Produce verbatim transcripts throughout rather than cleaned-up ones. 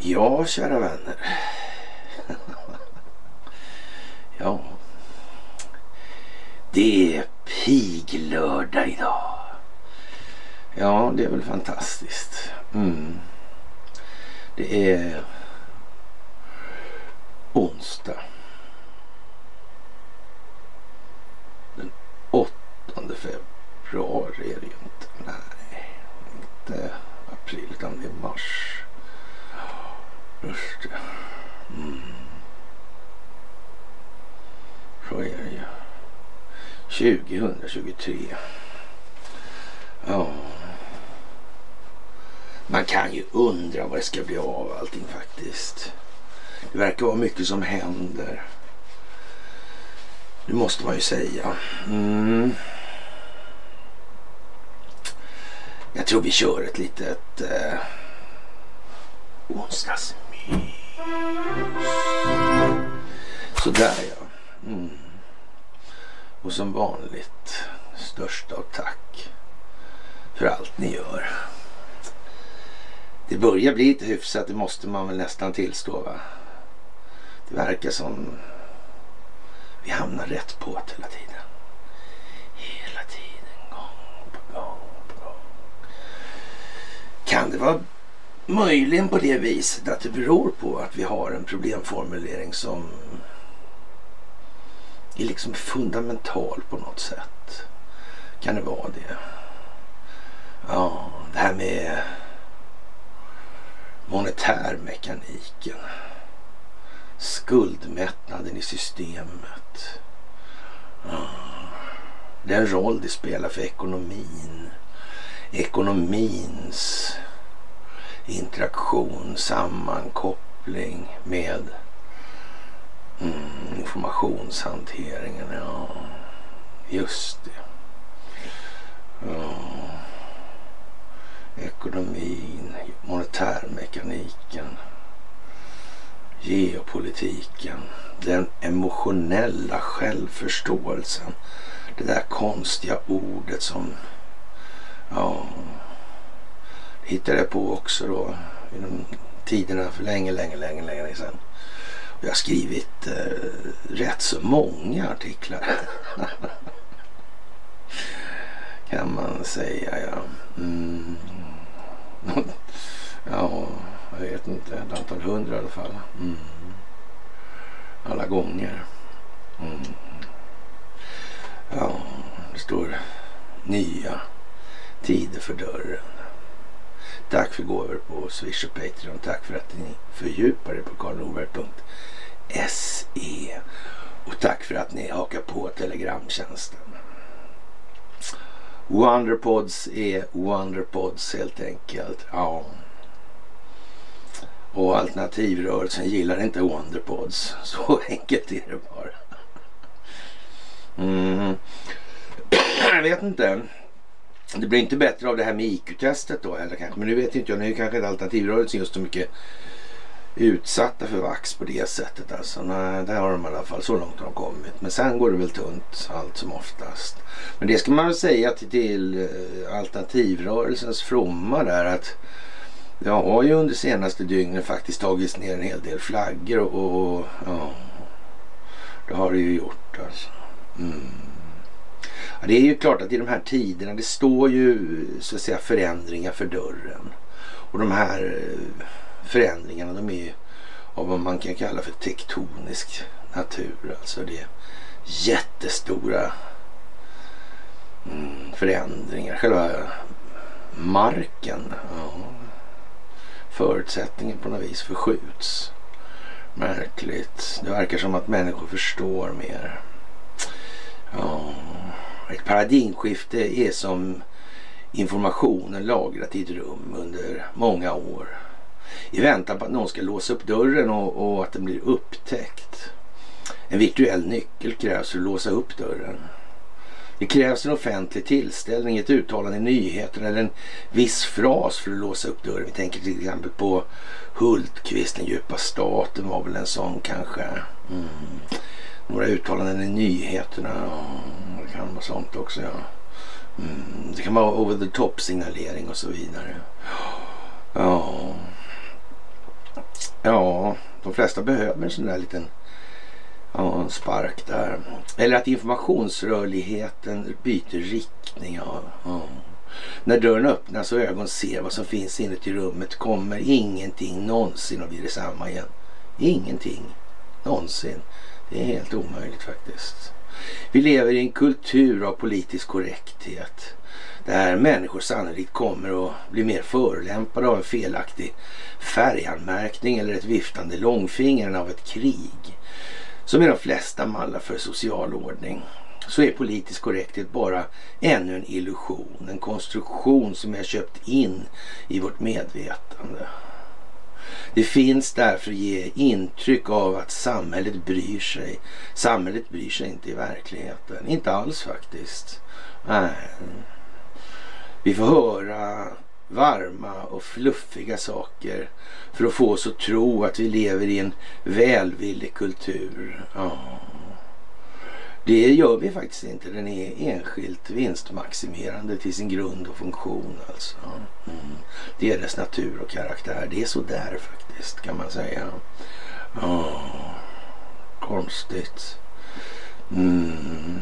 Ja, kära vänner. Ja. Det är piglördag idag. Ja, det är väl fantastiskt. Mm. Det är onsdag. Den åttonde februari är det ju inte. Nej, inte april utan det är mars. Just det. Mm. Så är det ju. tjugohundratjugotre. Ja. Man kan ju undra vad det ska bli av allting faktiskt. Det verkar vara mycket som händer. Det måste man ju säga. Mm. Jag tror vi kör ett litet... Eh, onsdags. Sådär ja. Mm. Och som vanligt, största av tack för allt ni gör. Det börjar bli lite hyfsat, det måste man väl nästan tillstå, va? Det verkar som vi hamnar rätt på det hela tiden. Hela tiden, gång på gång på gång. Kan det vara möjligen på det viset att det beror på att vi har en problemformulering som är liksom fundamental på något sätt? Kan det vara det? Ja, det här med monetärmekaniken, skuldmättnaden i systemet, ja, den roll det spelar för ekonomin, ekonomins interaktion, sammankoppling med mm, informationshanteringen. Ja, just det. Ja. Ekonomin, monetärmekaniken, geopolitiken, den emotionella självförståelsen, det där konstiga ordet som ja, hittade jag på också då i de tiderna för länge, länge, länge, länge sedan. Och jag har skrivit eh, rätt så många artiklar kan man säga, ja. Mm. Ja, jag vet inte, ett antal hundra i alla fall. Mm. Alla gånger. Mm. Ja, det står nya tider för dörren. Tack för gåvor på Swish och Patreon. Tack för att ni fördjupar er på karl norberg punkt se. Och tack för att ni hakar på telegramtjänsten. Wonderpods är Wonderpods helt enkelt. Ja. Och alternativrörelsen gillar inte Wonderpods. Så enkelt är det bara. Mm. Jag vet inte. Det blir inte bättre av det här med I Q-testet då eller kanske, men nu vet inte jag, nu är kanske alternativrörelsen just så mycket utsatta för vax på det sättet alltså. Nej, där har de i alla fall, så långt har de kommit, men sen går det väl tunt allt som oftast. Men det ska man väl säga till, till alternativrörelsens fromma där, att det har ju under senaste dygnet faktiskt tagits ner en hel del flaggor och, och ja, det har det ju gjort alltså. Mm. Ja, det är ju klart att i de här tiderna det står ju så att säga förändringar för dörren, och de här förändringarna de är av vad man kan kalla för tektonisk natur, alltså det är jättestora mm, förändringar, själva marken, ja. Förutsättningen på något vis förskjuts, märkligt, det verkar som att människor förstår mer. Ja, ett paradigmskifte är som informationen lagrat i ett rum under många år i väntan på att någon ska låsa upp dörren och, och att den blir upptäckt. En virtuell nyckel krävs för att låsa upp dörren. Det krävs en offentlig tillställning, ett uttalande i nyheter eller en viss fras för att låsa upp dörren. Vi tänker till exempel på Hultqvist, den djupa staten var väl en sån kanske. Mm. Några uttalanden i nyheterna, det kan vara sånt också, ja. Mm, det kan vara over the top signalering och så vidare. Ja. Ja, de flesta behöver en sån där liten ja, spark där. Eller att informationsrörligheten byter riktning. Ja. Ja. När dörren öppnas och ögon ser vad som finns inuti rummet kommer ingenting någonsin att bli detsamma igen. Ingenting någonsin. Det är helt omöjligt faktiskt. Vi lever i en kultur av politisk korrekthet där människor sannolikt kommer att bli mer förolämpade av en felaktig färganmärkning eller ett viftande långfinger än av ett krig som i de flesta mallar för social ordning. Så är politisk korrekthet bara ännu en illusion, en konstruktion som är köpt in i vårt medvetande. Det finns därför att ge intryck av att samhället bryr sig. Samhället bryr sig inte i verkligheten. Inte alls faktiskt. Nej. Vi får höra varma och fluffiga saker för att få oss att tro att vi lever i en välvillig kultur. Ja. Det gör vi faktiskt inte. Den är enskilt vinstmaximerande till sin grund och funktion. Alltså. Mm. Det är dess natur och karaktär. Det är så där faktiskt kan man säga. Oh. Konstigt. Mm.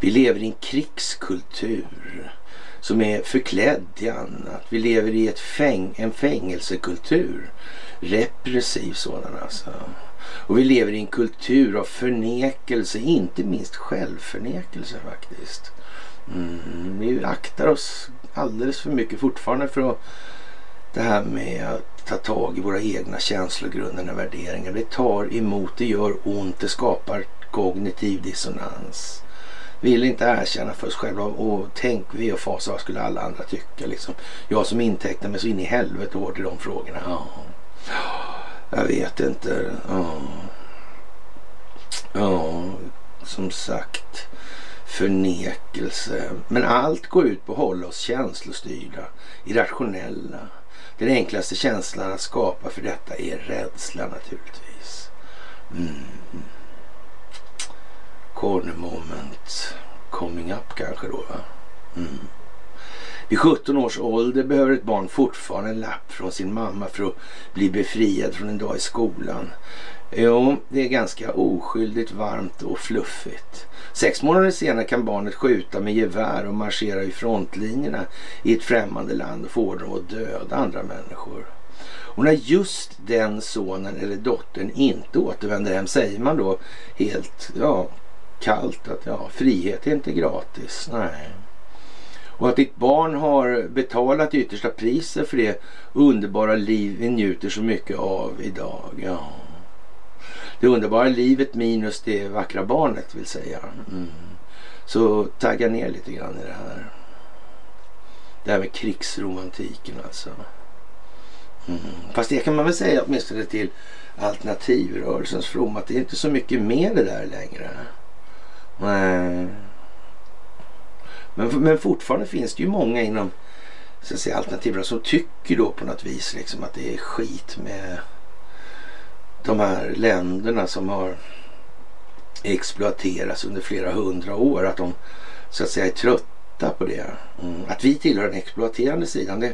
Vi lever i en krigskultur som är förklädd i annat. Vi lever i ett fäng- en fängelsekultur. Repressiv sådan alltså. Och vi lever i en kultur av förnekelse, inte minst självförnekelse faktiskt. Mm, vi aktar oss alldeles för mycket fortfarande för att, det här med att ta tag i våra egna känslogrunder och värderingar. Det tar emot, det gör ont, det skapar kognitiv dissonans. Vi vill inte erkänna för oss själva och tänk vi och fasa, vad skulle alla andra tycka liksom. Jag som intäktar mig så in i helvete hårt i de frågorna. Ja. Jag vet inte. Ja. Ja, som sagt, förnekelse. Men allt går ut på att hålla oss känslostyrda, irrationella. Den enklaste känslan att skapa för detta är rädsla naturligtvis. Mm. Corner moment. Coming up kanske då va? Mm. Vid sjutton års ålder behöver ett barn fortfarande en lapp från sin mamma för att bli befriad från en dag i skolan. Jo, det är ganska oskyldigt, varmt och fluffigt. Sex månader senare kan barnet skjuta med gevär och marschera i frontlinjerna i ett främmande land och få order om att döda andra människor. Och när just den sonen eller dottern inte återvänder hem säger man då helt ja, kallt att ja, frihet är inte gratis. Nej. Och att ditt barn har betalat yttersta priser för det underbara liv vi njuter så mycket av idag. Ja. Det underbara livet minus det vackra barnet vill säga. Mm. Så tagga ner lite grann i det här. Det här med krigsromantiken alltså. Mm. Fast det kan man väl säga åtminstone till alternativrörelsens from att det är inte så mycket mer det där längre. Nej. Men, men fortfarande finns det ju många inom så att säga, alternativen som tycker då på något vis liksom, att det är skit med de här länderna som har exploaterats under flera hundra år. Att de så att säga är trötta på det. Mm. Att vi tillhör den exploaterande sidan. Det,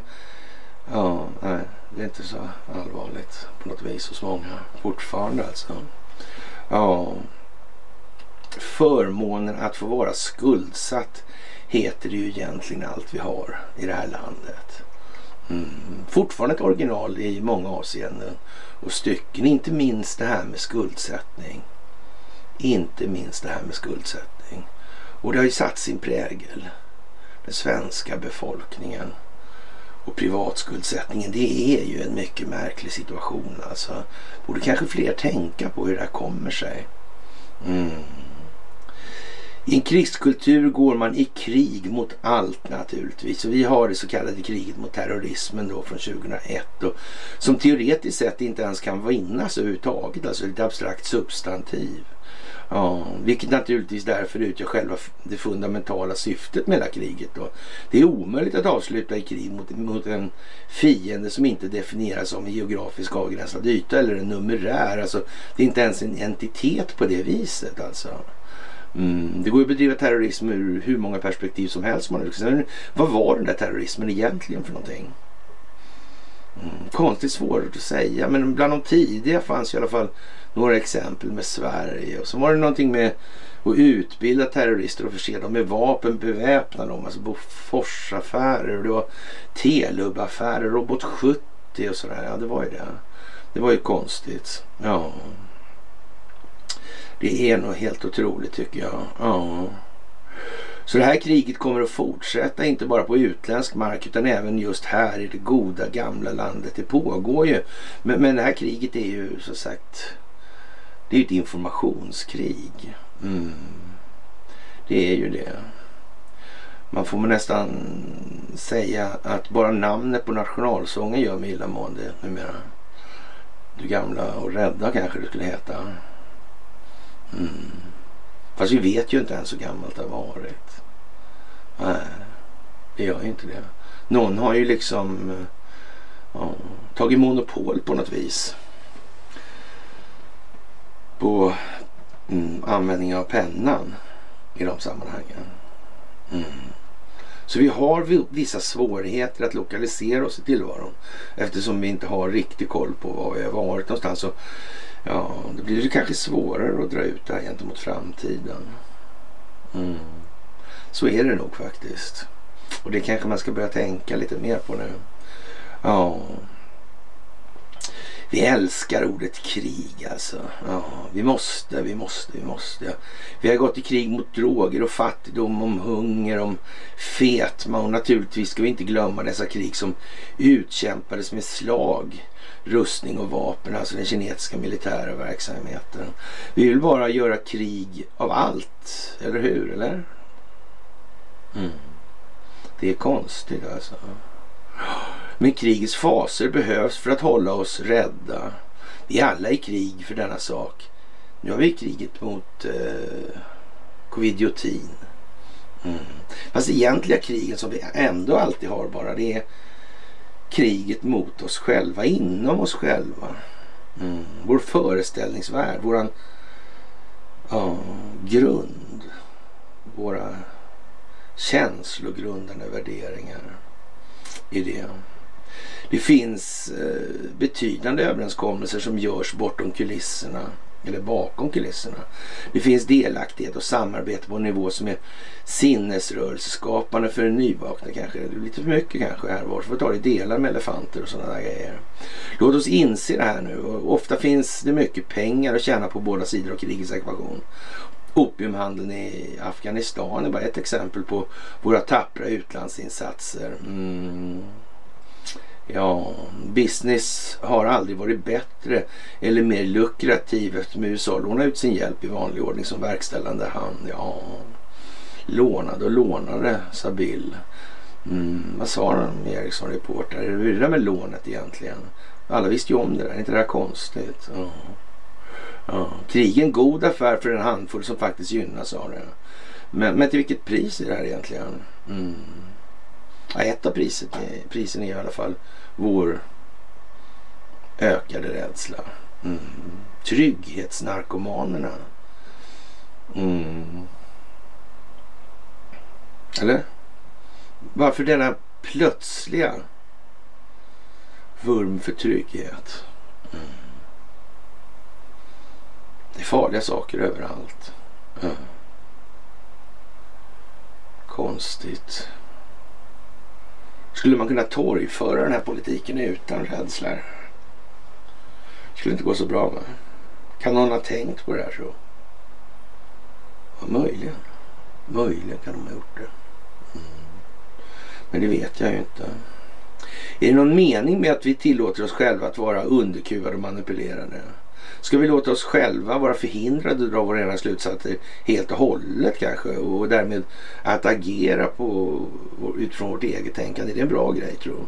ja, nej, det är inte så allvarligt på något vis hos många fortfarande alltså. Ja. Förmånen att få vara skuldsatt heter det ju egentligen allt vi har i det här landet. Mm. Fortfarande ett original i många avseenden och stycken, inte minst det här med skuldsättning. Inte minst det här med skuldsättning. Och det har ju satt sin prägel. Den svenska befolkningen och privatskuldsättningen, det är ju en mycket märklig situation alltså. Borde kanske fler tänka på hur det här kommer sig. Mm. I en krigskultur går man i krig mot allt naturligtvis. Och vi har det så kallade kriget mot terrorismen då från tjugohundraett. Och som teoretiskt sett inte ens kan vinnas överhuvudtaget. Alltså ett abstrakt substantiv. Ja, vilket naturligtvis därför utgör själva det fundamentala syftet med det kriget då. Det är omöjligt att avsluta i krig mot, mot en fiende som inte definieras som en geografisk avgränsad yta eller en numerär. Alltså, det är inte ens en entitet på det viset alltså. Mm. Det går ju att bedriva terrorism ur hur många perspektiv som helst. Man, vad var den där terrorismen egentligen för någonting? Mm. Konstigt svårt att säga, men bland de tidiga fanns i alla fall några exempel med Sverige. Och så var det någonting med att utbilda terrorister och förse dem med vapen, beväpna dem, alltså Boforsaffärer, och det var Telub-affärer, Robot sjuttio och sådär. Ja, det var ju det. Det var ju konstigt. Ja. Det är nog helt otroligt, tycker jag. Ja. Så det här kriget kommer att fortsätta, inte bara på utländsk mark utan även just här i det goda gamla landet. Det pågår ju. Men, men det här kriget är ju så sagt, det är ju ett informationskrig. Mm. Det är ju det. Man får nästan säga att bara namnet på nationalsången gör mig illamående numera. Du gamla och rädda kanske det skulle heta. Mm. Fast vi vet ju inte ens så gammalt det har varit. Nej, det gör ju inte det. Någon har ju liksom ja, tagit monopol på något vis på mm, användningen av pennan i de sammanhangen. Mm. Så vi har vissa svårigheter att lokalisera oss i tillvaron eftersom vi inte har riktig koll på var vi har varit någonstans. Så ja, det blir ju kanske svårare att dra ut det här gentemot framtiden. Mm. Så är det nog faktiskt. Och det kanske man ska börja tänka lite mer på nu. Ja. Vi älskar ordet krig alltså. Ja, vi måste, vi måste, vi måste. Vi har gått i krig mot droger och fattigdom, om hunger, om fetma, och naturligtvis ska vi inte glömma dessa krig som utkämpades med slag, rustning och vapen, alltså den kinesiska militära verksamheten. Vi vill bara göra krig av allt, eller hur, eller? Mm. Det är konstigt alltså. Men krigets faser behövs för att hålla oss rädda. Vi alla är i krig för denna sak. Nu har vi kriget mot eh, covidiotin. Mm. Fast egentliga krigen som vi ändå alltid har bara, det är kriget mot oss själva, inom oss själva. Mm. Vår föreställningsvärld, våran ja, grund, våra känslogrundande värderingar i det. Det finns eh, betydande överenskommelser som görs bortom kulisserna eller bakom kulisserna. Det finns delaktighet och samarbete på en nivå som är sinnesrörelseskapande för en nyvakna kanske. Det är lite för mycket kanske här var. För att ta det i delar med elefanter och sådana där grejer. Låt oss inse det här nu. Ofta finns det mycket pengar att tjäna på båda sidor av krigets ekvation. Opiumhandeln i Afghanistan är bara ett exempel på våra tappra utlandsinsatser. Mm. Ja, business har aldrig varit bättre eller mer lukrativ eftersom U S A lånade ut sin hjälp i vanlig ordning som verkställande hand. Ja, lånade och lånade, sa Bill. Mm, vad sa han, Eriksson reporter? Är det där med lånet egentligen? Alla visste ju om det där, inte det där konstigt? Ja. Ja. Krig är en god affär för en handfull som faktiskt gynnas av det. Men, men till vilket pris är det här egentligen? Mm. Ja, ett av priset är, prisen är i alla fall vår ökade rädsla. Mm. Trygghetsnarkomanerna. Mm. Eller? Varför denna plötsliga vurm för trygghet? Mm. Det är farliga saker överallt. Mm. Konstigt. Skulle man kunna torgföra den här politiken utan rädslor? Det skulle inte gå så bra med. Kan någon ha tänkt på det här så? Ja, möjligen. Möjligen kan de ha gjort det. Mm. Men det vet jag ju inte. Är det någon mening med att vi tillåter oss själva att vara underkuvade och manipulerade? Ska vi låta oss själva vara förhindrade att dra våra egna slutsatser helt och hållet kanske? Och därmed att agera på, utifrån vårt eget tänkande. Det är en bra grej, tror jag.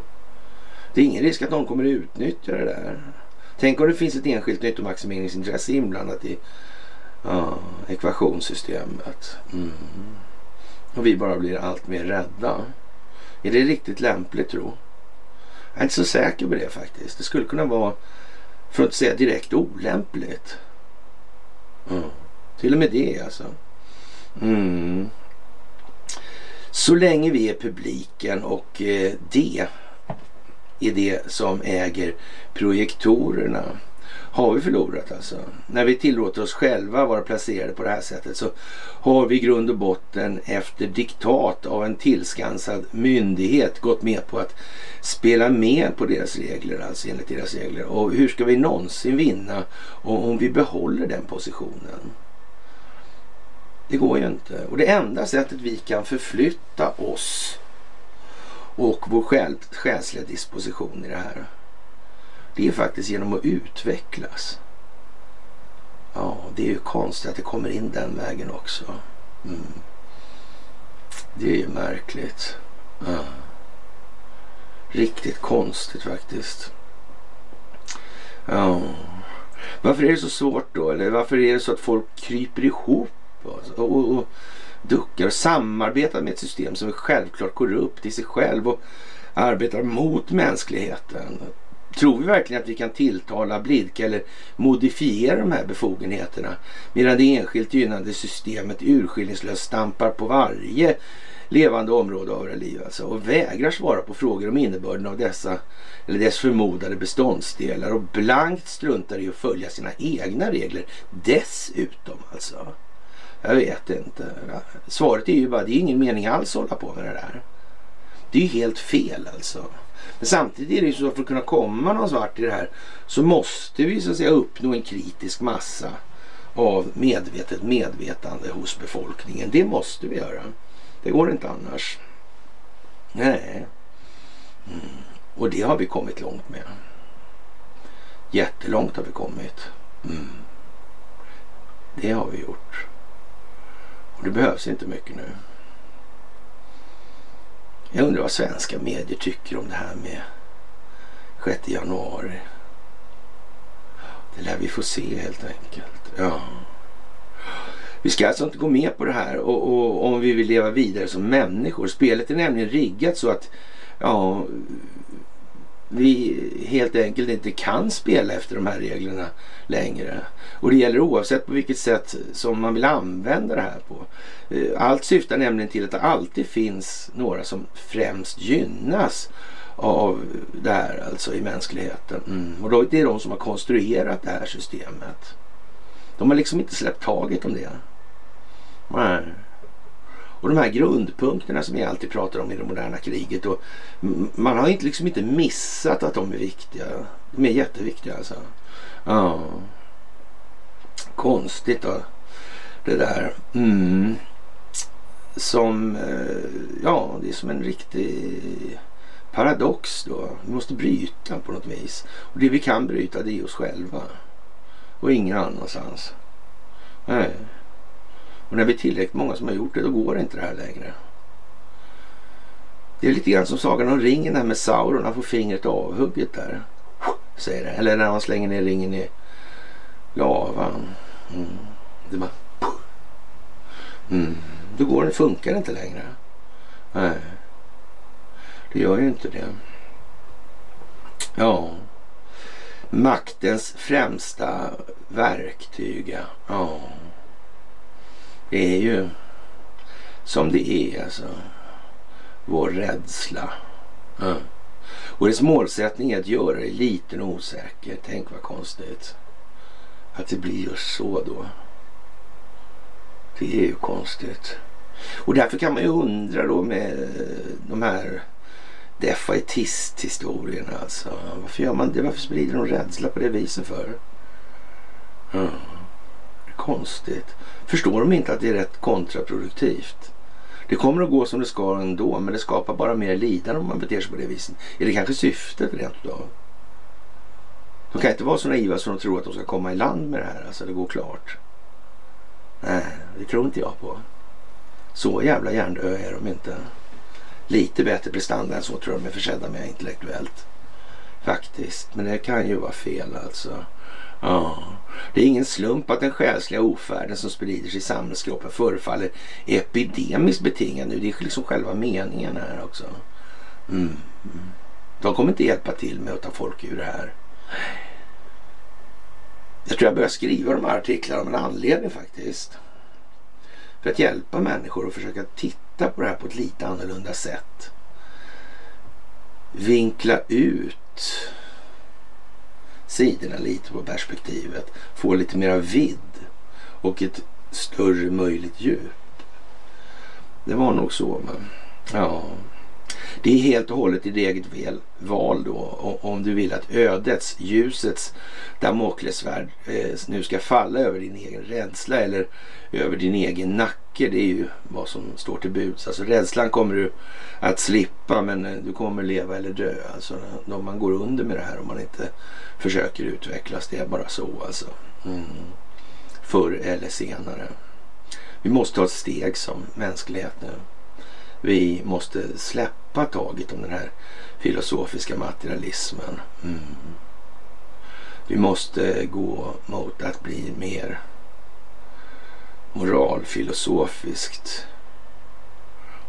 Det är ingen risk att någon kommer att utnyttja det där. Tänk om det finns ett enskilt nyttomaximeringsintresse inblandat i ja, ekvationssystemet. Mm. Och vi bara blir allt mer rädda. Är det riktigt lämpligt, tror jag? Jag är inte så säker på det faktiskt. Det skulle kunna vara, för att säga direkt, olämpligt. Mm. Till och med det alltså. Mm. Så länge vi är publiken, och eh, det är det som äger projektorerna, har vi förlorat alltså. När vi tillåter oss själva vara placerade på det här sättet, så har vi grund och botten efter diktat av en tillskansad myndighet gått med på att spela med på deras regler, alltså enligt deras regler. Och hur ska vi någonsin vinna om vi behåller den positionen? Det går ju inte. Och det enda sättet vi kan förflytta oss och vår själ, själsliga disposition i det här, det är faktiskt genom att utvecklas. Ja, det är ju konstigt att det kommer in den vägen också. Mm. Det är ju märkligt. Ja. Riktigt konstigt faktiskt. Ja. Varför är det så svårt då? Eller varför är det så att folk kryper ihop och, och, och duckar och samarbetar med ett system som är självklart korrupt i sig själv och arbetar mot mänskligheten? Tror vi verkligen att vi kan tilltala, blidka eller modifiera de här befogenheterna, medan det enskilt gynnande systemet urskillningslöst stampar på varje levande område av våra liv alltså, och vägrar svara på frågor om innebörden av dessa eller dess förmodade beståndsdelar, och blankt struntar i att följa sina egna regler dessutom alltså. Jag vet inte. Svaret är ju bara, det är ingen mening alls att hålla på med det där. Det är ju helt fel alltså. Men samtidigt är det ju så att för att kunna komma någon svart i det här, så måste vi så att säga uppnå en kritisk massa av medvetet medvetande hos befolkningen. Det måste vi göra. Det går inte annars. Nej. Mm. Och det har vi kommit långt med. Jättelångt har vi kommit. Mm. Det har vi gjort. Och det behövs inte mycket nu. Jag undrar vad svenska medier tycker om det här med sjätte januari. Det lär vi få se helt enkelt. Ja. Vi ska alltså inte gå med på det här, och, och om vi vill leva vidare som människor. Spelet är nämligen riggat så att ja, vi helt enkelt inte kan spela efter de här reglerna längre. Och det gäller oavsett på vilket sätt som man vill använda det här på. Allt syftar nämligen till att det alltid finns några som främst gynnas av det här alltså i mänskligheten. Mm. Och då, det är de som har konstruerat det här systemet. De har liksom inte släppt taget om det. Nej. Och de här grundpunkterna som jag alltid pratar om i det moderna kriget, och man har inte liksom inte missat att de är viktiga. De är jätteviktiga alltså. Ja. Konstigt då, det där. Mm. Som ja, det är som en riktig paradox då. Vi måste bryta på något vis. Och det vi kan bryta, det är oss själva. Och ingen annanstans. Nej. Och när vi är tillräckligt många som har gjort det, då går det inte det här längre. Det är lite grann som Sagan om ringen där med Sauron. Han får fingret avhugget där, säger det. Eller när man slänger ner ringen i lavan. Mm. Det bara... Mm. Då går det, funkar det inte längre. Nej. Det gör ju inte det. Ja. Maktens främsta verktyg. Ja. Det är ju som det är alltså, vår rädsla. Mm. Och dess målsättning är att göra det liten och osäker. Tänk vad konstigt att det blir just så då. Det är ju konstigt. Och därför kan man ju undra då med de här defaitist-historierna alltså. Varför gör man det? Varför sprider de rädsla på det viset för? Mm. Konstigt. Förstår de inte att det är rätt kontraproduktivt? Det kommer att gå som det ska ändå, men det skapar bara mer lidande om man beter sig på det viset. Är det kanske syftet rent då? De kan inte vara så naiva som de tror att de ska komma i land med det här, alltså det går klart. Nej, det tror inte jag på. Så jävla hjärndö är de inte. Lite bättre prestanda än så tror jag de är försedda med intellektuellt. Faktiskt, men det kan ju vara fel alltså. Ja. Det är ingen slump att den själsliga ofärden som sprider sig i samhällskroppen förefaller epidemiskt betingad nu. Det är liksom själva meningen här också. Mm. De kommer inte hjälpa till med att ta folk ur det här. Jag tror jag börjar skriva de här artiklarna om en anledning faktiskt. för att hjälpa människor och försöka titta på det här på ett lite annorlunda sätt. Vinkla ut sidorna lite på perspektivet, få lite mera vidd och ett större möjligt djup. Det var nog så, men ja, det är helt och hållet i eget väl val då, och om du vill att ödets, ljusets damoklessvärd eh, nu ska falla över din egen rädsla eller över din egen nacke. Det är ju vad som står till buds. Alltså rädslan kommer du att slippa, men du kommer leva eller dö. Alltså när man går under med det här, om man inte försöker utvecklas, det är bara så alltså. Mm. Förr eller senare. Vi måste ha ett steg som mänsklighet nu. Vi måste släppa taget om den här filosofiska materialismen. Mm. Vi måste gå mot att bli mer moralfilosofiskt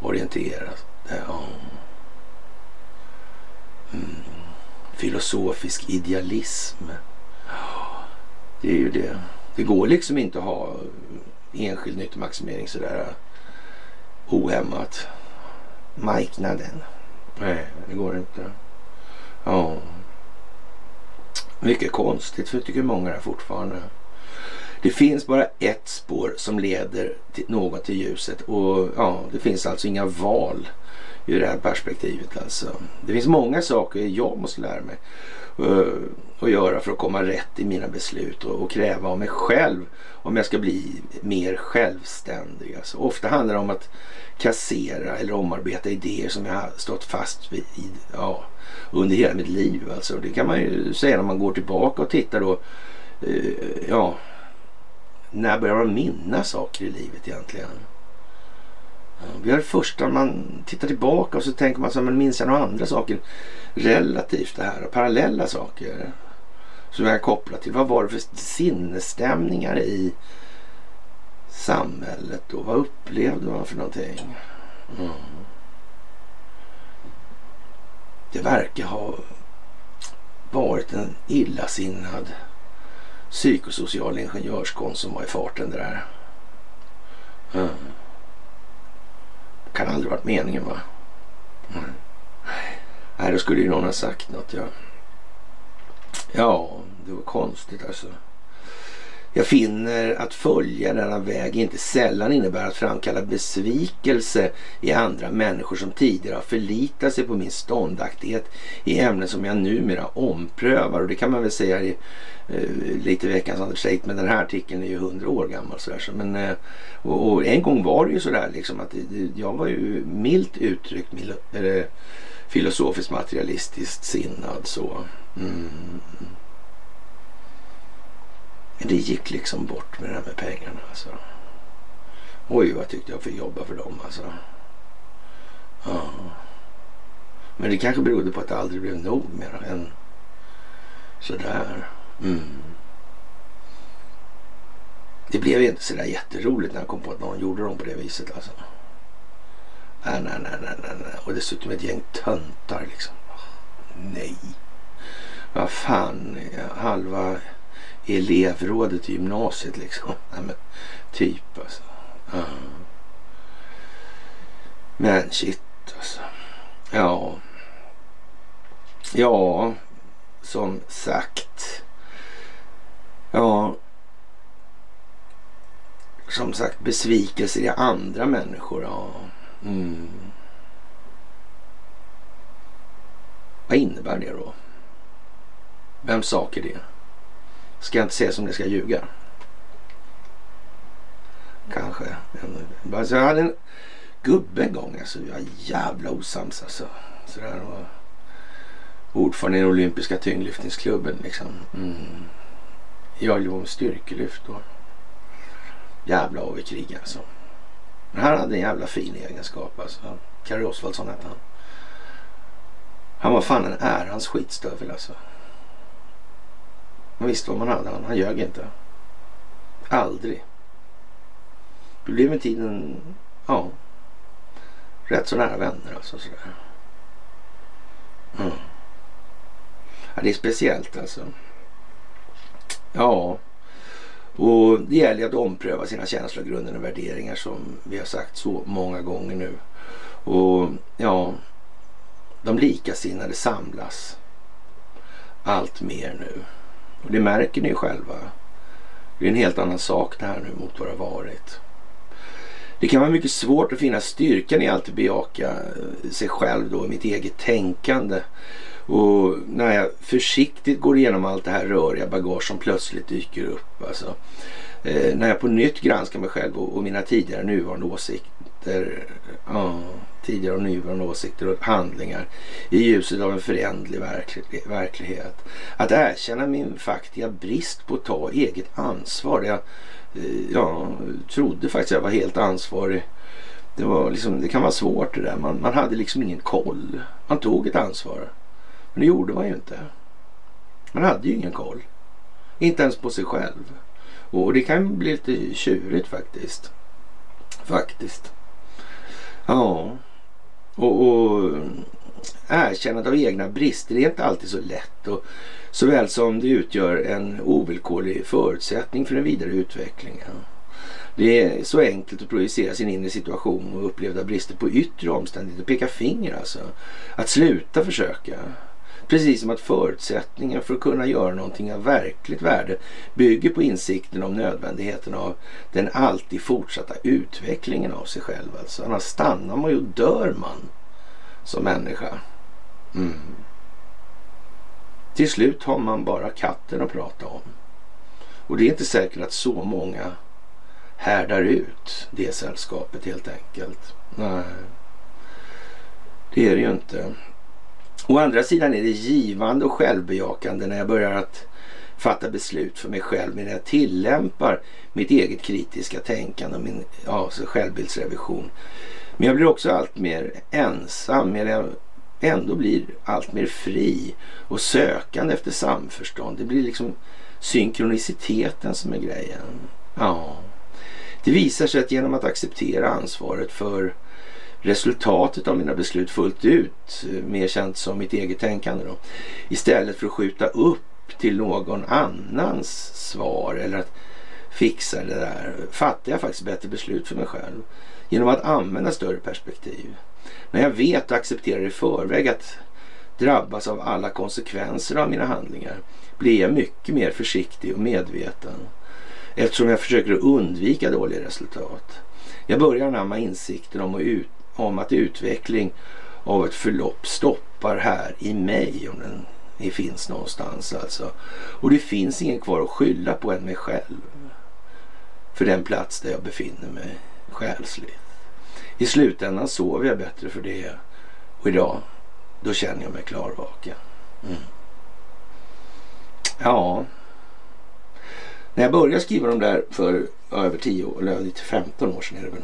orienterat. Ja. Mm. Filosofisk idealism. Det är ju det. Det går liksom inte att ha enskild nyttomaximering sådär ohämmat. Marknaden. Nej, det går inte. Ja. Mycket konstigt, för jag tycker många är fortfarande. Det finns bara ett spår som leder till något till ljuset, och ja, det finns alltså inga val ur det här perspektivet alltså. Det finns många saker jag måste lära mig att göra för att komma rätt i mina beslut och, och kräva av mig själv om jag ska bli mer självständig. Alltså, ofta handlar det om att kassera eller omarbeta idéer som jag har stått fast vid ja, under hela mitt liv. Alltså, det kan man ju säga när man går tillbaka och tittar då, eh, ja, när börjar man minnas saker i livet egentligen? Vi har först när man tittar tillbaka och så tänker man så här, men minns jag några andra saker relativt det här, parallella saker som jag kopplar till. Vad var det för sinnesstämningar i samhället och vad upplevde man för någonting? Mm. Det verkar ha varit en illasinnad psykosocial ingenjörskonst som var i farten där. Mm. Kan aldrig varit meningen, va? Mm. Nej, då skulle ju någon ha sagt något. Ja, ja, det var konstigt alltså. Jag finner att följa denna väg inte sällan innebär att framkalla besvikelse i andra människor som tidigare har förlitat sig på min ståndaktighet i ämnen som jag numera omprövar. Och det kan man väl säga i eh, lite veckans understatement, men den här artikeln är ju hundra år gammal så här, så, men, eh, och, och en gång var det ju sådär liksom att jag var ju milt uttryckt mil, eh, filosofiskt materialistiskt sinnad så. Mm. Men det gick liksom bort med det här med pengarna alltså. Oj, vad tyckte jag för jobba för dem alltså. Ja. Men det kanske berodde på att det aldrig blev nog mer än sådär. Mm. Det blev inte sådär jätteroligt när jag kom på att någon gjorde dem på det viset alltså. Nej, nej, nej, nej, nej, nej. Och dessutom ett gäng töntar liksom. Nej. Vad fan, halva elevrådet i gymnasiet liksom. Nej, men typ alltså. Uh. Men shit alltså. Ja. Ja, som sagt. Ja. Som sagt, besvikelser i andra människor. Ja. Mm. Vad innebär det då? Vem sak är det? Ska jag inte se som det ska ljuga? Kanske. Alltså, jag hade en gubbe en gång. Alltså, jag är jävla osams. Alltså. Så där var ordförande i den olympiska tyngdlyftningsklubben. Liksom. Mm. Jag låg med styrkelyft då. Jävla avkrig alltså. Men han hade en jävla fin egenskap. Alltså. Kari Osvaldsson hette han. Han var fan en ärans skitstövel alltså. Man visste vad man hade, han, han ljög inte. Aldrig. Det blev med tiden, ja, rätt så nära vänner alltså sådär. Mm. Ja, det är speciellt alltså. Ja, Och det gäller att ompröva sina känslor, grunder och värderingar som vi har sagt så många gånger nu. Och ja, de likasinnade samlas allt mer nu. Och det märker ni själva. Det är en helt annan sak det här nu mot vad det har varit. Det kan vara mycket svårt att finna styrkan i allt, att bejaka sig själv då, i mitt eget tänkande. Och när jag försiktigt går igenom allt det här röriga bagage som plötsligt dyker upp. Alltså, eh, när jag på nytt granskar mig själv och, och mina tidigare nuvarande åsikter, ja, tidigare och nuvarande åsikter och handlingar i ljuset av en föränderlig verklig, verklighet. Att erkänna min faktiska brist på att ta eget ansvar. Jag eh, ja, trodde faktiskt jag var helt ansvarig. Det, var liksom, det kan vara svårt det där. Man, man hade liksom ingen koll. Man tog ett ansvar. Men det gjorde man ju inte. Man hade ju ingen koll. Inte ens på sig själv. Och det kan bli lite tjurigt faktiskt. Faktiskt. Ja. Och, och erkännandet av egna brister är inte alltid så lätt. Och såväl som det utgör en ovillkorlig förutsättning för den vidare utvecklingen. Det är så enkelt att projicera sin inre situation och upplevda brister på yttre omständigheter. Peka finger alltså. Att sluta försöka. Precis som att förutsättningen för att kunna göra någonting av verkligt värde bygger på insikten om nödvändigheten av den alltid fortsatta utvecklingen av sig själv. Alltså, annars stannar man ju och dör man som människa. Mm. Till slut har man bara katten att prata om. Och det är inte säkert att så många härdar ut det sällskapet helt enkelt. Nej, det är det ju inte. Å andra sidan är det givande och självbejakande när jag börjar att fatta beslut för mig själv, när jag tillämpar mitt eget kritiska tänkande och min ja, så självbildsrevision. Men jag blir också allt mer ensam, medan jag ändå blir allt mer fri och sökande efter samförstånd. Det blir liksom synkroniciteten som är grejen. Ja. Det visar sig att genom att acceptera ansvaret för resultatet av mina beslut fullt ut, mer känt som mitt eget tänkande då, istället för att skjuta upp till någon annans svar eller att fixa det där, fattar jag faktiskt bättre beslut för mig själv genom att använda större perspektiv. När jag vet och accepterar i förväg att drabbas av alla konsekvenser av mina handlingar blir jag mycket mer försiktig och medveten, eftersom jag försöker undvika dåliga resultat. Jag börjar namna insikten om, ut, om att utveckling av ett förlopp stoppar här i mig, om den det finns någonstans alltså. Och det finns ingen kvar att skylla på än mig själv för den plats där jag befinner mig själsligt. I slutändan sover jag bättre för det, och idag då känner jag mig klarvaken. Mm. Ja. När jag började skriva dem där för över tio år, eller lite femton år sedan är det väl.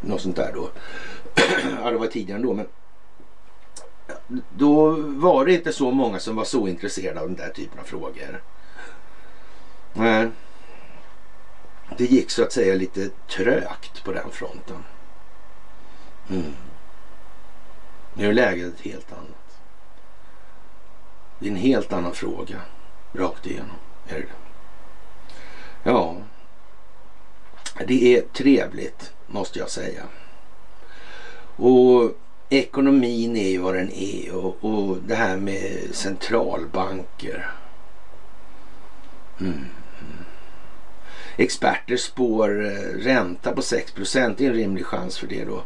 Något sånt där då. Ja, det var tidigare då, men då var det inte så många som var så intresserade av den där typen av frågor. Men det gick så att säga lite trögt på den fronten. Mm. Nu är läget ett helt annat. Det är en helt annan fråga rakt igenom. Ja, det är trevligt måste jag säga. Och ekonomin är ju vad den är, och, och det här med centralbanker. Mm. Experter spår ränta på sex procent, det är en rimlig chans för det då.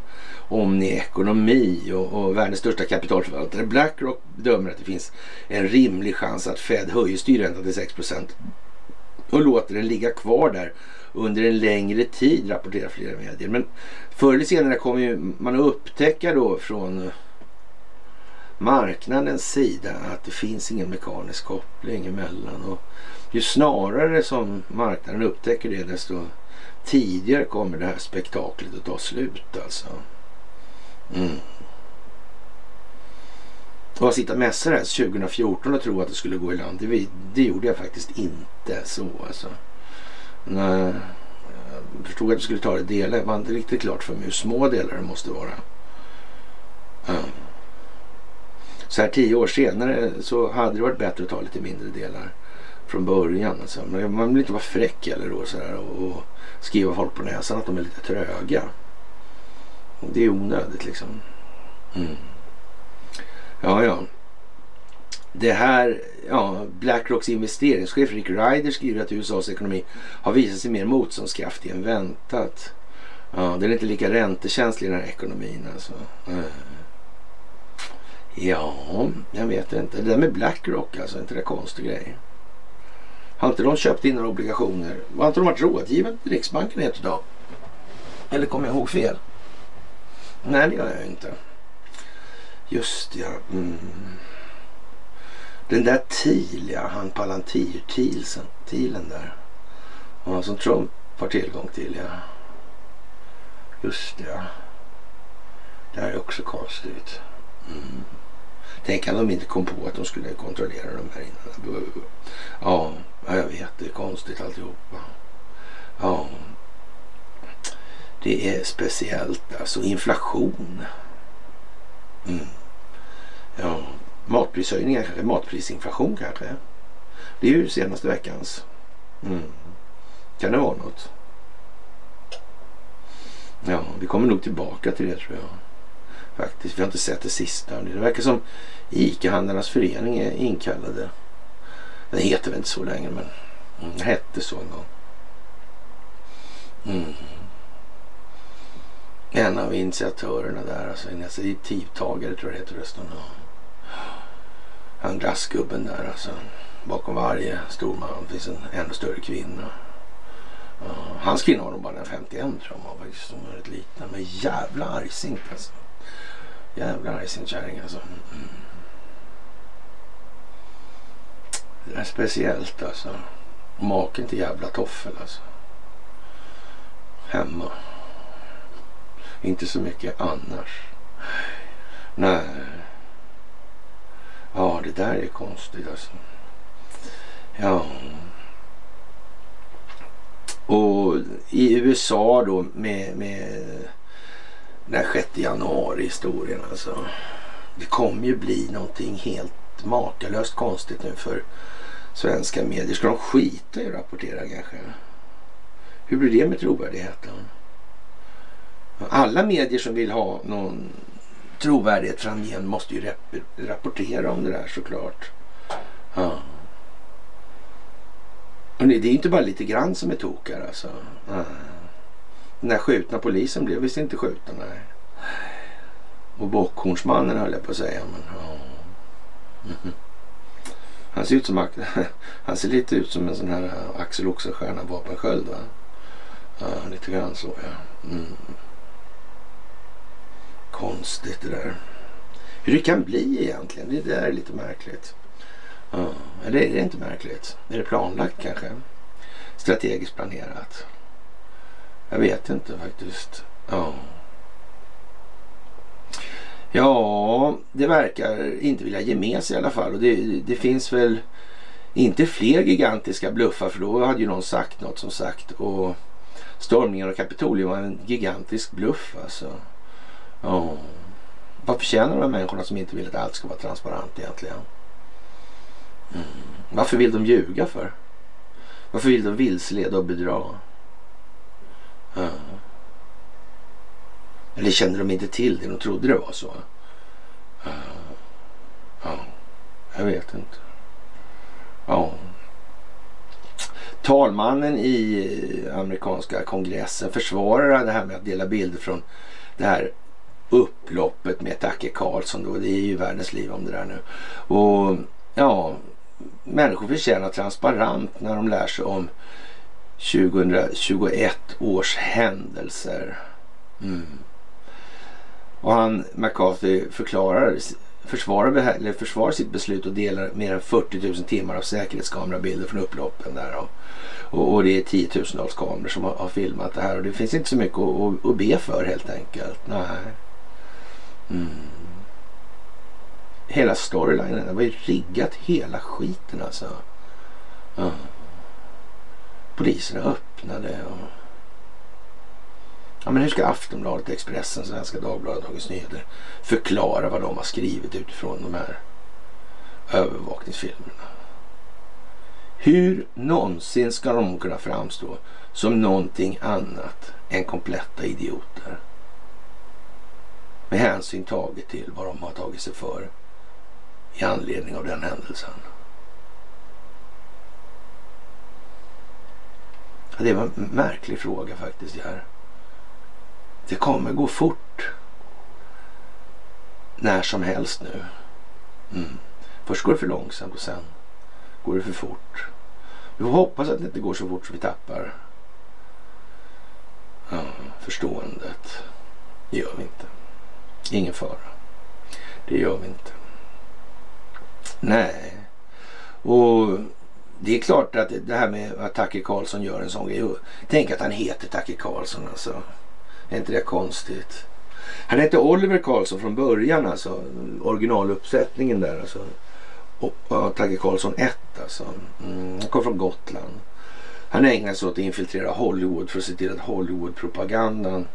Om ni ekonomi och, och världens största kapitalförvaltare BlackRock dömer att det finns en rimlig chans att Fed höjer styrräntan till sex procent och låter den ligga kvar där under en längre tid, rapporterar flera medier. Men förr eller senare kommer ju man att upptäcka då från marknadens sida att det finns ingen mekanisk koppling emellan, och ju snarare som marknaden upptäcker det, desto tidigare kommer det här spektaklet att ta slut alltså. Mm. Och att sitta mässar här tjugo fjorton och tro att det skulle gå i land, det, det gjorde jag faktiskt inte så alltså. Nej, jag förstod att det skulle ta det delar, det var inte riktigt klart för mig hur små delar det måste vara. Mm. Så här tio år senare så hade det varit bättre att ta lite mindre delar från början. Alltså. Man vill inte vara fräck eller då, så här, och, och skriva folk på näsan att de är lite tröga. Och det är onödigt liksom. Mm. Ja, ja. Det här, ja, BlackRocks investeringschef Rick Ryder skriver att U S A:s ekonomi har visat sig mer motståndskraftig än väntat. Ja, den är inte lika räntekänslig i den här ekonomin alltså. Mm. Ja, jag vet inte. Det där med BlackRock alltså, inte det konstig grej. Har inte de köpt in några obligationer? Har inte de varit rådgivande till Riksbanken ett idag? Eller kommer jag ihåg fel? Nej, det gör jag inte. Just ja. Mm. Den där Thiel, ja, han Palantir, Thielsen, Thielen där. Ja, som Trump har tillgång till, ja. Just ja. Det här är också konstigt. Mm. Tänk att de inte kom på att de skulle kontrollera de här innan. Ja, jag vet, det är konstigt alltihopa. Ja. Det är speciellt alltså, inflation. Mm. Ja, matprishöjningar kanske, matprisinflation kanske. Det är ju senaste veckans. Mm. Kan det vara något? Ja, vi kommer nog tillbaka till det tror jag. Faktiskt, vi har inte sett det sista. Det verkar som I C A-handlarnas förening är inkallade. Den heter väl inte så länge, men den hette så en gång. Mm. En av initiatörerna där, alltså initiativtagare tror jag heter resten. Han glassgubben där, alltså bakom varje stor man finns en ännu större kvinna. Uh, hans kvinna har de bara den femtioen tror jag, faktiskt, de var rätt liten, men jävla argsint alltså. Jävla argsint kärring alltså. Mm. Det är speciellt alltså. Maken till jävla toffel alltså. Hemma. Inte så mycket annars. Nej. Ja, det där är konstigt alltså. Ja. Och i U S A då med, med den här sjätte januari historien alltså. Det kommer ju bli någonting helt makalöst konstigt nu för svenska medier. Ska de skita i att rapportera kanske? Hur blir det med trovärdigheten? Alla medier som vill ha någon trovärdighet framgen måste ju rapportera om det där såklart. Ja. Och det är inte bara lite grann som är tokar alltså. Mm. Den där skjutna polisen blev visst inte skjuten, nej. Och Bockhornsmannen höll jag på att säga, men ja. Mm. Han ser ut som han ser lite ut som en sån här Axel Oxenstierna vapensköld, va? Ja, lite grann så, ja. Mm. Konstigt det där. Hur det kan bli egentligen, det där är lite märkligt. Ja, eller är det inte märkligt? Är det planlagt kanske? Strategiskt planerat? Jag vet inte faktiskt. Ja. Ja, det verkar inte vilja ge med sig i alla fall. Och det, det finns väl inte fler gigantiska bluffar, för då hade ju någon sagt något som sagt. Och stormningen av Kapitolium var en gigantisk bluff alltså. Ja. Vad förtjänar de här människorna som inte vill att allt ska vara transparent egentligen? Mm. Varför vill de ljuga för? Varför vill de vilseleda och bedra? Mm. Eller kände de inte till det? De trodde det var så. Mm. Ja, jag vet inte. Ja. Talmannen i amerikanska kongressen försvarar det här med att dela bilder från det här upploppet med Tucker Carlson då. Det är ju världens liv om det där nu. Och ja, människor förtjänar transparent när de lär sig om tjugohundratjugoett års händelser. Mm. Och han, McCarthy, förklarar, försvarar, eller försvarar sitt beslut och delar mer än fyrtio tusen timmar av säkerhetskamerabilder från upploppen där. Och, och, och det är tiotusentals kameror som har, har filmat det här, och det finns inte så mycket att, att, att be för helt enkelt. Nej. Mm. Hela storylinen, det var ju riggat hela skiten alltså. Mm. Poliserna öppnade och... Ja, men hur ska Aftonbladet, Expressen, Svenska Dagbladet, Dagens Nyheter förklara vad de har skrivit utifrån de här övervakningsfilmerna? Hur någonsin ska de kunna framstå som någonting annat än kompletta idioter? Med hänsyn taget till vad de har tagit sig för i anledning av den händelsen. Det var en märklig fråga faktiskt det här. Det kommer gå fort. När som helst nu. Mm. Först går det för långsamt och sen går det för fort. Vi hoppas att det inte går så fort så vi tappar ja, förståendet. Det gör vi inte. Ingen fara. Det gör vi inte. Nej. Och det är klart att det här med att Tucker Carlson gör en sån grej. Tänk att han heter Tucker Carlson alltså. Är inte det konstigt? Han hette Oliver Carlson från början alltså. Originaluppsättningen där alltså. Och, och Tucker Carlson ett alltså. Mm, han kom från Gotland. Han ägnade sig åt att infiltrera Hollywood för att se till att Hollywood-propagandan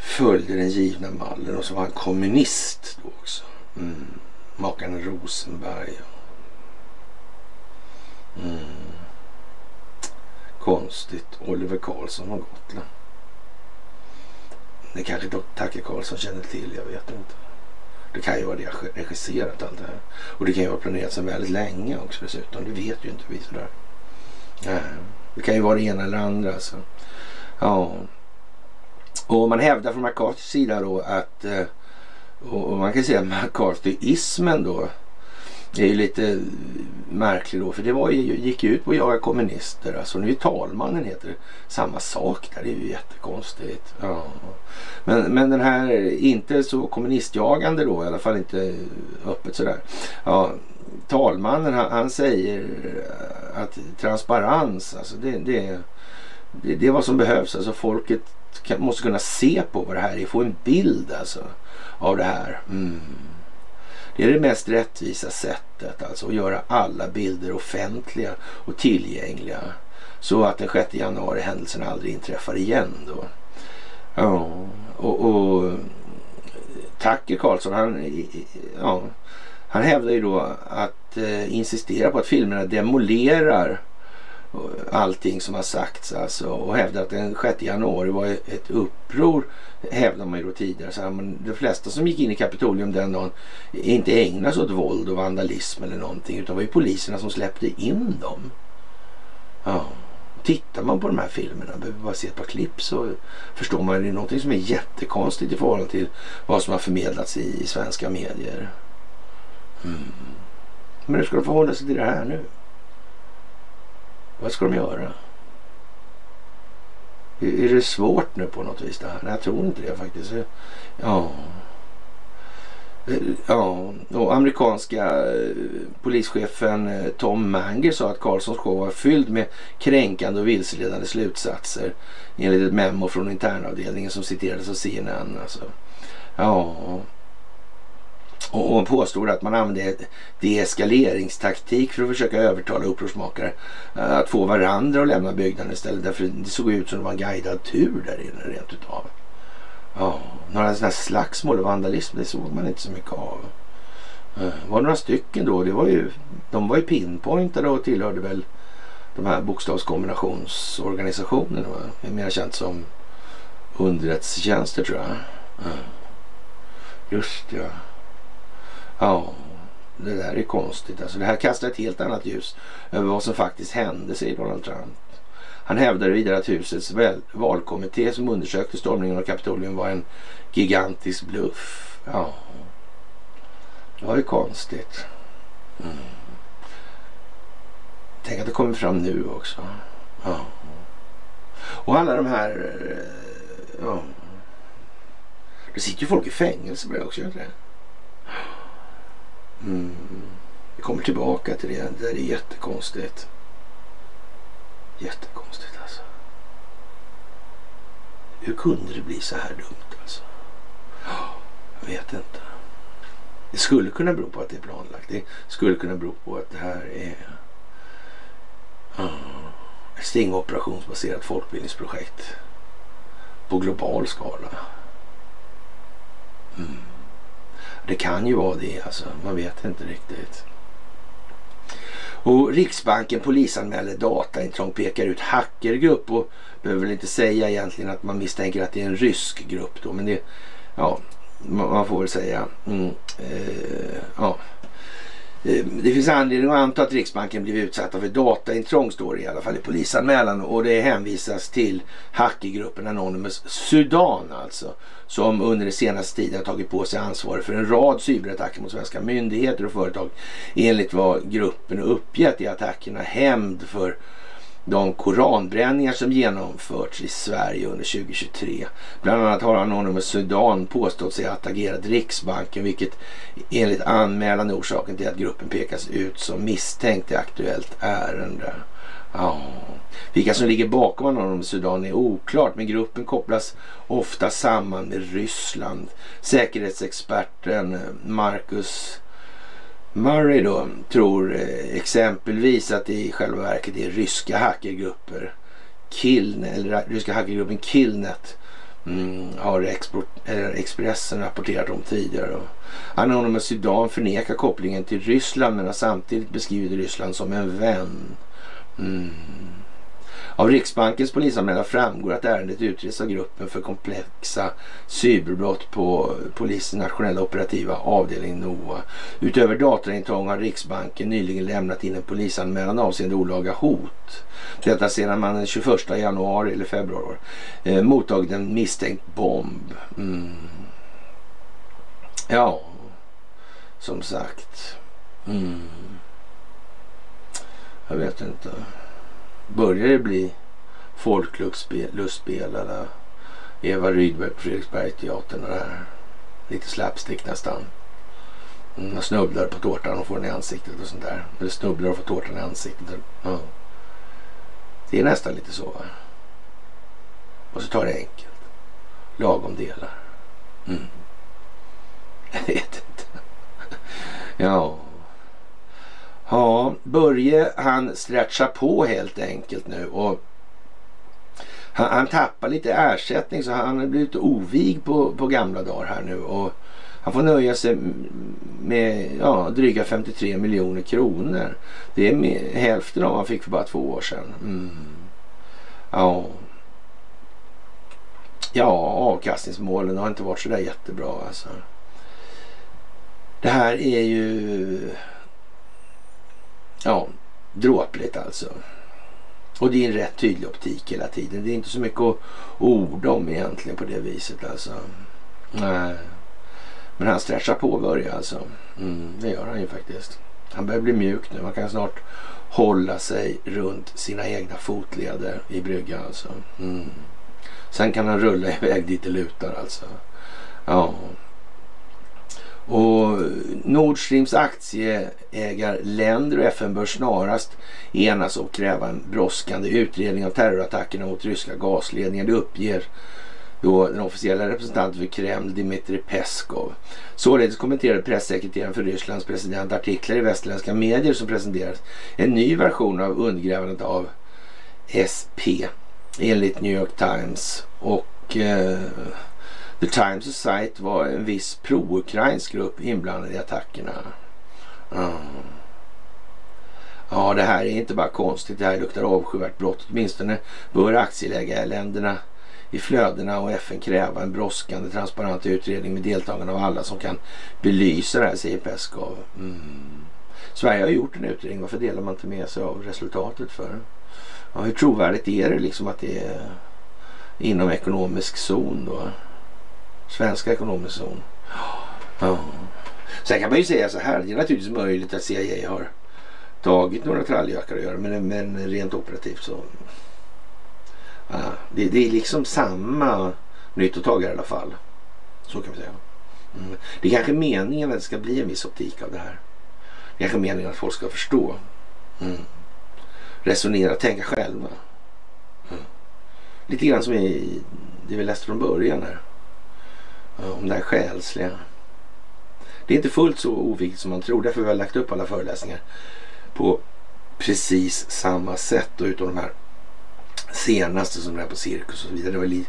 följde den givna mallen. Och så var han kommunist då också. Mm. Makan Rosenberg. Mm. Konstigt. Oliver Carlson från Gotland. Det kanske Tucker Carlson känner till, jag vet inte. Det kan ju vara det regisserat allt det här. Och det kan ju vara planerat sedan väldigt länge också dessutom. Det vet ju inte vi sådär. Nej. Det kan ju vara det ena eller andra alltså. Ja. Och man hävdar från McCarthys sida då att... Och man kan säga McCarthyismen då. Det är ju lite märkligt då. För det var ju, gick ju ut på att jaga kommunister. Alltså nu är talmannen heter det. Samma sak där. Det är ju jättekonstigt. Ja. Men, men den här inte så kommunistjagande då. I alla fall inte öppet sådär. Ja, talmannen han, han säger att transparens. Alltså det, det, det, det är vad som behövs. Alltså folket kan, måste kunna se på vad det här är. Få en bild alltså av det här. Mm. Det är det mest rättvisa sättet alltså att göra alla bilder offentliga och tillgängliga så att den sjätte januari händelsen aldrig inträffar igen då. Ja, och, och Tucker Carlson han, ja, han hävdar ju då att eh, insistera på att filmerna demolerar allting som har sagts alltså, och hävdar att den sjätte januari var ett uppror hävdar man ju då tidigare så här, men de flesta som gick in i Kapitolium den dagen inte ägnade sig åt våld och vandalism eller någonting utan var ju poliserna som släppte in dem. Ja. Tittar man på de här filmerna behöver bara se ett par klipp så förstår man att det är någonting som är jättekonstigt i förhållande till vad som har förmedlats i svenska medier. Mm. Men hur ska de förhålla sig till det här nu? Vad ska de göra? Är det svårt nu på något vis det här? Nej, jag tror inte det faktiskt. Ja. Ja. Och amerikanska polischefen Tom Manger sa att Carlsons show var fylld med kränkande och vilseledande slutsatser enligt ett memo från internavdelningen som citerades av C N N. Alltså. Ja. Och hon påstod att man använde deeskaleringstaktik för att försöka övertala upprorsmakare att få varandra att lämna byggnaden istället. Därför det såg ut som det var en guidad tur där inne rent utav. Ja, några sådana slagsmål och vandalism, det såg man inte så mycket av. Det var några stycken då, det var ju, de var ju pinpointade och tillhörde väl de här bokstavskombinationsorganisationerna. Det är mer känt som underrättelsetjänster tror jag. Just ja. Ja, det där är konstigt. Alltså, det här kastar ett helt annat ljus över vad som faktiskt hände, säger Donald Trump. Han hävdade vidare att husets valkommitté som undersökte stormningen av Kapitolium var en gigantisk bluff. Ja, det var ju konstigt. Mm. Tänk att det kommer fram nu också. Ja. Och alla de här... Ja. Det sitter ju folk i fängelse på det också, gör det? Mm. Vi kommer tillbaka till det. Det där är jättekonstigt. Jättekonstigt alltså. Hur kunde det bli så här dumt alltså? Jag vet inte. Det skulle kunna bero på att det är planlagt. Det skulle kunna bero på att det här är ett stingoperationsbaserat folkbildningsprojekt på global skala. Mm. Det kan ju vara det alltså, man vet inte riktigt. Och Riksbanken polisanmäler dataintrång, pekar ut hackergrupp, och behöver väl inte säga egentligen att man misstänker att det är en rysk grupp då, men det, ja, man får väl säga mm, eh, ja. Det finns anledning att anta att Riksbanken blev utsatta för dataintrång, står det i alla fall i polisanmälan, och det hänvisas till hackergruppen Anonymous Sudan alltså, som under det senaste tiden har tagit på sig ansvar för en rad cyberattacker mot svenska myndigheter och företag. Enligt vad gruppen uppgett är attackerna hämnd för de koranbränningar som genomförts i Sverige under tjugo tjugotre. Bland annat har Anonymous Sudan påstått sig att agerat Riksbanken, vilket enligt anmälan är orsaken till att gruppen pekas ut som misstänkt i aktuellt ärende. Ja. Vilka som ligger bakom Anonymous Sudan är oklart, men gruppen kopplas ofta samman med Ryssland. Säkerhetsexperten Marcus Murray då tror exempelvis att det i själva verket är ryska hackergrupper Killn, eller ryska hackergruppen Killnet, mm, har export, Expressen rapporterat om tidigare. Anonymous Sudan förnekar kopplingen till Ryssland, men har samtidigt beskrivit Ryssland som en vän. Mm. Av Riksbankens polisanmälan framgår att ärendet utreds av gruppen för komplexa cyberbrott på polisens nationella operativa avdelning NOA. Utöver dataintrång har Riksbanken nyligen lämnat in en polisanmälan avseende olaga hot. Detta sedan man den tjugoförsta januari eller februari eh, mottagit en misstänkt bomb. Mm. Ja, som sagt. Mm. Jag vet inte. Börjar det bli folklustspel eller Eva Rydberg på Fredriksbergteatern och det här? Lite slapstick nästan. Man snubblar på tårtan och får den i ansiktet och sånt där. Eller snubblar och får tårtan i ansiktet. Ja. Det är nästan lite så, va? Och så tar det enkelt. Lagom delar. Mm. Jag vet inte. Ja... Ja, Börje han stretchar på helt enkelt nu, och han, han tappar lite ersättning, så han har blivit ovig på, på gamla dagar här nu, och han får nöja sig med ja, dryga femtiotre miljoner kronor. Det är med, hälften av vad han fick för bara två år sedan. Mm. Ja. ja, avkastningsmålen har inte varit så där jättebra alltså. Det här är ju... Ja, dråpligt alltså. Och det är en rätt tydlig optik hela tiden. Det är inte så mycket att orda om egentligen på det viset alltså. Nej. Men han stretchar på Börje alltså. Mm, det gör han ju faktiskt. Han börjar bli mjuk nu. Man kan snart hålla sig runt sina egna fotleder i bryggan alltså. Mm. Sen kan han rulla iväg dit det lutar alltså. Ja. Och Nord Streams aktieägarländer och F N bör snarast enas och kräva en brådskande utredning av terrorattackerna mot ryska gasledningar. Det uppger då den officiella representanten för Kreml, Dmitri Peskov. Således kommenterade presssekreteraren för Rysslands president artiklar i västerländska medier som presenteras en ny version av undergrävandet av S P enligt New York Times och... Eh, The Times Society var en viss pro-ukrainsk grupp inblandad i attackerna. Mm. Ja, det här är inte bara konstigt. Det här luktar avskyvärt brott. Åtminstone bör aktieägarländerna i flödena och F N kräva en brådskande, transparent utredning med deltagarna av alla som kan belysa det här, säger Peskov. Mm. Sverige har gjort en utredning. Varför delar man inte med sig av resultatet för? Ja, hur trovärdigt är det liksom att det är inom ekonomisk zon då? Svenska ekonomisk zon. Ja. Sen kan man ju säga så här, det är naturligtvis möjligt att C I A har tagit några tralljökar att göra, men, men rent operativt så ja, det, det är liksom samma nyttotagare i alla fall, så kan vi säga. Mm. Det är kanske meningen att det ska bli en viss optik av det här. Det är kanske meningen att folk ska förstå. Mm. Resonera, tänka själva. Mm. Lite grann som i det vi läste från början här. Om det här själsliga. Det är inte fullt så oviktigt som man tror. Därför har vi lagt upp alla föreläsningar på precis samma sätt. Och utom de här senaste som det här på cirkus och så vidare. Det, var li,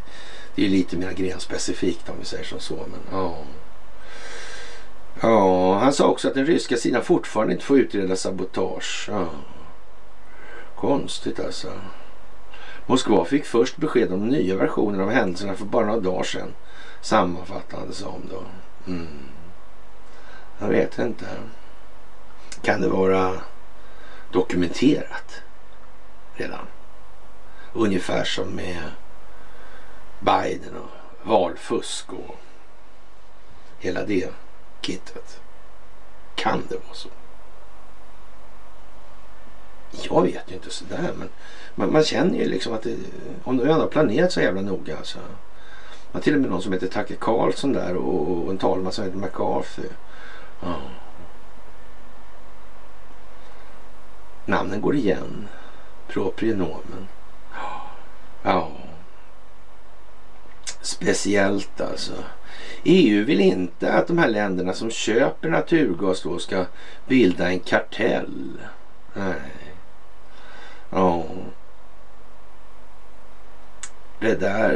det är ju lite mer grenspecifikt om vi säger som så. Men ja. Ja, han sa också att den ryska sidan fortfarande inte får utreda sabotage. Ja. Konstigt alltså. Moskva fick först besked om den nya versionen av händelserna för bara några dagar sedan. Sammanfattades om då. Mm. Jag vet inte. Kan det vara dokumenterat redan? Ungefär som med Biden och valfusk och hela det kittet. Kan det vara så? Jag vet ju inte sådär, men man, man känner ju liksom att det, om de ändå har planerat så jävla noga alltså. Man till och med någon som heter Tucker Carlson där och, och en talman som heter McCarthy. Ja. Namnen går igen. Proprionomen. Ja. Speciellt alltså. E U vill inte att de här länderna som köper naturgas då ska bilda en kartell. Nej. Ja. Det där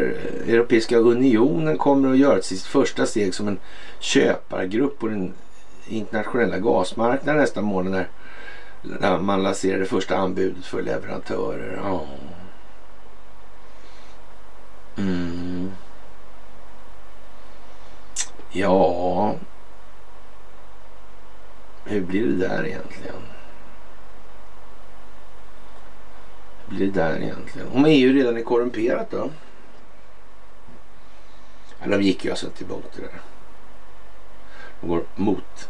Europeiska unionen kommer att göra sitt första steg som en köpargrupp på den internationella gasmarknaden nästa månad när, när man lanserar det första anbudet för leverantörer. Ja. Mm. Ja. Hur blir det där egentligen? Hur blir det där egentligen? Om E U redan är korrumperat då? Ja, de gick ju alltså tillbaka till det där. De går mot,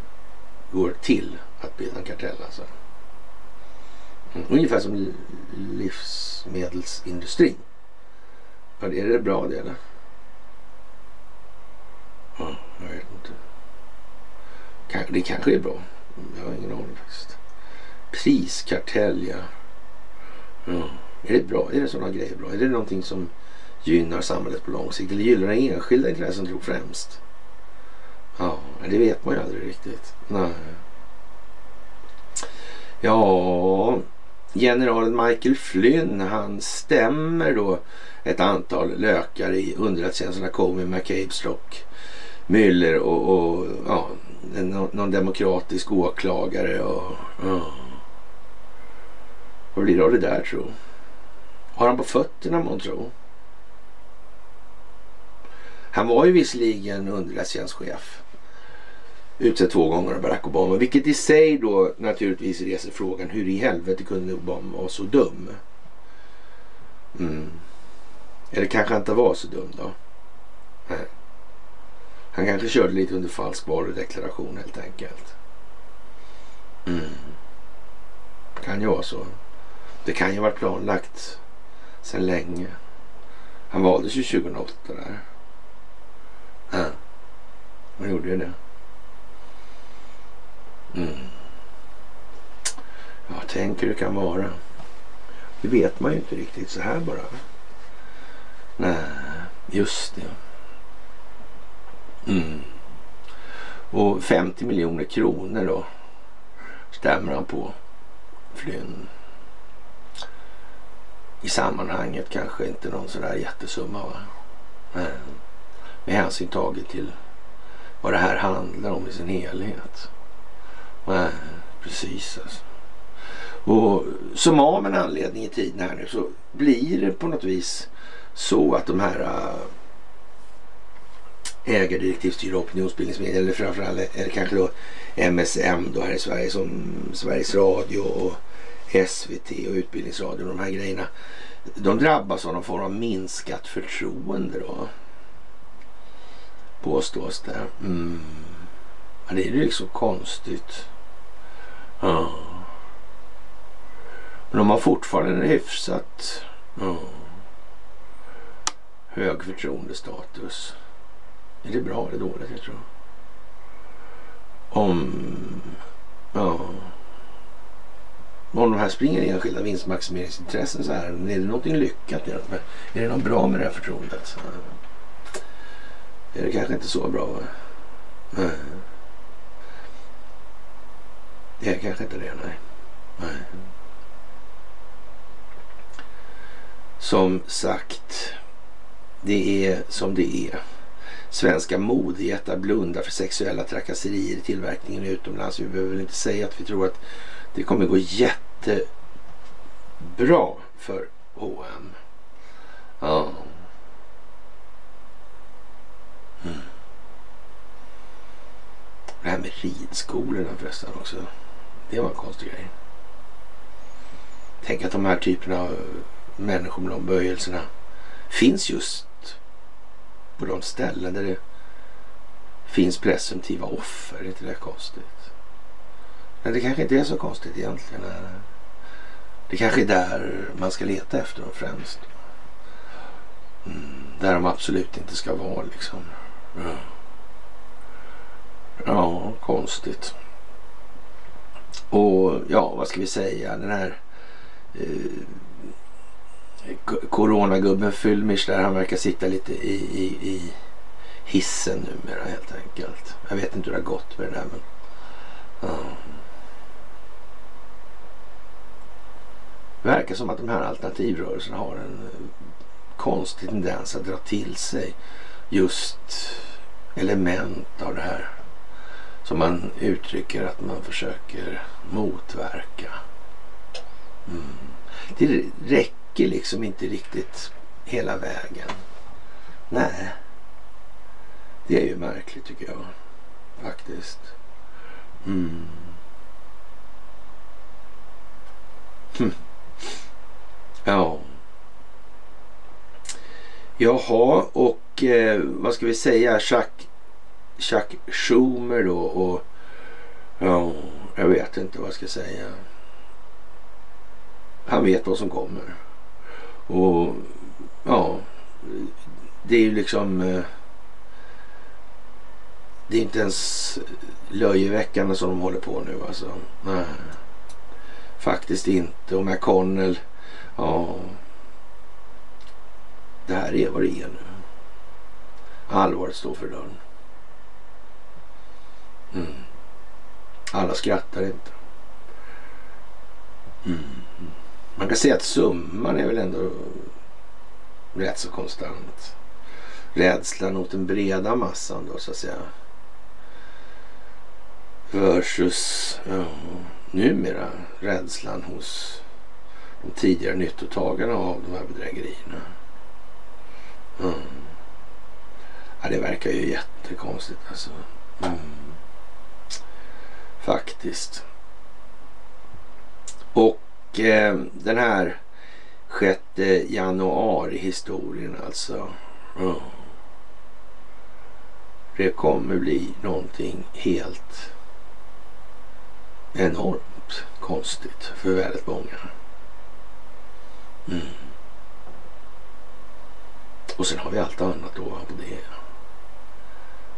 går till att bilda en kartell alltså. Ungefär som livsmedelsindustrin. Ja, är det bra det eller? Ja, jag vet inte. Det kanske är bra. Jag har ingen aning faktiskt. Priskartell, ja. Mm. Är det bra? Är det sådana grejer bra? Är det någonting som gynnar samhället på lång sikt? Eller gynnar den enskilda intressen tror främst? Ja, det vet man ju aldrig riktigt. Nej. Ja, generalen Michael Flynn, han stämmer då ett antal lökar i underrättelsetjänsterna Comey, McCabe, Strock, Müller och, och ja, någon, någon demokratisk åklagare och... Ja. Vad blir det av det där tro? Har han på fötterna man tror? Han var ju visserligen underrättelsetjänstchef. Utsett två gånger av Barack Obama. Vilket i sig då naturligtvis reser frågan. Hur i helvete kunde Obama vara så dum? Mm. Eller kanske inte var så dum då? Nej. Han kanske körde lite under falsk varudeklaration helt enkelt. Mm. Kan ju vara så. Det kan ju ha varit planlagt sedan länge. Han valdes ju tjugohundraåtta där. Ja. Han gjorde ju det. Mm. Ja, tänk hur det kan vara. Det vet man ju inte riktigt så här bara. Nej, just det. Mm. Och femtio miljoner kronor då. Stämmer han på Flynn. I sammanhanget kanske inte någon sån där jättesumma va. Men med hänsyn taget till vad det här handlar om i sin helhet. Nej, precis alltså. Och som av en anledning i tiden här nu så blir det på något vis så att de här ägardirektivstyrda opinionsbildningsmedier eller framförallt eller kanske då M S M då här i Sverige som Sveriges Radio och S V T och Utbildningsradion och de här grejerna de drabbas av någon form av minskat förtroende då påstås det. Mm. Ja, det är ju liksom konstigt. Ja. Men de har fortfarande hyfsat ja. Hög förtroendestatus. Är det bra eller dåligt jag tror? Om ja. Om de här springer i enskilda vinstmaximeringsintressen så här, är det någonting lyckat? Är det något bra med det här förtroendet? Är det kanske inte så bra? Nej. Det är kanske inte det, nej. Nej. Som sagt, det är som det är. svenska modigheter blundar för sexuella trakasserier i tillverkningen utomlands. Vi behöver väl inte säga att vi tror att det kommer gå jättebra för H och M. Ja. Mm. Det här med ridskolorna förresten också. Det var en konstig grej. Tänk att de här typerna av människor med de böjelserna finns just på de ställen där det finns presumtiva offer. Det är inte det konstigt? Men det kanske inte är så konstigt egentligen. Det kanske är där man ska leta efter dem främst. Mm, där de absolut inte ska vara liksom. Mm. Ja, konstigt. Och ja, vad ska vi säga? Den här eh, coronagubben Füllmich där, han verkar sitta lite i, i, i hissen numera helt enkelt. Jag vet inte hur det har gått med det där, men ja. Det verkar som att de här alternativrörelserna har en konstig tendens att dra till sig just element av det här som man uttrycker att man försöker motverka. Mm. Det räcker liksom inte riktigt hela vägen. Nej. Det är ju märkligt tycker jag. Faktiskt. Mm. Hm. Ja. Jaha, och eh, vad ska vi säga, Jacques, Jacques Schumer då, och ja, jag vet inte vad jag ska säga. Han vet vad som kommer. Och ja, det är ju liksom eh, det är inte ens löjeväckande som de håller på nu alltså. Nej. Faktiskt inte. Och McConnell, ja, det här är vad det är nu. Allvaret står för dörren. Mm. Alla skrattar inte. Mm. Man kan säga att summan är väl ändå rätt så konstant. Rädslan åt den breda massan då så att säga. Versus ja, numera rädslan hos de tidigare nyttotagarna av de här bedrägerierna. Mm. Ja, det verkar ju jättekonstigt alltså. Mm. Faktiskt. Och eh, den här sjätte januari historien alltså. Mm. Det kommer bli någonting helt enormt konstigt för väldigt många. Mm. Och sen har vi allt annat ovanpå det.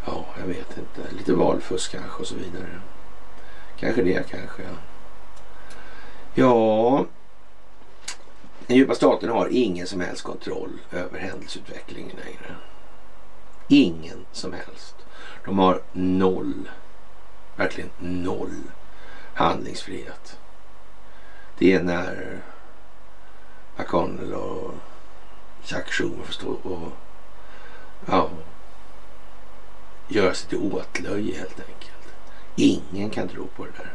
Ja, jag vet inte. Lite valfusk kanske och så vidare. Kanske det, kanske. Ja. Den djupa staten har ingen som helst kontroll över händelseutvecklingen längre. Ingen som helst. De har noll. Verkligen noll. Handlingsfrihet. Det är när McConnell och Jacques Schumer förstår och ja, göra sig till åtlöje helt enkelt. Ingen kan tro på det där.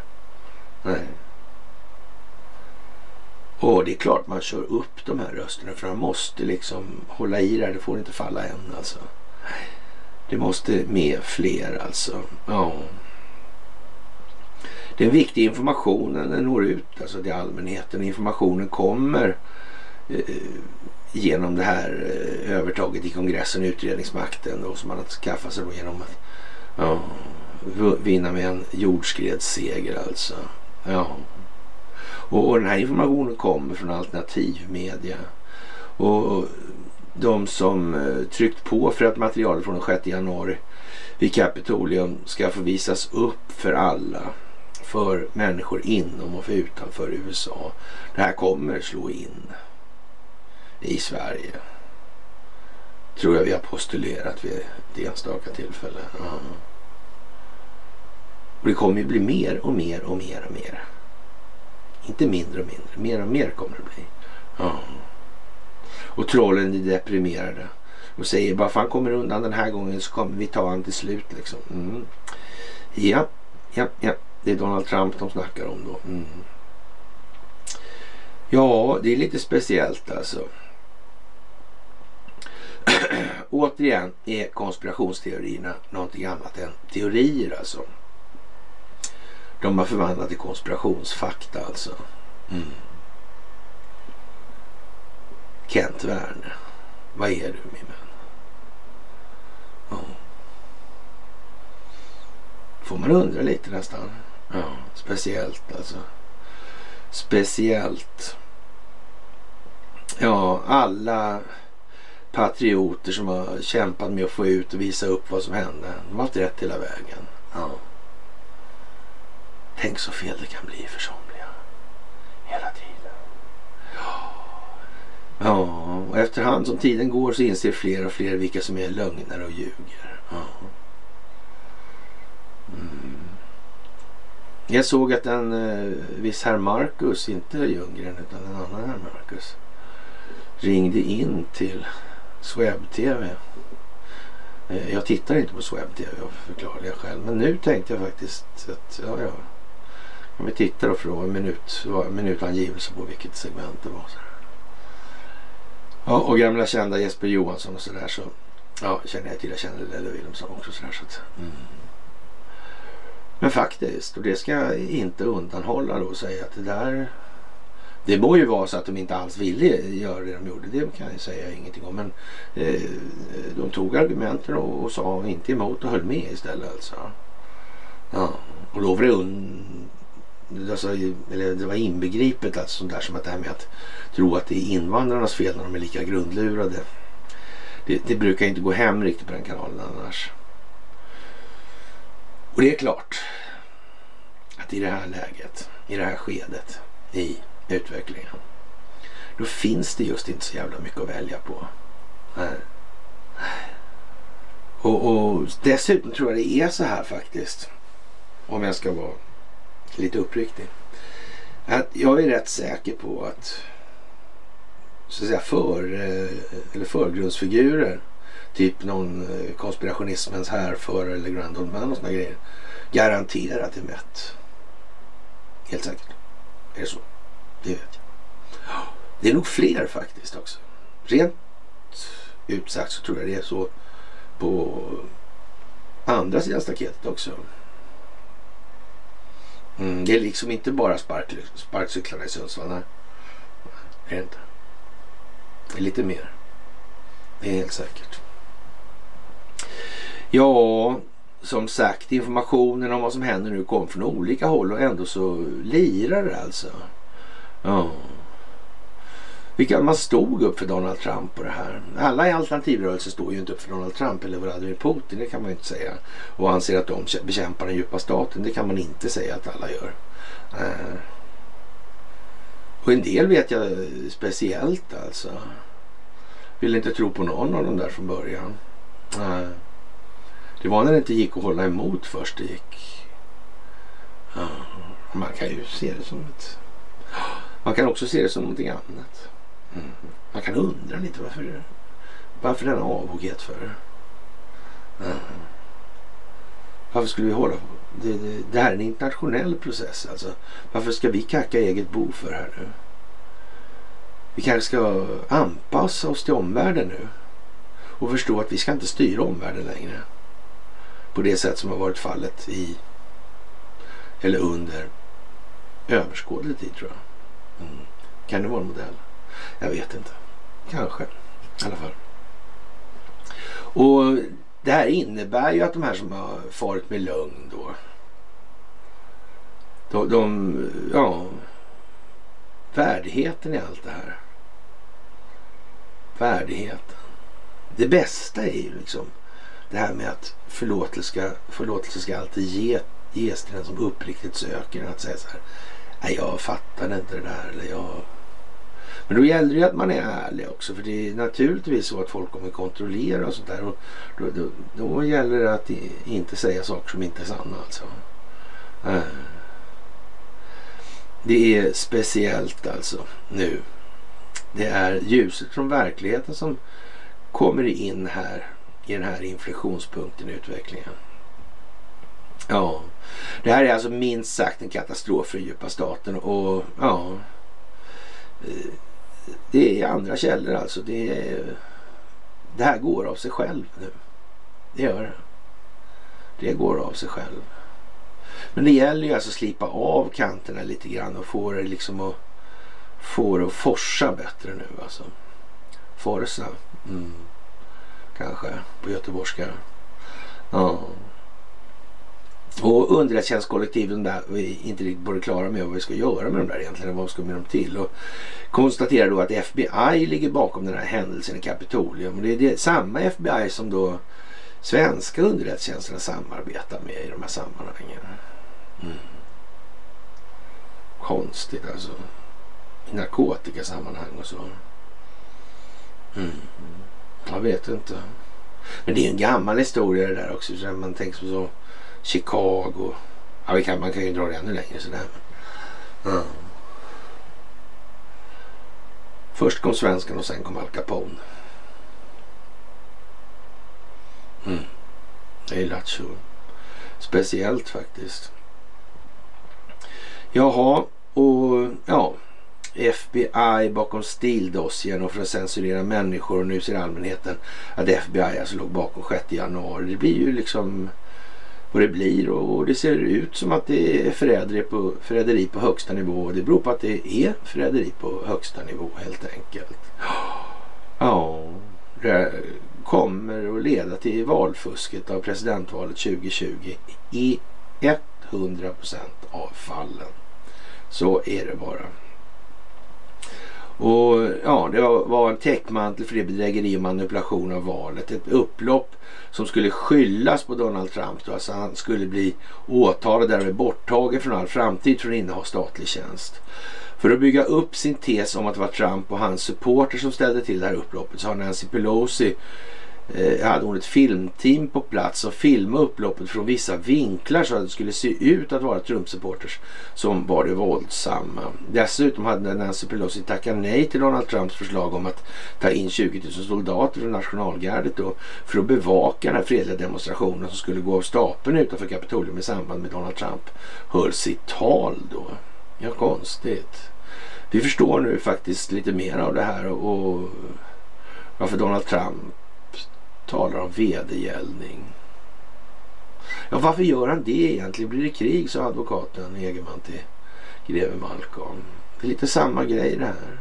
Nej. Och det är klart man kör upp de här rösterna för man måste liksom hålla i det här. Det får inte falla än alltså. Det måste med fler alltså. Ja. Den viktiga informationen den når ut alltså till allmänheten. Informationen kommer eh, genom det här övertaget i kongressen, utredningsmakten då, som man har skaffat sig då genom att ja, vinna med en jordskredsseger alltså. Ja. Och, och den här informationen kommer från alternativmedia och de som tryckt på för att materialet från den sjätte januari vid Kapitolium ska förvisas upp för alla, för människor inom och för utanför U S A. Det här kommer slå in i Sverige. Tror jag vi har postulerat vid ett enstaka tillfälle. Mm. Och det kommer ju bli mer och mer och mer och mer. Inte mindre och mindre. Mer och mer kommer det bli. Mm. Och trollen är deprimerade. och säger bara fan kommer undan den här gången så kommer vi ta han till slut liksom. Mm. Ja, ja, ja. Det är Donald Trump de snackar om då. Mm. Ja, det är lite speciellt alltså. Återigen är konspirationsteorierna någonting annat än teorier alltså. De har förvandlat till konspirationsfakta alltså. Mm. Kent Werner, vad är du min vän? Ja. Får man undra lite nästan. Ja, speciellt alltså. Speciellt. Ja, alla patrioter som har kämpat med att få ut och visa upp vad som hände. De har haft rätt hela vägen. Ja. Tänk så fel det kan bli för somliga. Hela tiden. Ja. Ja, och efterhand som tiden går så inser fler och fler vilka som är lögnare och ljuger. Ja. Mm. Jag såg att en eh, viss herr Marcus, inte Ljunggren utan en annan herr Marcus, ringde in till Sweb T V. eh, jag tittar inte på Sweb T V, jag förklarar det själv, men nu tänkte jag faktiskt att ja, ja. Om vi tittar då för en minut, minutangivelse på vilket segment det var så. Ja, och gamla kända Jesper Johansson och sådär så ja, känner jag till, jag känner Lelle Wilhelmsson också sådär så att mm. Men faktiskt, och det ska jag inte undanhålla då och säga att det där, det må ju vara så att de inte alls ville göra det de gjorde, det kan jag säga ingenting om, men eh, de tog argumenten och, och sa inte emot och höll med istället alltså. Ja, och då var det un, alltså, eller det var inbegripet alltså, sånt där som att det här med att tro att det är invandrarnas fel när de är lika grundlurade, det, det brukar inte gå hem riktigt på den kanalen annars. Och det är klart att i det här läget, i det här skedet i utvecklingen, då finns det just inte så jävla mycket att välja på. Nej. Och, och dessutom tror jag det är så här faktiskt, om jag ska vara lite uppriktig, att jag är rätt säker på att så att säga för, eller förgrundsfigurer typ någon konspirationismens härförare eller Grand Old Man och såna grejer garanterat är mätt. Helt säkert är det så, det vet jag. Det är nog fler faktiskt också, rent utsagt så tror jag det är så på andra sidan staketet också. Mm, det är liksom inte bara spark, sparkcyklarna i Sundsvall, nej. Det är det inte, det är lite mer, det är helt säkert. Ja, som sagt, informationen om vad som händer nu kom från olika håll och ändå så lirar det alltså. Ja. Vilka man stod upp för Donald Trump och det här. Alla i alternativrörelser står ju inte upp för Donald Trump eller Vladimir Putin, det kan man ju inte säga. Och anser att de bekämpar den djupa staten, det kan man inte säga att alla gör. Och en del vet jag speciellt alltså. Vill inte tro på någon av dem där från början. Det var när det inte gick att hålla emot först det gick. Ja, man kan ju se det som ett... Man kan också se det som någonting annat. Mm. Man kan undra lite varför, varför den avhåghet för. Mm. Varför skulle vi hålla på? Det, det, det här är en internationell process alltså. Varför ska vi kacka eget bo för här nu? Vi kanske ska anpassa oss till omvärlden nu. Och förstå att vi ska inte styra omvärlden längre. På det sätt som har varit fallet i eller under överskådlig tid tror jag. Mm. Kan det vara en modell? Jag vet inte. Kanske. I alla fall. Och det här innebär ju att de här som har farit med lögn då. De, de ja. Värdigheten i allt det här. Värdigheten. Det bästa är ju liksom det här med att förlåtelse ska, förlåtelse ska alltid ge, ges till den som uppriktigt söker, att säga så här, nej jag fattade inte det där eller jag... Men då gäller det ju att man är ärlig också, för det är naturligtvis så att folk kommer kontrollera och sånt där, och då, då, då gäller det att inte säga saker som inte är sanna alltså. Det är speciellt alltså nu. Det är ljuset från verkligheten som kommer det in här i den här inflationspunkten i utvecklingen. Ja, det här är alltså minst sagt en katastrof för djupa staten, och ja, det är andra källor alltså. Det, är, det här går av sig själv nu. Det gör det. Det går av sig själv. Men det gäller ju alltså att slipa av kanterna lite grann och få det liksom att få det att forsa bättre nu alltså. Forsa. Mm. Kanske på göteborgska. Ja. Och underrättelsetjänstkollektiven där vi inte riktigt borde klara med vad vi ska göra med dem där egentligen, vad ska vi med dem till, och konstaterar då att F B I ligger bakom den här händelsen i Kapitolium, och det är det, samma F B I som då svenska underrättelsetjänsterna samarbetar med i de här sammanhangen. Mm. Konstigt alltså, i narkotikasammanhang och så. Mm. Jag vet inte, men det är ju en gammal historia det där också, så man tänker så Chicago. Ja, vi kan, man kan ju dra det ännu längre sådär. Mm. Först kom svenskan och sen kom Al Capone. Mm. Det är lattjo. Speciellt faktiskt. Jaha, och ja, F B I bakom Steele-dossien och för att censurera människor, och nu ser allmänheten att F B I alltså låg bakom sjätte januari. Det blir ju liksom och det blir, och det ser ut som att det är förräderi på, förräderi på högsta nivå, och det beror på att det är förräderi på högsta nivå helt enkelt. Ja, det kommer att leda till valfusket av presidentvalet tjugo tjugo i hundra procent av fallen. Så är det bara. Och ja, det var en täckmantel för det bedrägeri och manipulation av valet. Ett upplopp som skulle skyllas på Donald Trump då, alltså han skulle bli åtalad där med borttagen från all framtid för att inneha statlig tjänst. För att bygga upp sin tes om att det var Trump och hans supporter som ställde till det här upploppet, så har Nancy Pelosi eh, hade hon ett filmteam på plats och filmade upploppet från vissa vinklar så att det skulle se ut att vara Trump-supporters som var det våldsamma. Dessutom hade Nancy Pelosi tackat nej till Donald Trumps förslag om att ta in tjugo tusen soldater från nationalgardet då, för att bevaka den här fredliga demonstrationen som skulle gå av stapeln utanför Kapitolium i samband med Donald Trump höll sitt tal då. Ja, konstigt. Vi förstår nu faktiskt lite mer av det här, och, och varför Donald Trump talar om vedergällning. Ja, varför gör han det egentligen? Blir det krig, sa advokaten Egerman till greve Malcolm. Det är lite samma grej det här.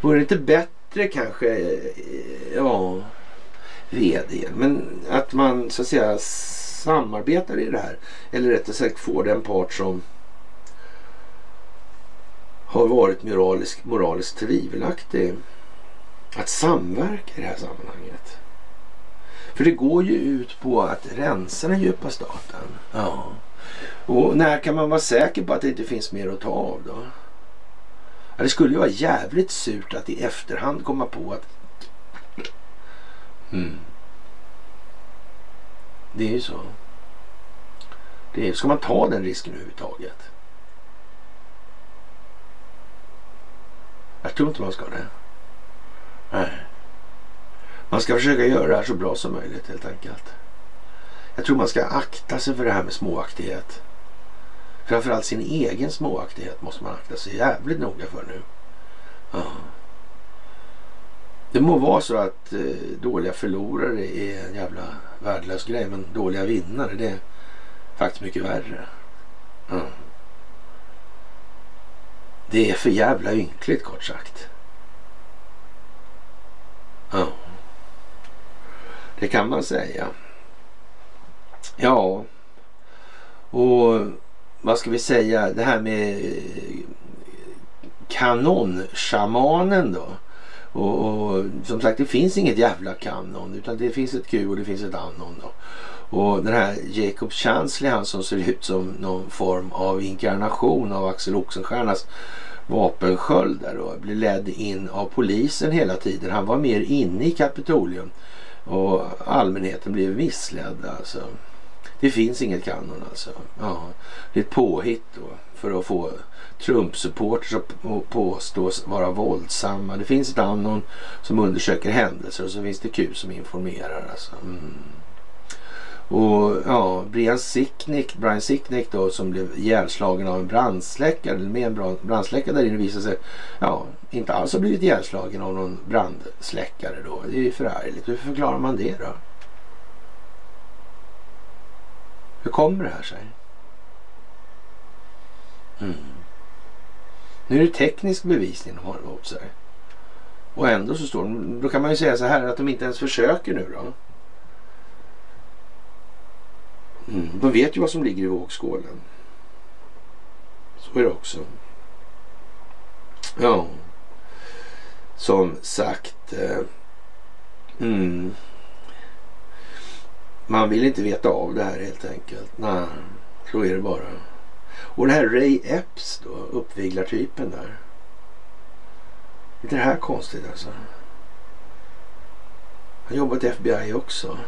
Vore det inte bättre kanske, ja, vedergällning, men att man så att säga samarbetar i det här, eller rättare sagt får den part som har varit moralisk, moraliskt tvivelaktig att samverka i det här sammanhanget. För det går ju ut på att rensa den djupa staten. Ja. Och när kan man vara säker på att det inte finns mer att ta av då? Ja, det skulle ju vara jävligt surt att i efterhand komma på att mm. det är ju så. Det är, ska man ta den risken överhuvudtaget? Jag tror inte man ska det. Nej. Man ska försöka göra det här så bra som möjligt helt enkelt. Jag tror man ska akta sig för det här med småaktighet. Framförallt sin egen småaktighet måste man akta sig jävligt noga för nu. Ja. Det må vara så att eh, dåliga förlorare är en jävla värdelös grej, men dåliga vinnare, det är faktiskt mycket värre. Mm. Det är för jävla ynkligt kort sagt. Ja. Det kan man säga. Ja. Och vad ska vi säga, det här med kanonshamanen då. Och, och som sagt, det finns inget jävla kanon, utan det finns ett Q och det finns ett anon då. Och den här Jacob Chansley, han som ser ut som någon form av inkarnation av Axel Oxenstiernas vapensköld där då, blev ledd in av polisen hela tiden. Han var mer inne i Kapitolium och allmänheten blev missledd alltså. Det finns inget kanon alltså. Ja, det är ett påhitt då för att få Trump-supporters att påstås vara våldsamma. Det finns ibland någon som undersöker händelser och så finns det Q som informerar alltså. Mm. Och ja, Brian Sicknick, Brian Sicknick då, som blev ihjälslagen av en brandsläckare, med en brandsläckare där inne, visade sig ja, inte alls ha blivit ihjälslagen av någon brandsläckare då. Det är ju förärligt. Hur förklarar man det då? Hur kommer det här sig? Mm. Nu är det teknisk bevisning de har emot sig. Och ändå så står de, då kan man ju säga så här att de inte ens försöker nu då. Mm. De vet ju vad som ligger i vågskålen. Så är det också. Ja. Som sagt. Eh, mm. Man vill inte veta av det här helt enkelt. Nej, så är det bara. Och det här Ray Epps då, uppviglartypen där. Är inte det här konstigt alltså? Han jobbat i F B I också.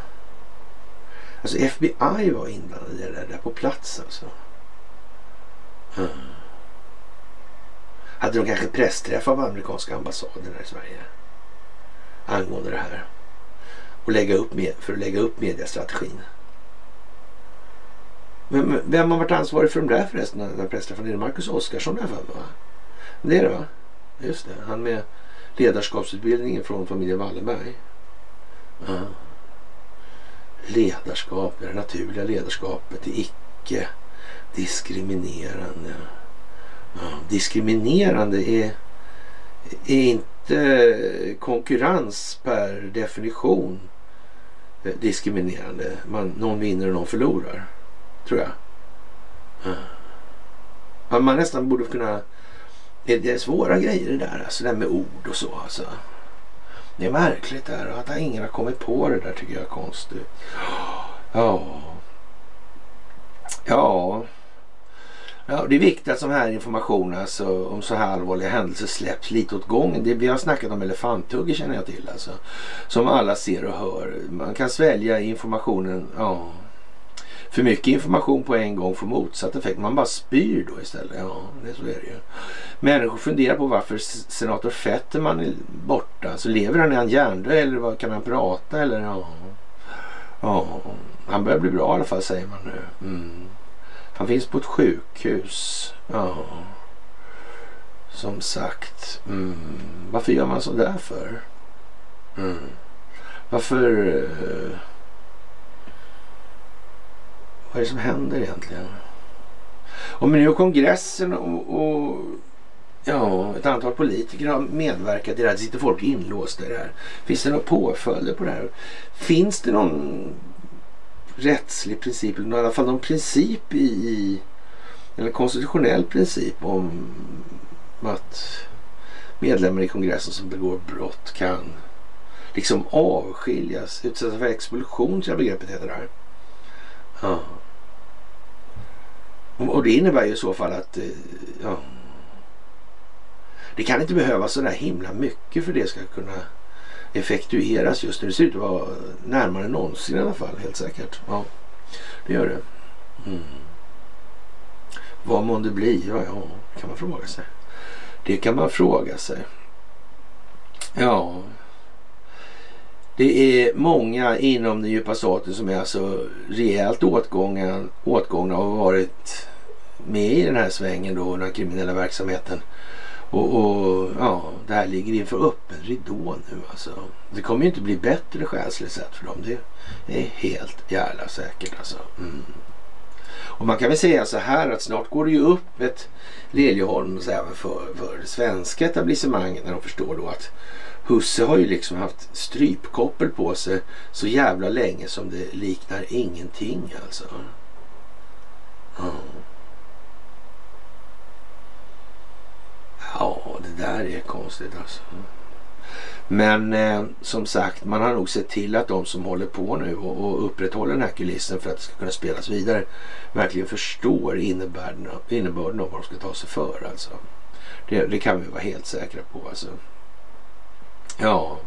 Alltså F B I var inblandade i det där, där på plats alltså. Mm. Hade de kanske pressträff av amerikanska ambassaden här i Sverige angående det här? Och lägga upp med, för att lägga upp mediestrategin. Men vem har varit ansvarig för de där förresten? Den där pressträffen, är det Marcus Oskarsson där för mig, va? Det är det, va? Just det, han med ledarskapsutbildningen från familjen Wallenberg. Ja. Mm. Ledarskap, det naturliga ledarskapet, det icke-diskriminerande. Ja, diskriminerande är, är inte konkurrens per definition diskriminerande. Man, någon vinner och någon förlorar, tror jag. Ja. Man nästan borde kunna... Det är svåra grejer det där, alltså, det där med ord och så, alltså. Det är märkligt där och att ingen har kommit på det där tycker jag är konstigt. Ja. Ja. Ja, det är viktigt att sån här information alltså, om så här allvarliga händelser släpps lite åt gången. Det, vi har snackat om elefanthugger känner jag till alltså. Som alla ser och hör. Man kan svälja informationen, ja. För mycket information på en gång får motsatt effekt. Man bara spyr då istället. Ja, det så är det ju. Människor funderar på varför senator Fetterman är borta. Så lever han i en hjärndöd eller vad, kan han prata? Eller, ja. Ja, han börjar bli bra i alla fall säger man nu. Mm. Han finns på ett sjukhus. Ja. Som sagt. Mm. Varför gör man så där för? Mm. Varför... Uh, Vad är det som händer egentligen? Och men nu har kongressen och, och ja, ett antal politiker har medverkat i det här. Det sitter folk inlåsta i det här. Finns det några påföljder på det här? Finns det någon rättslig princip, eller i alla fall någon princip i, eller konstitutionell princip om att medlemmar i kongressen som begår brott kan liksom avskiljas, utsättas för expulsion, så begreppet heter det här. Ja. Och det innebär ju i så fall att ja, det kan inte behövas så där himla mycket för det ska kunna effektueras just nu. Det ser ut att vara närmare någonsin i alla fall, helt säkert. Ja, det gör det. Mm. Vad må det bli? Ja, ja, kan man fråga sig. Det kan man fråga sig. Ja. Det är många inom den djupa staten som är alltså rejält åtgången, åtgångna och har varit med i den här svängen då, den här kriminella verksamheten. Och, och ja, det här ligger inför öppen ridå nu alltså. Det kommer ju inte bli bättre själsligt sett för dem, det är helt jävla säkert alltså. Mm. Och man kan väl säga så här att snart går det ju upp ett Liljeholms även för, för det svenska etablissemanget när de förstår då att Husse har ju liksom haft strypkoppel på sig så jävla länge som det liknar ingenting alltså. Mm. Ja, det där är konstigt alltså. Men eh, som sagt, man har nog sett till att de som håller på nu och, och upprätthåller den här kulissen för att det ska kunna spelas vidare verkligen förstår innebörden av, innebörden av vad de ska ta sig för alltså. Det, det kan vi vara helt säkra på alltså. Ja,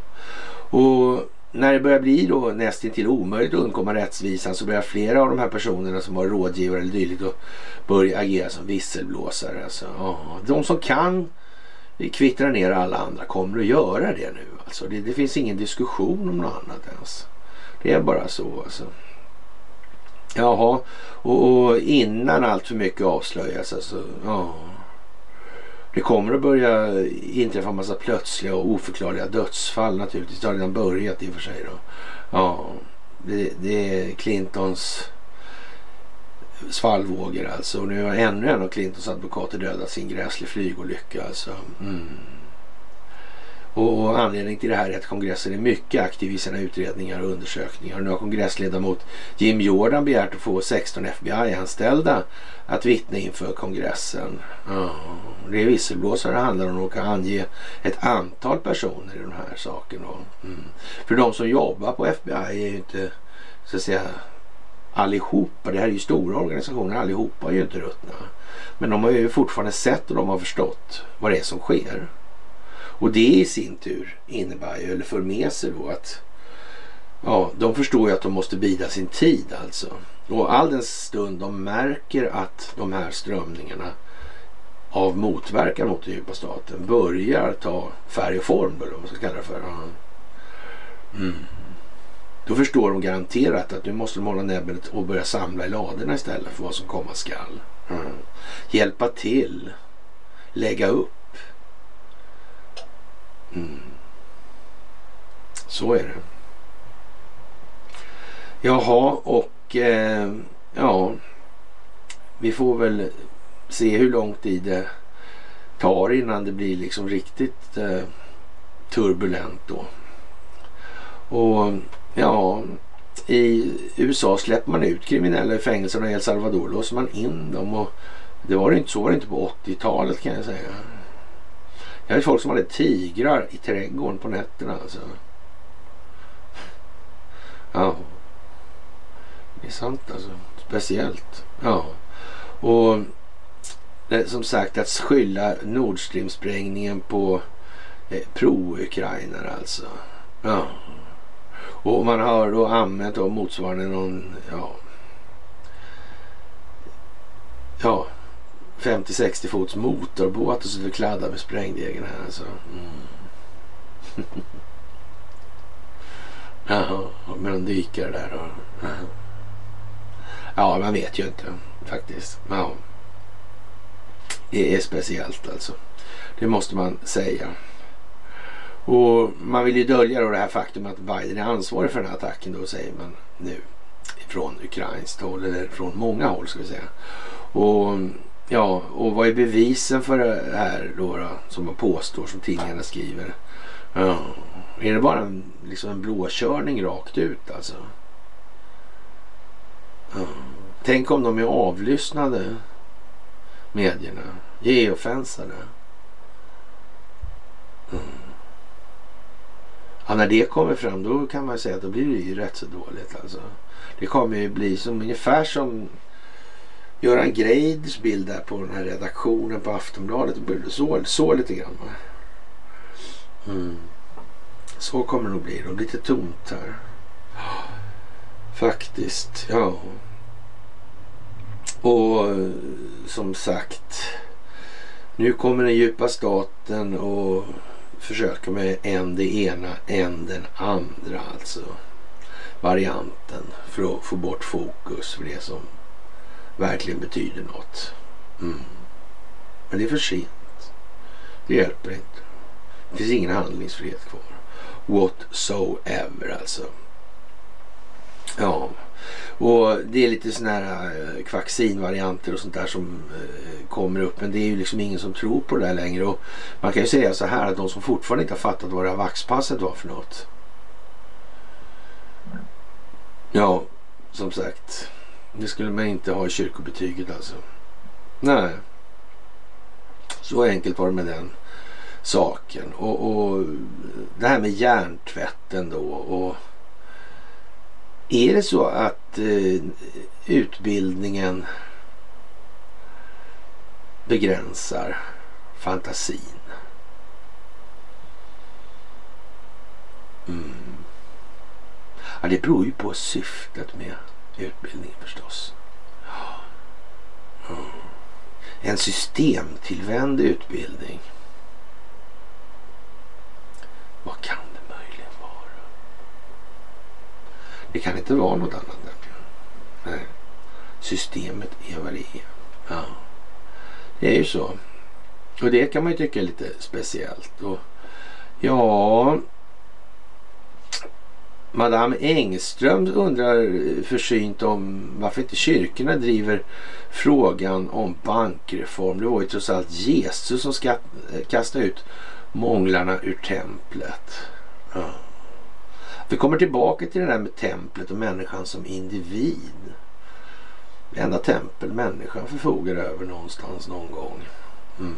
och när det börjar bli då nästan till omöjligt att undkomma rättvisan, så börjar flera av de här personerna som var rådgivare eller dylikt att börja agera som visselblåsare. Alltså, oh, de som kan kvittra ner alla andra kommer att göra det nu. Alltså. Det, det finns ingen diskussion om något annat ens. Det är bara så. Alltså. Jaha, och, och innan allt för mycket avslöjas, alltså, oh. Det kommer att börja inträffa en massa plötsliga och oförklarliga dödsfall naturligtvis. Det har redan börjat i och för sig då. Ja, det, det är Clintons svallvågor alltså. Och nu har ännu en av Clintons advokater dödat sin gräslig flygolycka alltså. Mm. Och, och anledningen till det här är att kongressen är mycket aktiv i sina utredningar och undersökningar. Och nu har kongressledamot Jim Jordan begärt att få sexton F B I-anställda att vittna inför kongressen. Oh, det är visselblåsare det handlar om, att ange ett antal personer i den här saken. Mm. För de som jobbar på F B I är ju inte, så att säga, allihopa. Det här är ju stora organisationer, allihopa är ju inte ruttna. Men de har ju fortfarande sett och de har förstått vad det är som sker. Och det i sin tur innebär ju, eller för med sig då, att ja, de förstår ju att de måste bida sin tid alltså. Och all den stund de märker att de här strömningarna av motverkan mot den djupa staten börjar ta färg och form, eller vad man ska kalla det för. Mm. Då förstår de garanterat att nu måste de hålla näbbet och börja samla i ladorna istället för vad som komma skall. Mm. Hjälpa till. Lägga upp. Mm. Så är det. Jaha, och eh, ja, vi får väl se hur lång tid det tar innan det blir liksom riktigt eh, turbulent då. Och ja, i U S A släpper man ut kriminella i fängelserna i El Salvador, låser man in dem, och det var det inte, så var det inte på åttiotalet kan jag säga. Jag hade folk som hade tigrar i trädgården på nätterna alltså. Ja. Det är sant alltså. Speciellt. Ja. Och det, som sagt, att skylla Nord Stream-sprängningen på eh, pro-ukrainare alltså. Ja. Och man har då använt då motsvarande någon, ja. Ja. femtio sextio fots motorbåt och så kladdar med sprängdegen här alltså. Mm. Jaha, men de dyker där och... Ja, man vet ju inte faktiskt. Ja. Det är speciellt alltså. Det måste man säga. Och man vill ju dölja då det här faktum att Biden är ansvarig för den här attacken då, säger man nu. Från ukrainskt håll, eller från många håll ska vi säga. Och... ja, och vad är bevisen för det här då, då som man påstår, som tidningarna skriver? Ja, är det bara en, liksom en blåkörning rakt ut alltså? Ja. Tänk om de är avlyssnade, medierna, geofensade. Mm. Ja, när det kommer fram då kan man säga att det blir ju rätt så dåligt alltså. Det kommer ju bli som ungefär som Göran Greiders bild där på den här redaktionen på Aftonbladet. Så, så lite grann. Mm. Så kommer det nog bli då. Lite tomt här. Faktiskt, ja. Och som sagt, nu kommer den djupa staten och försöker med en det ena, en den andra alltså. Varianten för att få bort fokus för det som verkligen betyder något. Mm. Men det är för sent. Det hjälper inte. Det finns ingen handlingsfrihet kvar. Whatsoever alltså. Ja. Och det är lite såna här äh, kvaccinvarianter och sånt där som äh, kommer upp. Men det är ju liksom ingen som tror på det där längre. Och man kan ju säga så här, att de som fortfarande inte har fattat vad det här vaxpasset var för något. Ja, som sagt, det skulle man inte ha i kyrkobetyget alltså. Nej. Så enkelt var det med den saken. Och, och det här med hjärntvätten då. Och är det så att eh, utbildningen begränsar fantasin? Mm. Ja, det beror ju på syftet med utbildningen förstås. Mm. En systemtillvänd utbildning. Vad kan det möjligen vara? Det kan inte vara något annat. Nej. Systemet är vad det är. Ja. Det är ju så. Och det kan man ju tycka är lite speciellt. Och ja... Madame Engström undrar försynt om varför inte kyrkorna driver frågan om bankreform. Det var ju trots allt Jesus som ska kasta ut månglarna ur templet. Ja. Vi kommer tillbaka till det där med templet och människan som individ. Det enda tempel människan förfogar över någonstans någon gång. Mm.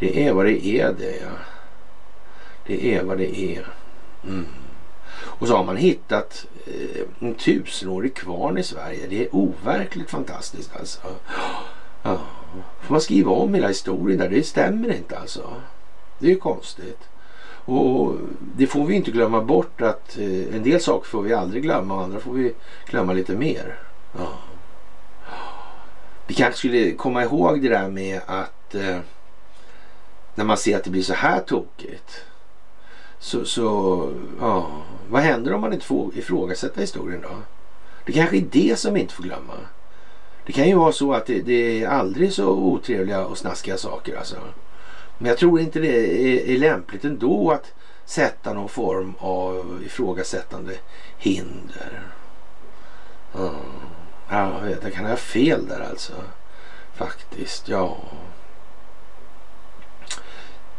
Det är vad det är det. Ja. Det är vad det är. Mm. Och så har man hittat eh, en tusenårig kvarn i Sverige. Det är overkligt fantastiskt alltså. Ja. Får man skriva om hela historien där? Det stämmer inte alltså. Det är ju konstigt. Och det får vi inte glömma bort att eh, en del saker får vi aldrig glömma och andra får vi glömma lite mer. Ja. Vi kanske skulle komma ihåg det där med att eh, när man ser att det blir så här tokigt. Så, så ja, vad händer om man inte får ifrågasätta historien då? Det kanske är det som vi inte får glömma. Det kan ju vara så att det, det är aldrig så otrevliga och snaskiga saker alltså. Men jag tror inte det är, är lämpligt ändå att sätta någon form av ifrågasättande hinder. Ja, jag vet, jag kan ha fel där alltså. Faktiskt, ja.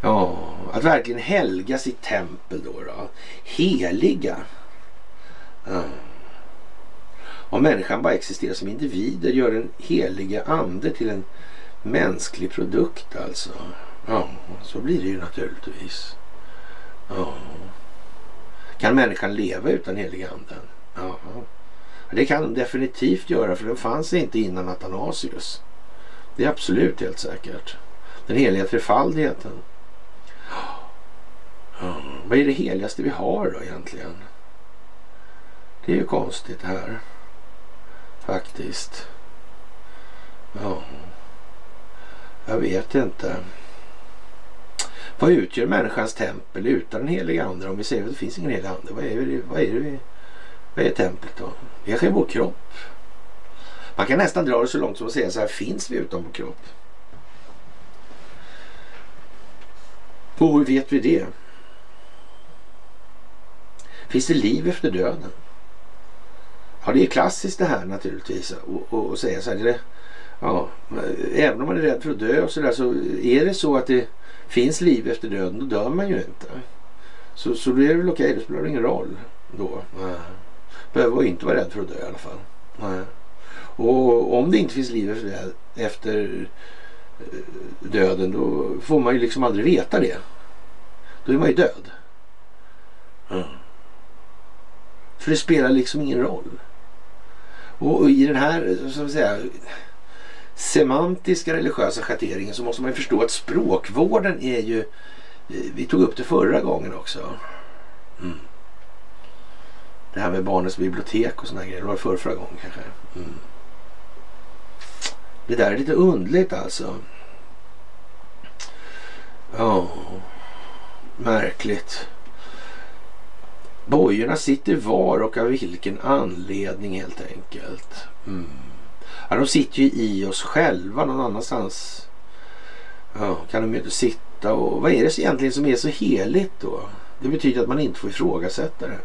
Ja, att verkligen helga sitt tempel då då. Heliga. Ja. Om människan bara existerar som individer gör den heliga ande till en mänsklig produkt alltså. Ja, så blir det ju naturligtvis. Ja. Kan människan leva utan heliga anden? Ja. Det kan de definitivt göra för den fanns inte innan Athanasius. Det är absolut helt säkert. Den heliga trefaldigheten. Mm. Vad är det heligaste vi har då egentligen? Det är ju konstigt här. Faktiskt. Ja. Jag vet inte. Vad utgör människans tempel utan den heliga anden? Om vi säger att det finns ingen helig ande. Vad är det, vad är det vi... Vad är templet då? Det är vår kropp. Man kan nästan dra det så långt som att säga så här. Finns vi utan vår kropp? Och hur vet vi det? Finns det liv efter döden? Ja, det är klassiskt det här naturligtvis. Och, och, och säga så här. Det, ja, även om man är rädd för att dö och så där, så är det så att det finns liv efter döden. Då dör man ju inte. Så, så då är det väl okej. Det spelar ingen roll då. Nej. Behöver inte vara rädd för att dö i alla fall. Nej. Och om det inte finns liv efter, efter döden, då får man ju liksom aldrig veta det. Då är man ju död. Mm. För det spelar liksom ingen roll. Och i den här så att säga, semantiska religiösa schatteringen så måste man ju förstå att språkvården är ju, vi tog upp det förra gången också. Mm. Det här med barnens bibliotek och såna grejer. Det var förra, förra gången kanske. Mm. Det där är lite underligt alltså. Ja. Oh. Märkligt. Bojorna sitter var och av vilken anledning helt enkelt. Mm. Ja, de sitter ju i oss själva någon annanstans. Ja, oh, kan de ju inte sitta. Och vad är det egentligen som är så heligt då? Det betyder att man inte får ifrågasätta det.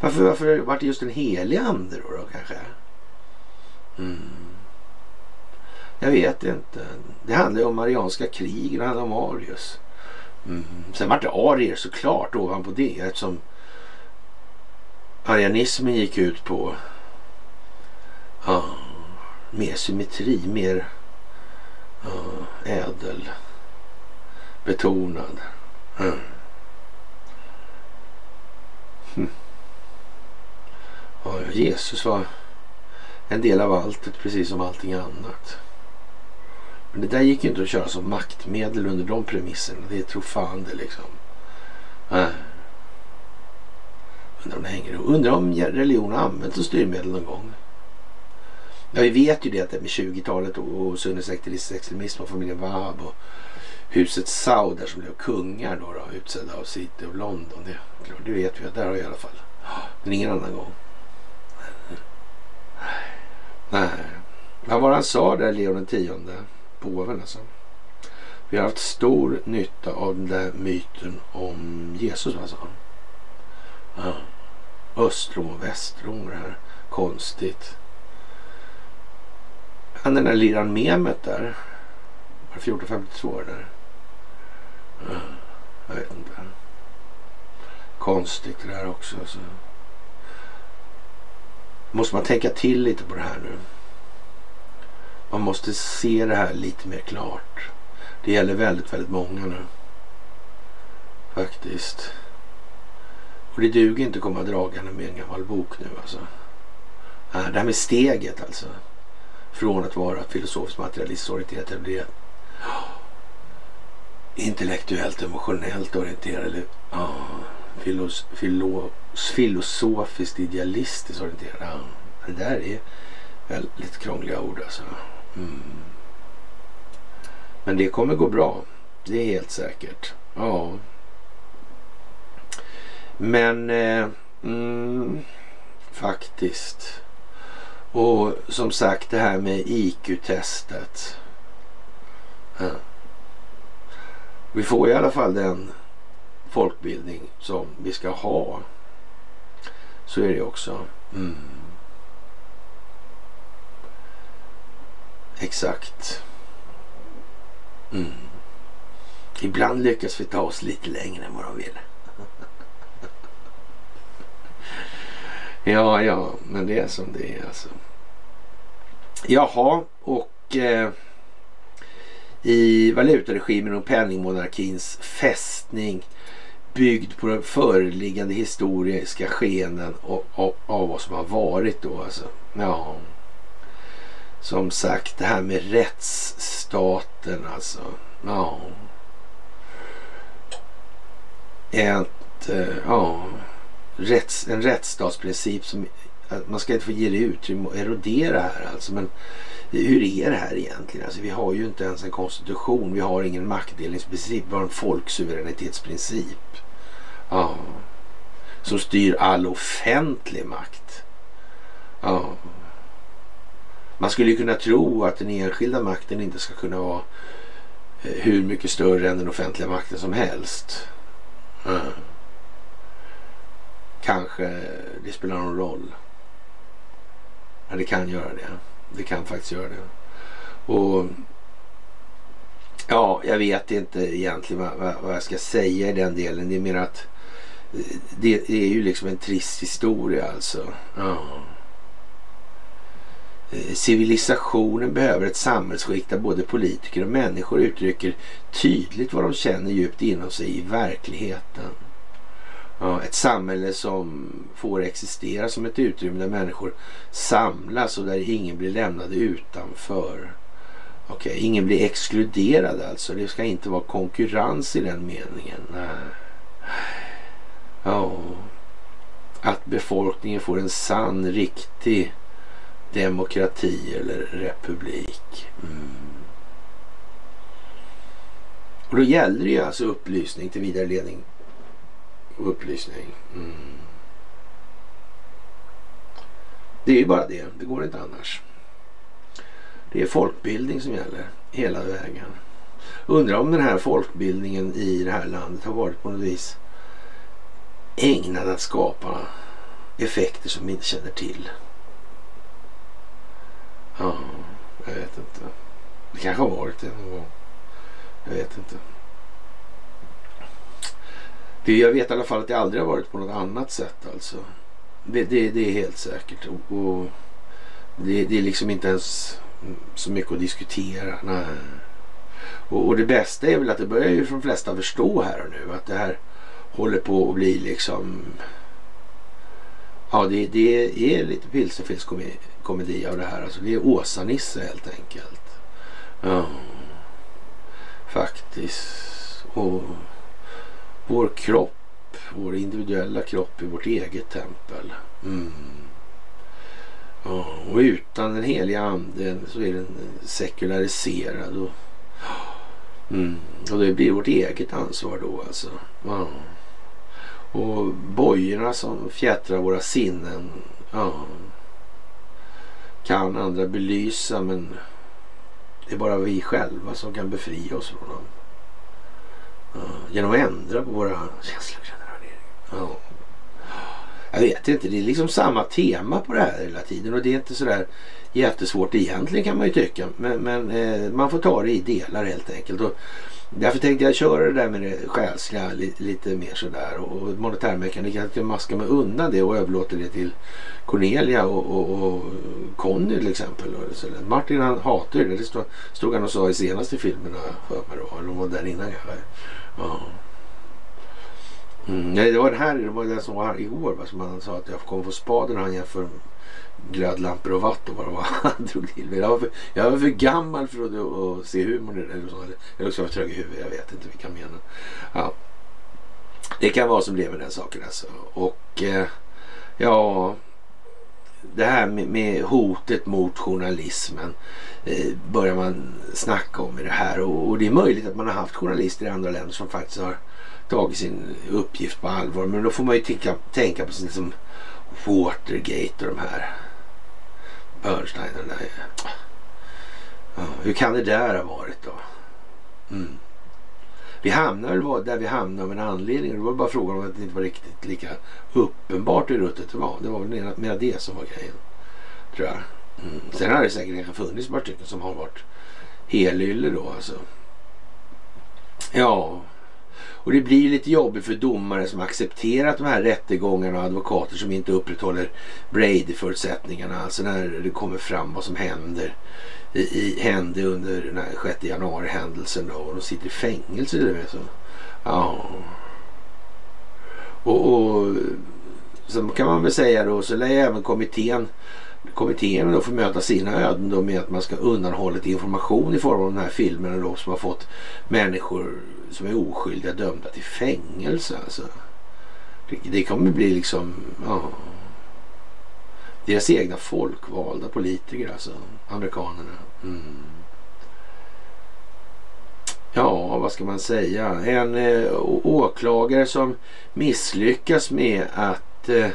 Varför, varför var det just en helig ande då, då kanske? Mm. Jag vet inte. Det handlar ju om Marianska krig. Det handlar om Arius. Mm. Sen var det arier såklart ovanpå det. Eftersom arianismen gick ut på ah, mer symmetri. Mer ah, ädel. Betonad. Mm. Mm. Ja, Jesus var en del av alltet precis som allting annat. Men det där gick ju inte att köra som maktmedel under de premisserna. Det är trofande liksom. Nej. Undrar om det hänger ihop. Undrar om religion har använt som styrmedel någon gång. Ja, vi vet ju det att det med tjugotalet och sunnisekteristisk extremism och familjen Wahab och huset Saud som blev kungar då, då utsedda av City och London. Det, klart, det vet vi att där har i alla fall. Men ingen annan gång. Nej. Vad var han sa där, Leo den tionde? Påven alltså. Vi har haft stor nytta av den där myten om Jesus, vad sa han? Ja. Östrom och Västrom, det här. Konstigt. Han den där liran memet där. Var det fjorton femtiotvå där? Ja. Jag vet inte. Konstigt det där också. Alltså. Måste man tänka till lite på det här nu. Man måste se det här lite mer klart. Det gäller väldigt, väldigt många nu. Faktiskt. Och det duger inte att komma dragande med en gammal bok nu alltså. Det här med steget alltså. Från att vara filosofiskt materialistiskt orienterad till att bli intellektuellt, emotionellt orienterad eller ja, filos, filo, filosofiskt idealistiskt orienterad. Ja, det där är väldigt krångliga ord alltså. Mm. Men det kommer gå bra. Det är helt säkert. Ja. Men eh, mm, faktiskt. Och som sagt det här med I Q-testet. Ja. Vi får i alla fall den folkbildning som vi ska ha. Så är det också. Mm. Exakt. Mm. Ibland lyckas vi ta oss lite längre än vad de vill. Ja, ja, men det är som det är alltså. Jaha, och eh, i valutaregimen och penningmonarkins fästning byggd på den föreliggande historiska skenen och, och, av vad som har varit då alltså. Ja. Som sagt, det här med rättsstaten alltså. Ja. Ett, ja. Rätts, en rättsstatsprincip som att man ska inte få ge det utrymme och erodera här alltså. Men hur är det här egentligen? Alltså, vi har ju inte ens en konstitution. Vi har ingen maktdelningsprincip. Vi har en folksuveränitetsprincip. Ja. Som styr all offentlig makt. Ja. Man skulle ju kunna tro att den enskilda makten inte ska kunna vara hur mycket större än den offentliga makten som helst. Mm. Kanske det spelar någon roll. Ja, det kan göra det. Det kan faktiskt göra det. Och ja, jag vet inte egentligen vad, vad jag ska säga i den delen. Det är mer att det, det är ju liksom en trist historia alltså. Ja. Civilisationen behöver ett samhällsskikt där både politiker och människor uttrycker tydligt vad de känner djupt inom sig i verkligheten. Ja, ett samhälle som får existera som ett utrymme där människor samlas och där ingen blir lämnad utanför. Okej, ingen blir exkluderad alltså. Det ska inte vara konkurrens i den meningen. Nej. Ja. Att befolkningen får en sann, riktig demokrati eller republik. Mm. Och då gäller det ju alltså upplysning till vidareledning och upplysning. Mm. Det är ju bara det. Det går inte annars. Det är folkbildning som gäller hela vägen. Undrar om den här folkbildningen i det här landet har varit på något vis ägnad att skapa effekter som vi inte känner till. Ja, jag vet inte. Det kanske har varit det någon gång. Jag vet inte. Det, jag vet i alla fall att det aldrig har varit på något annat sätt alltså. Det, det, det är helt säkert. Och, och det, det är liksom inte ens så mycket att diskutera. Nej. Och, och det bästa är väl att det börjar ju för de flesta förstå här och nu. Att det här håller på att bli liksom... Ja, det, det är lite pilsefilskomedi av det här. Alltså, det är Åsa-Nisse helt enkelt. Ja. Faktiskt. Och vår kropp vår individuella kropp i vårt eget tempel. Mm. Och utan den heliga anden så är den sekulariserad och, mm, och det blir vårt eget ansvar då alltså. Ja. Och bojorna som fjättrar våra sinnen, ja, kan andra belysa, men det är bara vi själva som kan befria oss från dem. Ja. Genom att ändra på våra känslor. Ja. Jag vet inte, det är liksom samma tema på det här hela tiden och det är inte sådär jättesvårt egentligen kan man ju tycka, men, men eh, man får ta det i delar helt enkelt, och därför tänkte jag köra det där med det själsliga lite, lite mer sådär, och, och monetärmekanik, jag kan maska mig undan det och överlåta det till Cornelia och, och, och Conny till exempel, och så där. Martin han hatar det, det stod, stod han och sa i senaste filmerna för mig då, eller var där innan kanske. Ja. Mm, nej, det var den här, det var den som var här igår va, som han sa att jag kom få spaden och han jämför glödlampor och vatten och vad han drog till. Jag var för, jag var för gammal för att, att se humor i det eller så, eller, eller också var jag trög i huvudet, jag vet inte vilka jag menar. Ja. Det kan vara som blev med den saken alltså. Och eh, ja, det här med, med hotet mot journalismen eh, börjar man snacka om i det här, och, och det är möjligt att man har haft journalister i andra länder som faktiskt har tagit sin uppgift på allvar, men då får man ju tänka, tänka på sånt som Watergate och de här Bernstein och där. Ja, hur kan det där ha varit då? Mm. Vi hamnade väl där vi hamnade av en anledning, det var bara frågan om att det inte var riktigt lika uppenbart hur ruttet det var, det var väl mer det som var grejen tror jag. Mm. Sen har det säkert funnits bara stycken som har varit helyller då alltså. Ja. Och det blir lite jobbigt för domare som accepterat de här rättegångarna och advokater som inte upprätthåller Brady-förutsättningarna. Alltså när det kommer fram vad som händer i, i hände under den här sjätte januari-händelsen då, och de sitter i fängelse eller så. Ja. Och, och så kan man väl säga då, så lär även kommittén kommittén då får möta sina öden då med att man ska undanhålla information i form av de här filmerna då, som har fått människor som är oskyldiga dömda till fängelse alltså. det, det kommer bli liksom ja, deras egna folkvalda politiker alltså, amerikanerna. Mm. Ja, vad ska man säga, en eh, åklagare som misslyckas med att eh,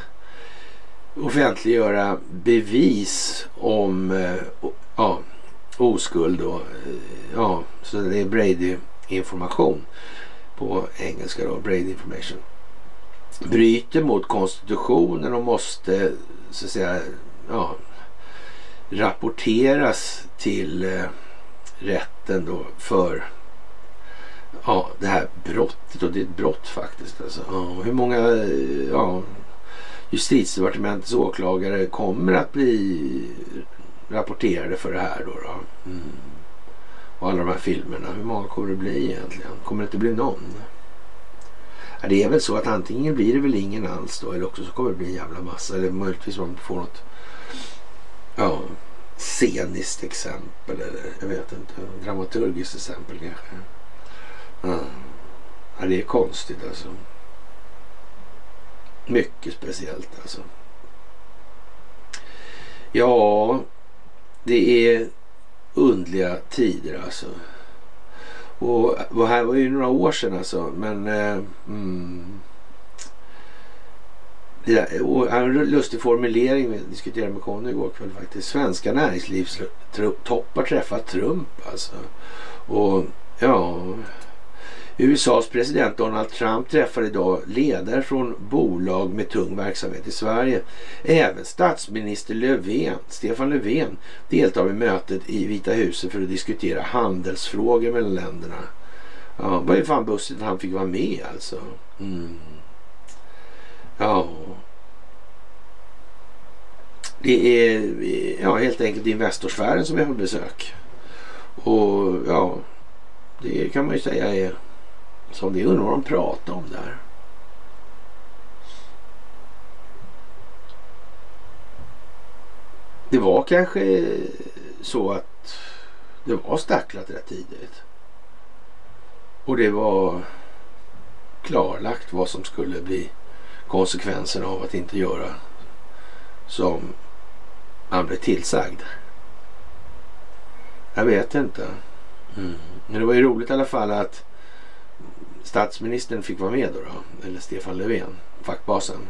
offentliggöra bevis om eh, ja, oskuld och ja, så det är Brady information på engelska då, Brady information, bryter mot konstitutionen och måste så att säga ja, rapporteras till eh, rätten då för ja, det här brottet, och det är ett brott faktiskt alltså. Ja, hur många ja, justitiedepartementets åklagare kommer att bli rapporterade för det här då, då. Mm. Och alla de här filmerna, hur många kommer det bli egentligen? Kommer det inte bli någon? Ja, det är väl så att antingen blir det väl ingen alls då, eller också så kommer det bli en jävla massa, eller möjligtvis man får något ja, sceniskt exempel eller jag vet inte, dramaturgiskt exempel kanske. Mm. Ja, det är konstigt alltså. Mycket speciellt alltså. Ja, det är undliga tider alltså. Och, och här var ju några år sedan alltså, men eh, mm, där, och en lustig formulering vi diskuterade med Conny igår kväll faktiskt. Svenska näringslivstoppar träffar Trump alltså. Och ja, U S As president Donald Trump träffar idag ledare från bolag med tung verksamhet i Sverige. Även statsminister Löfven, Stefan Löfven deltar i mötet i Vita huset för att diskutera handelsfrågor mellan länderna. Ja, vad är fan bussigt han fick vara med alltså. Mm. Ja. Det är ja, helt enkelt investorsfären som är på besök. Och ja, det kan man ju säga är som det undrar de pratar om där. Det var kanske så att det var stacklat rätt tidigt. Och det var klarlagt vad som skulle bli konsekvensen av att inte göra som han blev tillsagd. Jag vet inte. Mm. Men det var ju roligt i alla fall att statsministern fick vara med då, då eller Stefan Löfven, fackbasen.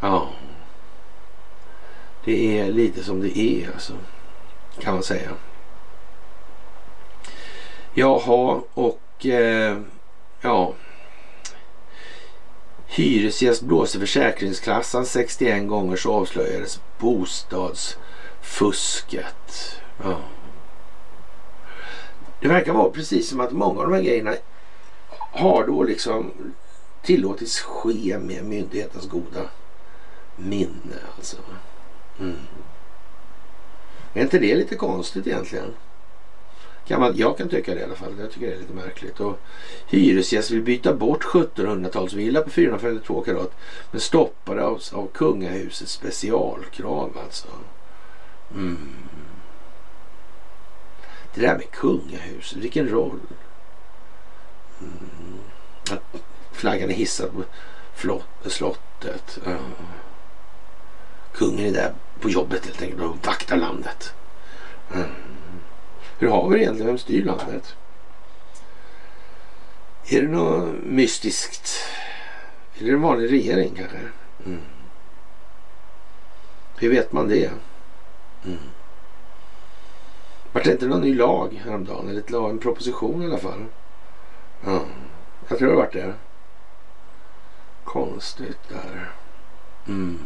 Ja. Det är lite som det är, alltså, kan man säga. Jaha, och eh, ja. Hyresgäst blåser försäkringsklassan sextioen gånger, så avslöjades bostadsfusket. Ja. Det verkar vara precis som att många av de här grejerna har då liksom tillåtits ske med myndighetens goda minne, alltså. Mm. Är inte det lite konstigt egentligen? Kan man, jag kan tycka det i alla fall. Jag tycker det är lite märkligt. Och hyresgäst vill byta bort sjuttonhundratals villa på fyrahundrafemtiotvå karat, men stoppade av, av kungahusets specialkrav, alltså. Mm. Det där med kungahuset, vilken roll. Mm. Att flaggan är hissad på flott, slottet. Mm. Kungen är där på jobbet helt enkelt och vaktar landet. Mm. Hur har vi det egentligen? Vem styr landet? Är det något mystiskt? Eller är det en vanlig regering kanske? Mm. Hur vet man det? Mm. Var det inte någon ny lag häromdagen? Eller ett lag, en proposition i alla fall? Mm. Jag tror det har varit det. Konstigt där. Mm.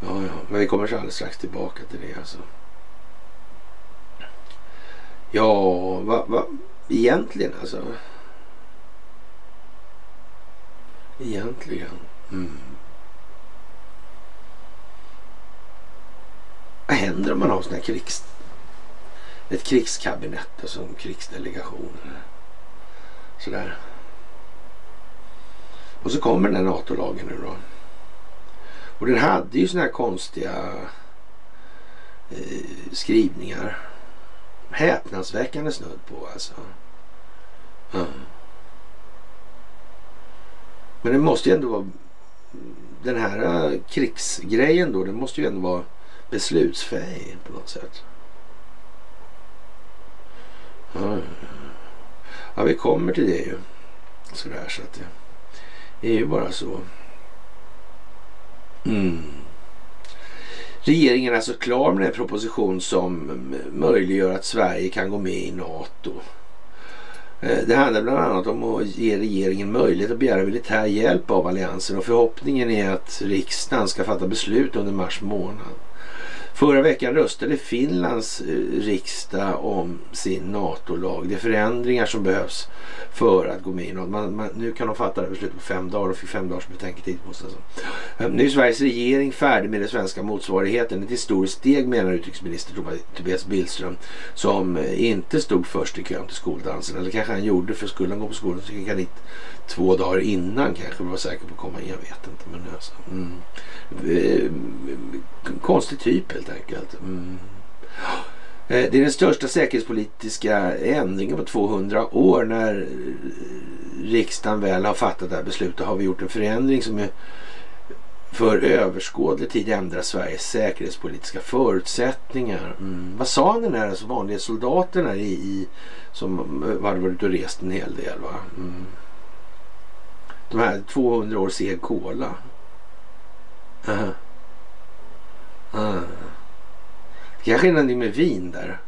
Ja, ja. Men vi kommer så alldeles strax tillbaka till det, alltså. Ja, vad va, egentligen alltså. Egentligen. Mm. Vad händer om man har såna här krigs... ett krigskabinett som alltså, krigsdelegationer. Sådär. Och så kommer den här NATO-lagen nu då. Och den hade ju såna här konstiga eh, skrivningar. Häpnadsväckande snudd på, alltså. Mm. Men det måste ju ändå vara den här krigsgrejen då, det måste ju ändå vara beslutsfäig på något sätt. Mm. Ja, vi kommer till det ju. Sådär, så att det är ju bara så. Mm. Regeringen är alltså klar med en proposition som möjliggör att Sverige kan gå med i NATO. Det handlar bland annat om att ge regeringen möjlighet att begära militär hjälp av alliansen, och förhoppningen är att riksdagen ska fatta beslut under mars månad. Förra veckan röstade Finlands riksdag om sin NATO-lag. Det är förändringar som behövs för att gå med i NATO. Nu kan de fatta det beslut på fem dagar och fick fem dagars betänketid på sig. Nu är Sveriges regering färdig med den svenska motsvarigheten. Ett historiskt steg, menar utrikesminister Tobias Billström, som inte stod först i kön till skoldansen. Eller kanske han gjorde, för skulle han gå på skolan så gick han dit två dagar innan kanske, var säker på att komma in, jag vet inte. Men alltså, mm. konstig typ helt enkelt. Mm. Det är den största säkerhetspolitiska ändringen på tvåhundra år. När riksdagen väl har fattat det här beslutet har vi gjort en förändring som är för överskådlig tid ändrar Sveriges säkerhetspolitiska förutsättningar. Mm. Vad sa den här alltså vanliga soldaten här i, i som hade varit och rest en hel del, va? Mm. De här tvåhundra år seg kola. Uh-huh. Uh. Kanske är någonting med vin där.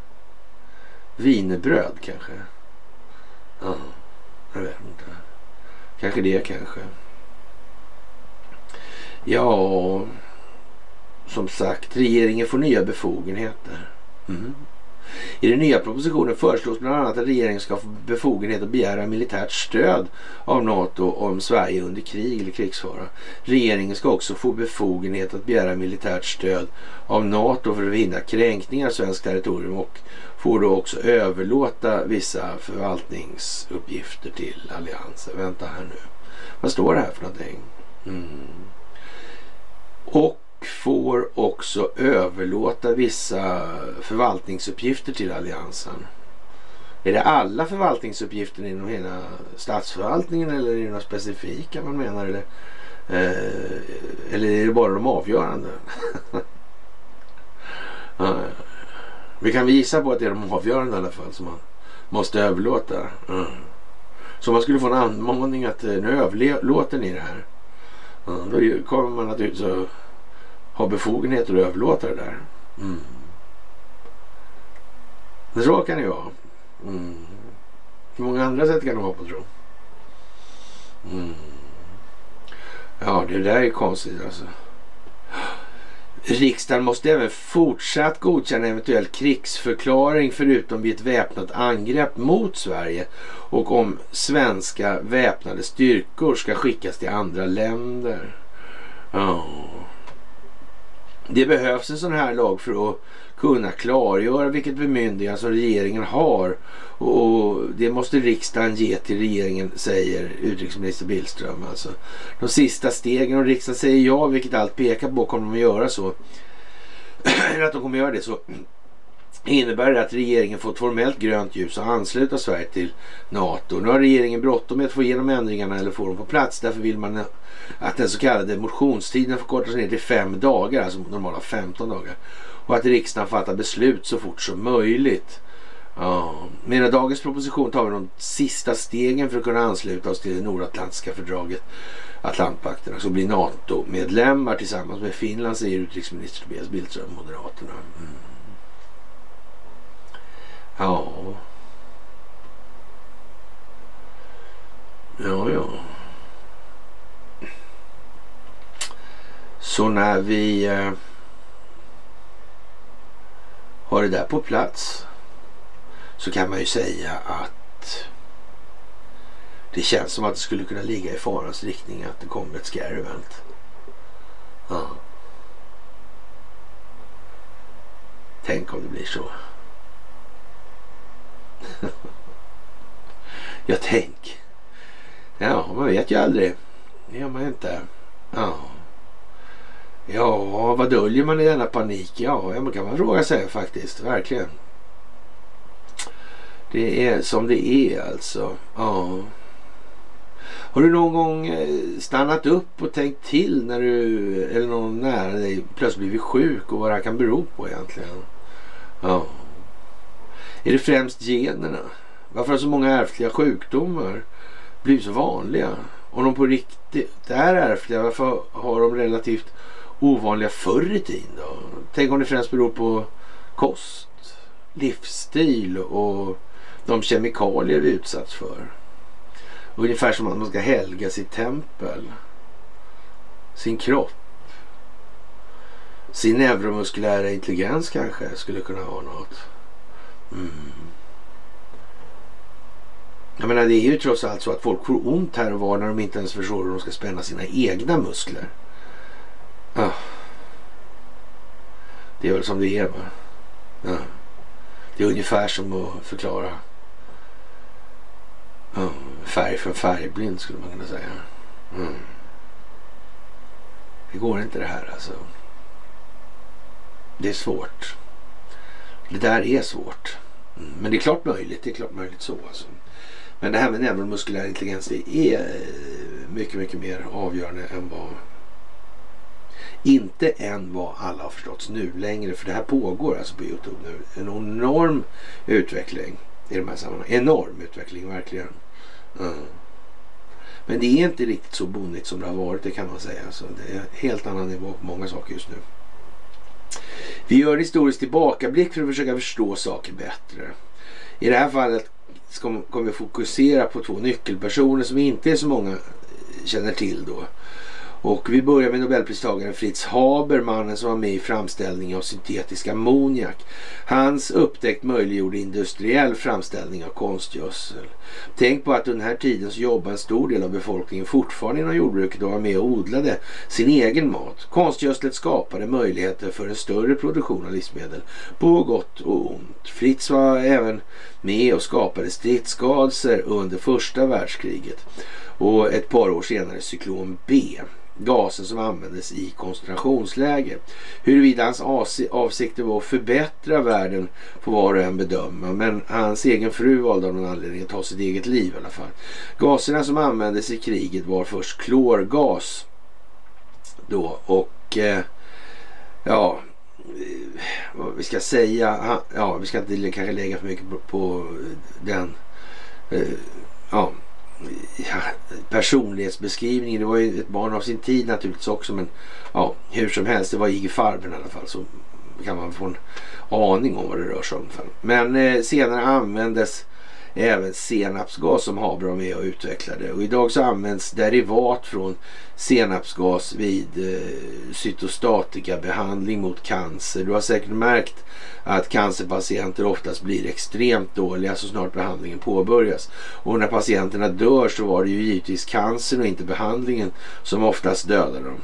Vinerbröd kanske. Ja, uh. jag vet inte. Kanske det kanske. Ja, som sagt, regeringen får nya befogenheter. Mm. I den nya propositionen föreslås bland annat att regeringen ska få befogenhet att begära militärt stöd av NATO om Sverige under krig eller krigsfara. Regeringen ska också få befogenhet att begära militärt stöd av NATO för att hindra kränkningar av svenskt territorium, och får då också överlåta vissa förvaltningsuppgifter till alliansen. Vänta här nu. Vad står det här för någonting? Mm. Och får också överlåta vissa förvaltningsuppgifter till alliansen. Är det alla förvaltningsuppgifter inom hela statsförvaltningen, eller är det några specifika man menar, eller, eh, eller är det bara de avgörande? uh, vi kan visa på att det är de avgörande i alla fall som man måste överlåta. Uh. Så man skulle få en anmaning att nu överlåter ni det här. Uh, då kommer man naturligtvis att ha befogenheter att överlåta det där. Mm. Så kan det ju vara. Mm. Många andra sätt kan de vara på, tro. Mm. Ja, det där är konstigt alltså. Riksdagen måste även fortsatt godkänna eventuell krigsförklaring förutom vid ett väpnat angrepp mot Sverige och om svenska väpnade styrkor ska skickas till andra länder. Ja. Det behövs en sån här lag för att kunna klargöra vilket bemyndigande som regeringen har, och det måste riksdagen ge till regeringen, säger utrikesminister Billström. Alltså, de sista stegen, och riksdagen säger ja, vilket allt pekar på, kommer de att göra så eller att de kommer att göra det, så innebär det att regeringen får ett formellt grönt ljus och ansluta Sverige till NATO. Nu har regeringen bråttom med att få igenom ändringarna eller få dem på plats. Därför vill man att den så kallade motionstiden förkortas ner till fem dagar, alltså normala femton dagar. Och att riksdagen fattar beslut så fort som möjligt. Ja. Medan dagens proposition tar vi de sista stegen för att kunna ansluta oss till det nordatlantiska fördraget, Atlantpakterna, som blir NATO-medlemmar tillsammans med Finland, säger utrikesminister Tobias Billström, Moderaterna. Mm. Ja. Ja, ja. Så när vi eh, har det där på plats, så kan man ju säga att det känns som att det skulle kunna ligga i farans riktning att det kommer ett scare event. Ja. Tänk om det blir så. Jag tänk. Ja, man vet ju aldrig. Det gör man inte. Ja. Ja, vad döljer man i denna panik? Ja, man kan man fråga sig faktiskt. Verkligen. Det är som det är alltså. Ja. Har du någon gång stannat upp och tänkt till när du eller någon nära dig plötsligt blir sjuk, och vad det kan bero på egentligen? Ja. Är det främst generna? Varför har så många ärftliga sjukdomar blivit så vanliga? Om de på riktigt är ärftliga, varför har de relativt ovanliga förr i tiden då? Tänk om det främst beror på kost, livsstil och de kemikalier vi utsatts för. Ungefär som att man ska helga sitt tempel, sin kropp, sin neuromuskulära intelligens kanske skulle kunna vara något. Mm. Jag menar, det är ju trots allt så att folk får ont här och var när de inte ens förstår hur de ska spänna sina egna muskler. Ah. Det är väl som det är, va? Ah. Det är ungefär som att förklara ah. färg för färgblind, skulle man kunna säga. Mm. Det går inte det här alltså. Det är svårt. Det där är svårt. Mm. Men det är klart möjligt, det är klart möjligt så alltså. Men det här med neuromuskulär intelligens, det är mycket mycket mer avgörande än vad inte än vad alla har förstått nu längre, för det här pågår alltså på YouTube nu. En enorm utveckling i de här sammanhangen. Enorm utveckling verkligen. Mm. Men det är inte riktigt så bonigt som det har varit, det kan man säga. Så det är helt annan nivå på många saker just nu. Vi gör historiskt tillbakablick för att försöka förstå saker bättre. I det här fallet kommer vi fokusera på två nyckelpersoner som inte är så många känner till då. Och vi börjar med Nobelpristagaren Fritz Haber, mannen som var med i framställningen av syntetisk ammoniak. Hans upptäckt möjliggjorde industriell framställning av konstgödsel. Tänk på att under den här tiden så jobbade en stor del av befolkningen fortfarande inom jordbruket och var med och odlade sin egen mat. Konstgödslet skapade möjligheter för en större produktion av livsmedel, på gott och ont. Fritz var även med och skapade stridsgaser under första världskriget och ett par år senare cyklon B. gasen som användes i koncentrationsläger. Huruvida hans avsikter var att förbättra världen får var och en bedöma, men hans egen fru valde av någon anledning att ta sitt eget liv i alla fall. Gaserna som användes i kriget var först klorgas då, och eh, ja, vi ska säga, ja, vi ska inte kanske lägga för mycket på, på den eh, ja, ja, personlighetsbeskrivningen. Det var ju ett barn av sin tid naturligtvis också, men ja, hur som helst, det var I G Farben i alla fall, så kan man få en aning om vad det rör sig om. Men eh, senare användes även senapsgas som Haber var med och utvecklade, och idag så används derivat från senapsgas vid eh, cytostatikabehandling mot cancer. Du har säkert märkt att cancerpatienter oftast blir extremt dåliga så snart behandlingen påbörjas, och när patienterna dör så var det ju givetvis cancern och inte behandlingen som oftast dödade dem,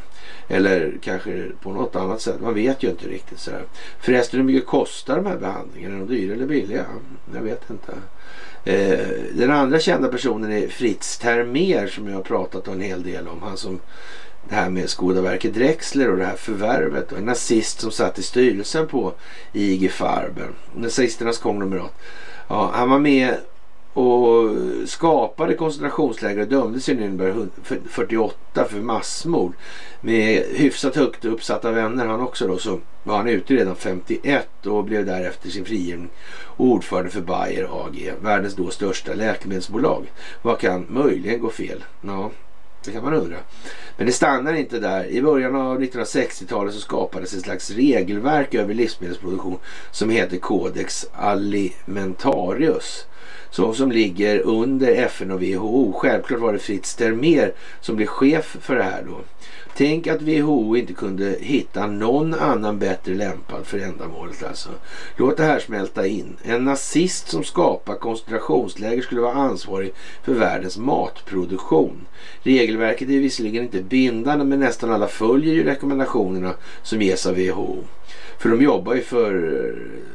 eller kanske på något annat sätt, man vet ju inte riktigt sådär. Förresten, hur mycket kostar de här behandlingarna? Är de dyra eller billiga? Jag vet inte. Den andra kända personen är Fritz Termeer, som jag har pratat en hel del om, han som det här med Skodaverket Drexler och det här förvärvet, och en nazist som satt i styrelsen på I G Farben, nazisternas konglomerat. Ja, han var med och skapade koncentrationsläger och dömdes i Nürnberg fyrtioåtta för massmord med hyfsat högt uppsatta vänner han också då. Så var han ute redan femtioett och blev därefter sin frigivning ordförande för Bayer A G, världens då största läkemedelsbolag. Vad kan möjligen gå fel? Ja, det kan man undra. Men det stannar inte där. I början av nittonhundrasextiotalet så skapades ett slags regelverk över livsmedelsproduktion som heter Codex Alimentarius, så som ligger under F N och W H O. Självklart var det Fritz Termeer som blev chef för det här då. Tänk att W H O inte kunde hitta någon annan bättre lämpad för ändamålet alltså. Låt det här smälta in. En nazist som skapar koncentrationsläger skulle vara ansvarig för världens matproduktion. Regelverket är visserligen inte bindande, men nästan alla följer ju rekommendationerna som ges av W H O. För de jobbar ju för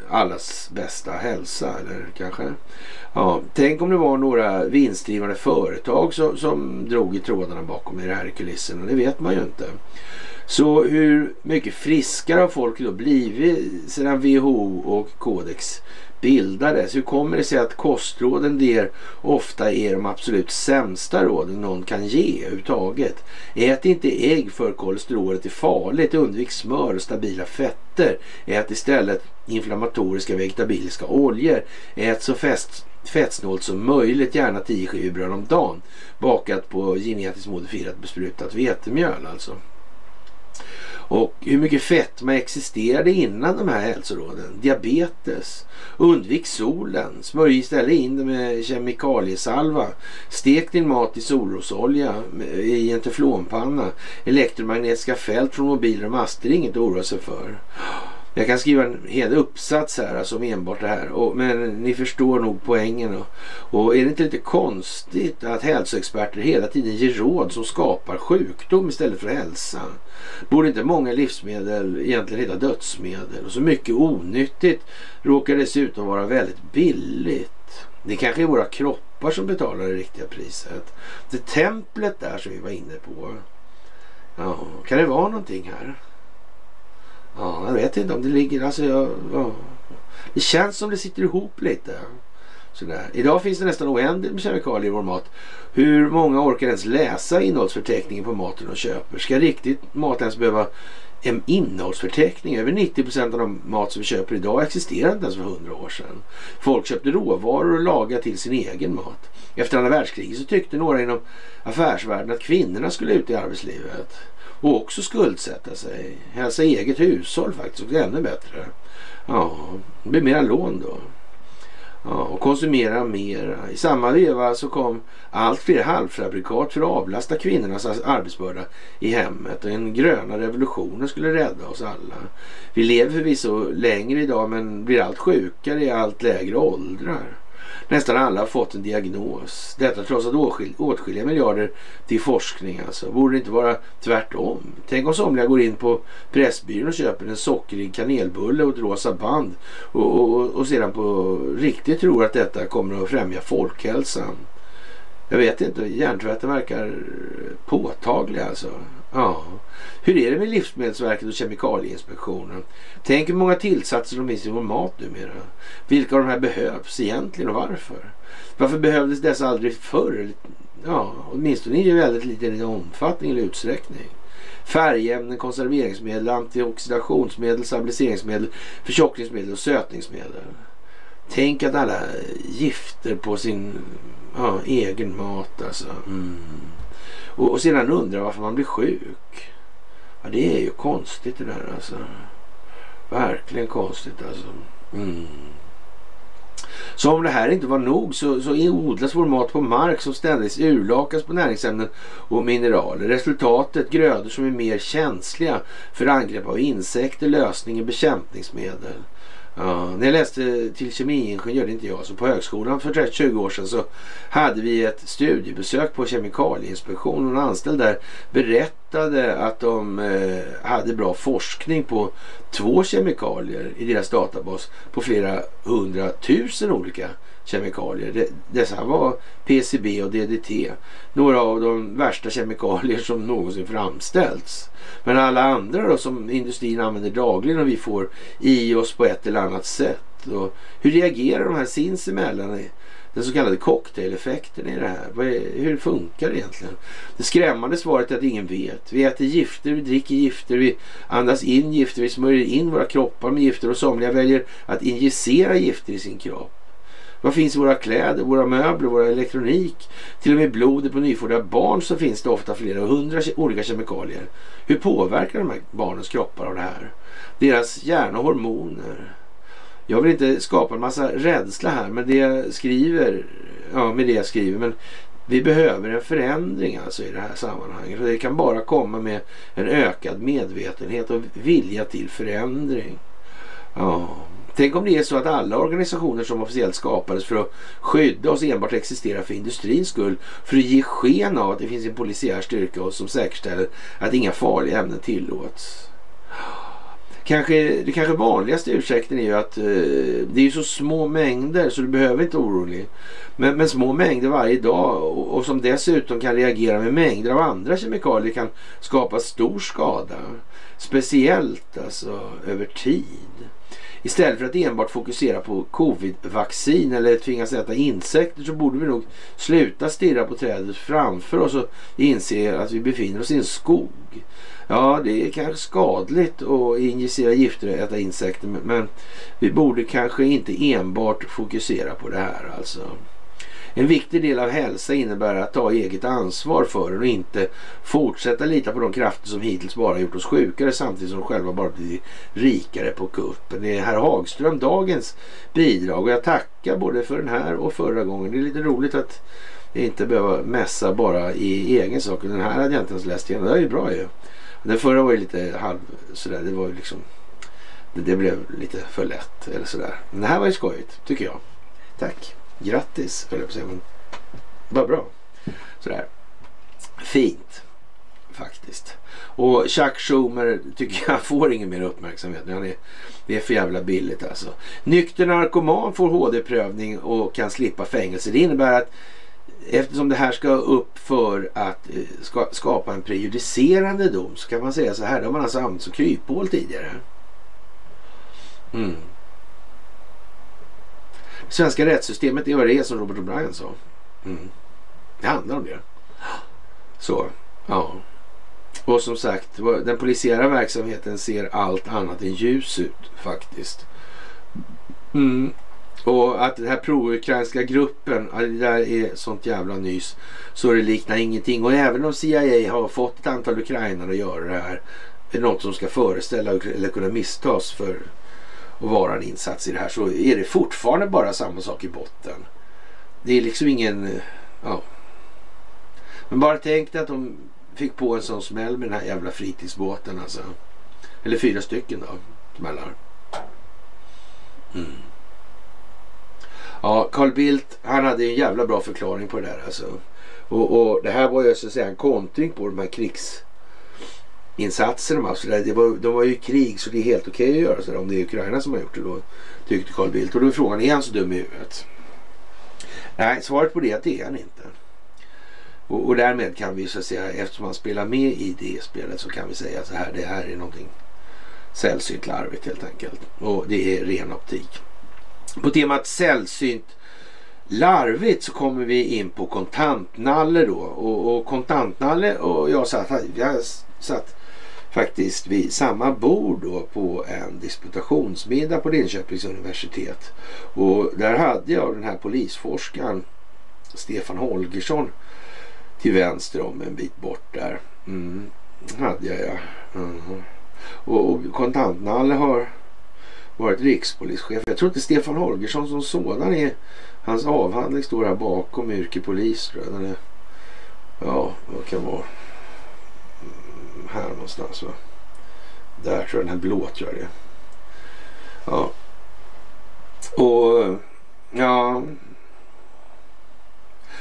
allas bästa hälsa, eller kanske. Ja, tänk om det var några vinstdrivande företag som, som drog i trådarna bakom i det här kulisserna. Det vet man ju inte. Så hur mycket friskare har folk då blivit sedan W H O och Codex bildades? Hur kommer det sig att kostråden där ofta är de absolut sämsta råden någon kan ge överhuvudtaget? Ät inte ägg, för kolesterolet är farligt. Undvik smör och stabila fetter. Ät istället inflammatoriska vegetabiliska oljor. Ät så fest fettsnålt som möjligt, gärna tio skivor bröd om dagen, bakat på genetiskt modifierat besprutat vetemjöl alltså. Och hur mycket fetma existerade innan de här hälsoråden? Diabetes. Undvik solen. Smörj istället in det med kemikaliesalva. Stek din mat i solrosolja i en teflonpanna. Elektromagnetiska fält från mobiler och master, inget att oroa sig för. Jag kan skriva en hel uppsats här alltså om enbart det här, och, men ni förstår nog poängen. Och, och är det inte lite konstigt att hälsoexperter hela tiden ger råd som skapar sjukdom istället för hälsa? Borde inte många livsmedel egentligen heta dödsmedel? Och så mycket onyttigt råkar dessutom vara väldigt billigt. Det kanske är våra kroppar som betalar det riktiga priset. Det templet där som vi var inne på. Ja, kan det vara någonting här? Ja, jag vet inte om det ligger, alltså jag, ja. Det känns som det sitter ihop lite sådär. Idag finns det nästan oändligt med kemikalier i vår mat. Hur många orkar ens läsa innehållsförteckningen på maten och köper? Ska riktigt mat ens behöva en innehållsförteckning? Över nittio procent av de mat som vi köper idag existerar inte ens för hundra år sedan. Folk köpte råvaror och lagade till sin egen mat. Efter andra världskriget så tyckte några inom affärsvärlden att kvinnorna skulle ut i arbetslivet och också skuldsätta sig. Hälsa eget hushåll faktiskt, och det är ännu bättre. Ja, det blir mera lån då. Ja, och konsumera mer. I samma veva så kom allt fler halvfabrikat för att avlasta kvinnornas arbetsbörda i hemmet. Och den gröna revolutionen skulle rädda oss alla. Vi lever förvisso längre idag, men blir allt sjukare i allt lägre åldrar. Nästan alla har fått en diagnos. Detta trots att åtskilliga miljarder till forskning alltså. Borde det inte vara tvärtom? Tänk om somliga går in på Pressbyrån och köper en sockrig kanelbulle och ett rosa band och, och, och sedan på riktigt tror att detta kommer att främja folkhälsan. Jag vet inte, hjärntvätten verkar påtaglig alltså. Ja. Hur är det med Livsmedelsverket och Kemikalieinspektionen? Tänk hur många tillsatser de finns i vår mat numera. Vilka av de här behövs egentligen och varför? Varför behövdes dessa aldrig förr? Ja, åtminstone i väldigt liten omfattning eller utsträckning. Färgämnen, konserveringsmedel, antioxidationsmedel, stabiliseringsmedel, förtjockningsmedel och sötningsmedel. Tänk att alla gifter på sin ja, egen mat alltså. Mm. Och, och sedan undrar varför man blir sjuk. Ja, det är ju konstigt det där alltså. Verkligen konstigt alltså. Mm. Så om det här inte var nog så, så odlas vår mat på mark som ständigt urlakas på näringsämnen och mineraler. Resultatet grödor som är mer känsliga för angrepp av insekter, lösningar, bekämpningsmedel. Ja, när jag läste till kemiingenjör, det är inte jag, så på högskolan för trettio till tjugo år sedan så hade vi ett studiebesök på Kemikalieinspektionen. En anställd där berättade att de eh, hade bra forskning på två kemikalier i deras databas på flera hundratusen olika kemikalier. De, dessa var P C B och D D T, några av de värsta kemikalier som någonsin framställts. Men alla andra då, som industrin använder dagligen och vi får i oss på ett eller annat sätt. Och hur reagerar de här sinsemellan? Den så kallade cocktaileffekten i det här. Hur funkar det egentligen? Det skrämmande svaret är att ingen vet. Vi äter gifter, vi dricker gifter, vi andas in gifter, vi smörjer in våra kroppar med gifter och somliga väljer att injicera gifter i sin kropp. Vad finns i våra kläder, våra möbler, våra elektronik? Till och med blodet på nyfödda barn så finns det ofta flera hundra olika kemikalier. Hur påverkar de här barnens kroppar av det här? Deras hjärna och hormoner. Jag vill inte skapa en massa rädsla här men det jag skriver, ja, med det jag skriver, men vi behöver en förändring alltså i det här sammanhanget. Det kan bara komma med en ökad medvetenhet och vilja till förändring. Ja. Tänk om det är så att alla organisationer som officiellt skapades för att skydda oss enbart existerar för industrins skull, för att ge sken av att det finns en polisiär styrka som säkerställer att inga farliga ämnen tillåts. Kanske, det kanske vanligaste ursäkten är ju att eh, det är ju så små mängder så du behöver inte orolig. Men, men små mängder varje dag och, och som dessutom kan reagera med mängder av andra kemikalier kan skapa stor skada. Speciellt alltså över tid. Istället för att enbart fokusera på covid-vaccin eller tvingas äta insekter så borde vi nog sluta stirra på trädet framför oss och inse att vi befinner oss i en skog. Ja, det är kanske skadligt att injicera gifter och äta insekter men vi borde kanske inte enbart fokusera på det här alltså. En viktig del av hälsa innebär att ta eget ansvar för den och inte fortsätta lita på de krafter som hittills bara gjort oss sjukare samtidigt som de själva bara blir rikare på kuppen. Det är herr Hagström, dagens bidrag, och jag tackar både för den här och förra gången. Det är lite roligt att inte behöva mässa bara i egen sak. Den här hade jag inte ens läst igen, det är ju bra ju. Den förra var ju lite halv sådär, det var ju liksom, det blev lite för lätt eller sådär. Men det här var ju skojigt tycker jag. Tack. Grattis, höll jag på att säga, men bara bra. Sådär. Fint, faktiskt. Och Chuck Schumer tycker jag får ingen mer uppmärksamhet. Han är, det är för jävla billigt alltså. Nykter narkoman får H D-prövning och kan slippa fängelse. Det innebär att eftersom det här ska upp för att ska, skapa en prejudicerande dom så kan man säga så här, det har man alltså använt som kryphål tidigare. Mm. Svenska rättssystemet är vad det är, som Robert O'Brien sa. Mm. Det handlar om det. Så, ja. Och som sagt, den polisiära verksamheten ser allt annat än ljus ut faktiskt. Mm. Och att den här pro-ukrainska gruppen, det där är sånt jävla nys. Så det liknar ingenting. Och även om C I A har fått ett antal ukrainare att göra det här, är det något som ska föreställa eller kunna misstas för och vara en insats i det här, så är det fortfarande bara samma sak i botten. Det är liksom ingen, ja. Men bara tänkte att de fick på en sån smäll med den här jävla fritidsbåten alltså. Eller fyra stycken då smällar. Mm. Ja, Carl Bildt, han hade en jävla bra förklaring på det där alltså. Och, och det här var ju så att säga en kontring på de här krigs insatserna, alltså det var, de var ju i krig så det är helt okej att göra sådär, om det är Ukraina som har gjort det då, tyckte Carl Bildt. Och då är frågan, är han så dum i huvudet? Nej, svaret på det är att det är han inte. Och, och därmed kan vi så att säga, eftersom man spelar med i det spelet, så kan vi säga så här: det här är någonting sällsynt larvigt helt enkelt. Och det är ren optik. På temat sällsynt larvigt så kommer vi in på kontantnalle då. Och, och kontantnalle och jag satt, jag satt faktiskt vid samma bord då på en disputationsmiddag på Linköpings universitet. Och där hade jag den här polisforskaren Stefan Holgersson till vänster om en bit bort där. Mm, hade jag ja. Mm. Och, och kontantnalle har varit rikspolischef. Jag tror inte Stefan Holgersson som sådan är, hans avhandling står här bakom yrkepolis. Ja, vad kan vara här någonstans va? Där tror jag den här blå tror jag det. Ja. Och ja.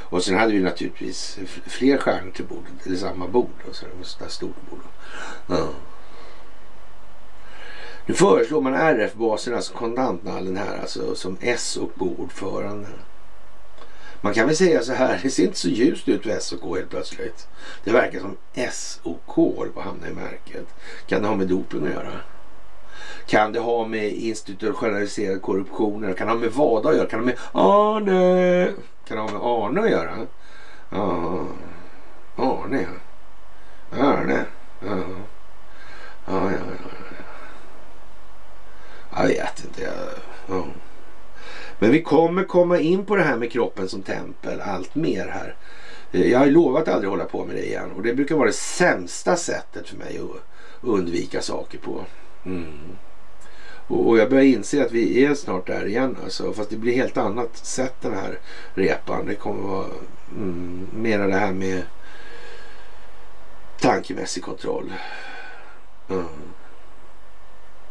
Och sen hade vi naturligtvis fler stjärnor till bordet, eller samma bord och så där, stort bord. Ja. Nu föreslår man R F-basen, alltså kontantnallen här, alltså som S- och ordförande. Man kan väl säga så här, det ser inte så ljust ut för S O K helt plötsligt. Det verkar som S O K håller på att hamna i märket. Kan det ha med dopen att göra? Kan det ha med institutionaliserad korruption? Kan det ha med vad att göra? Kan det ha med Arne? Kan det ha med Arne att göra? Ja, Arne. Arne. Ja, ja, ja. Jag vet inte. Jag... Ja. Men vi kommer komma in på det här med kroppen som tempel allt mer här. Jag har lovat att aldrig hålla på med det igen. Och det brukar vara det sämsta sättet för mig att undvika saker på. Mm. Och jag börjar inse att vi är snart där igen. Alltså. Fast det blir helt annat sätt den här repan. Det kommer vara mm, mera det här med tankemässig kontroll. Mm.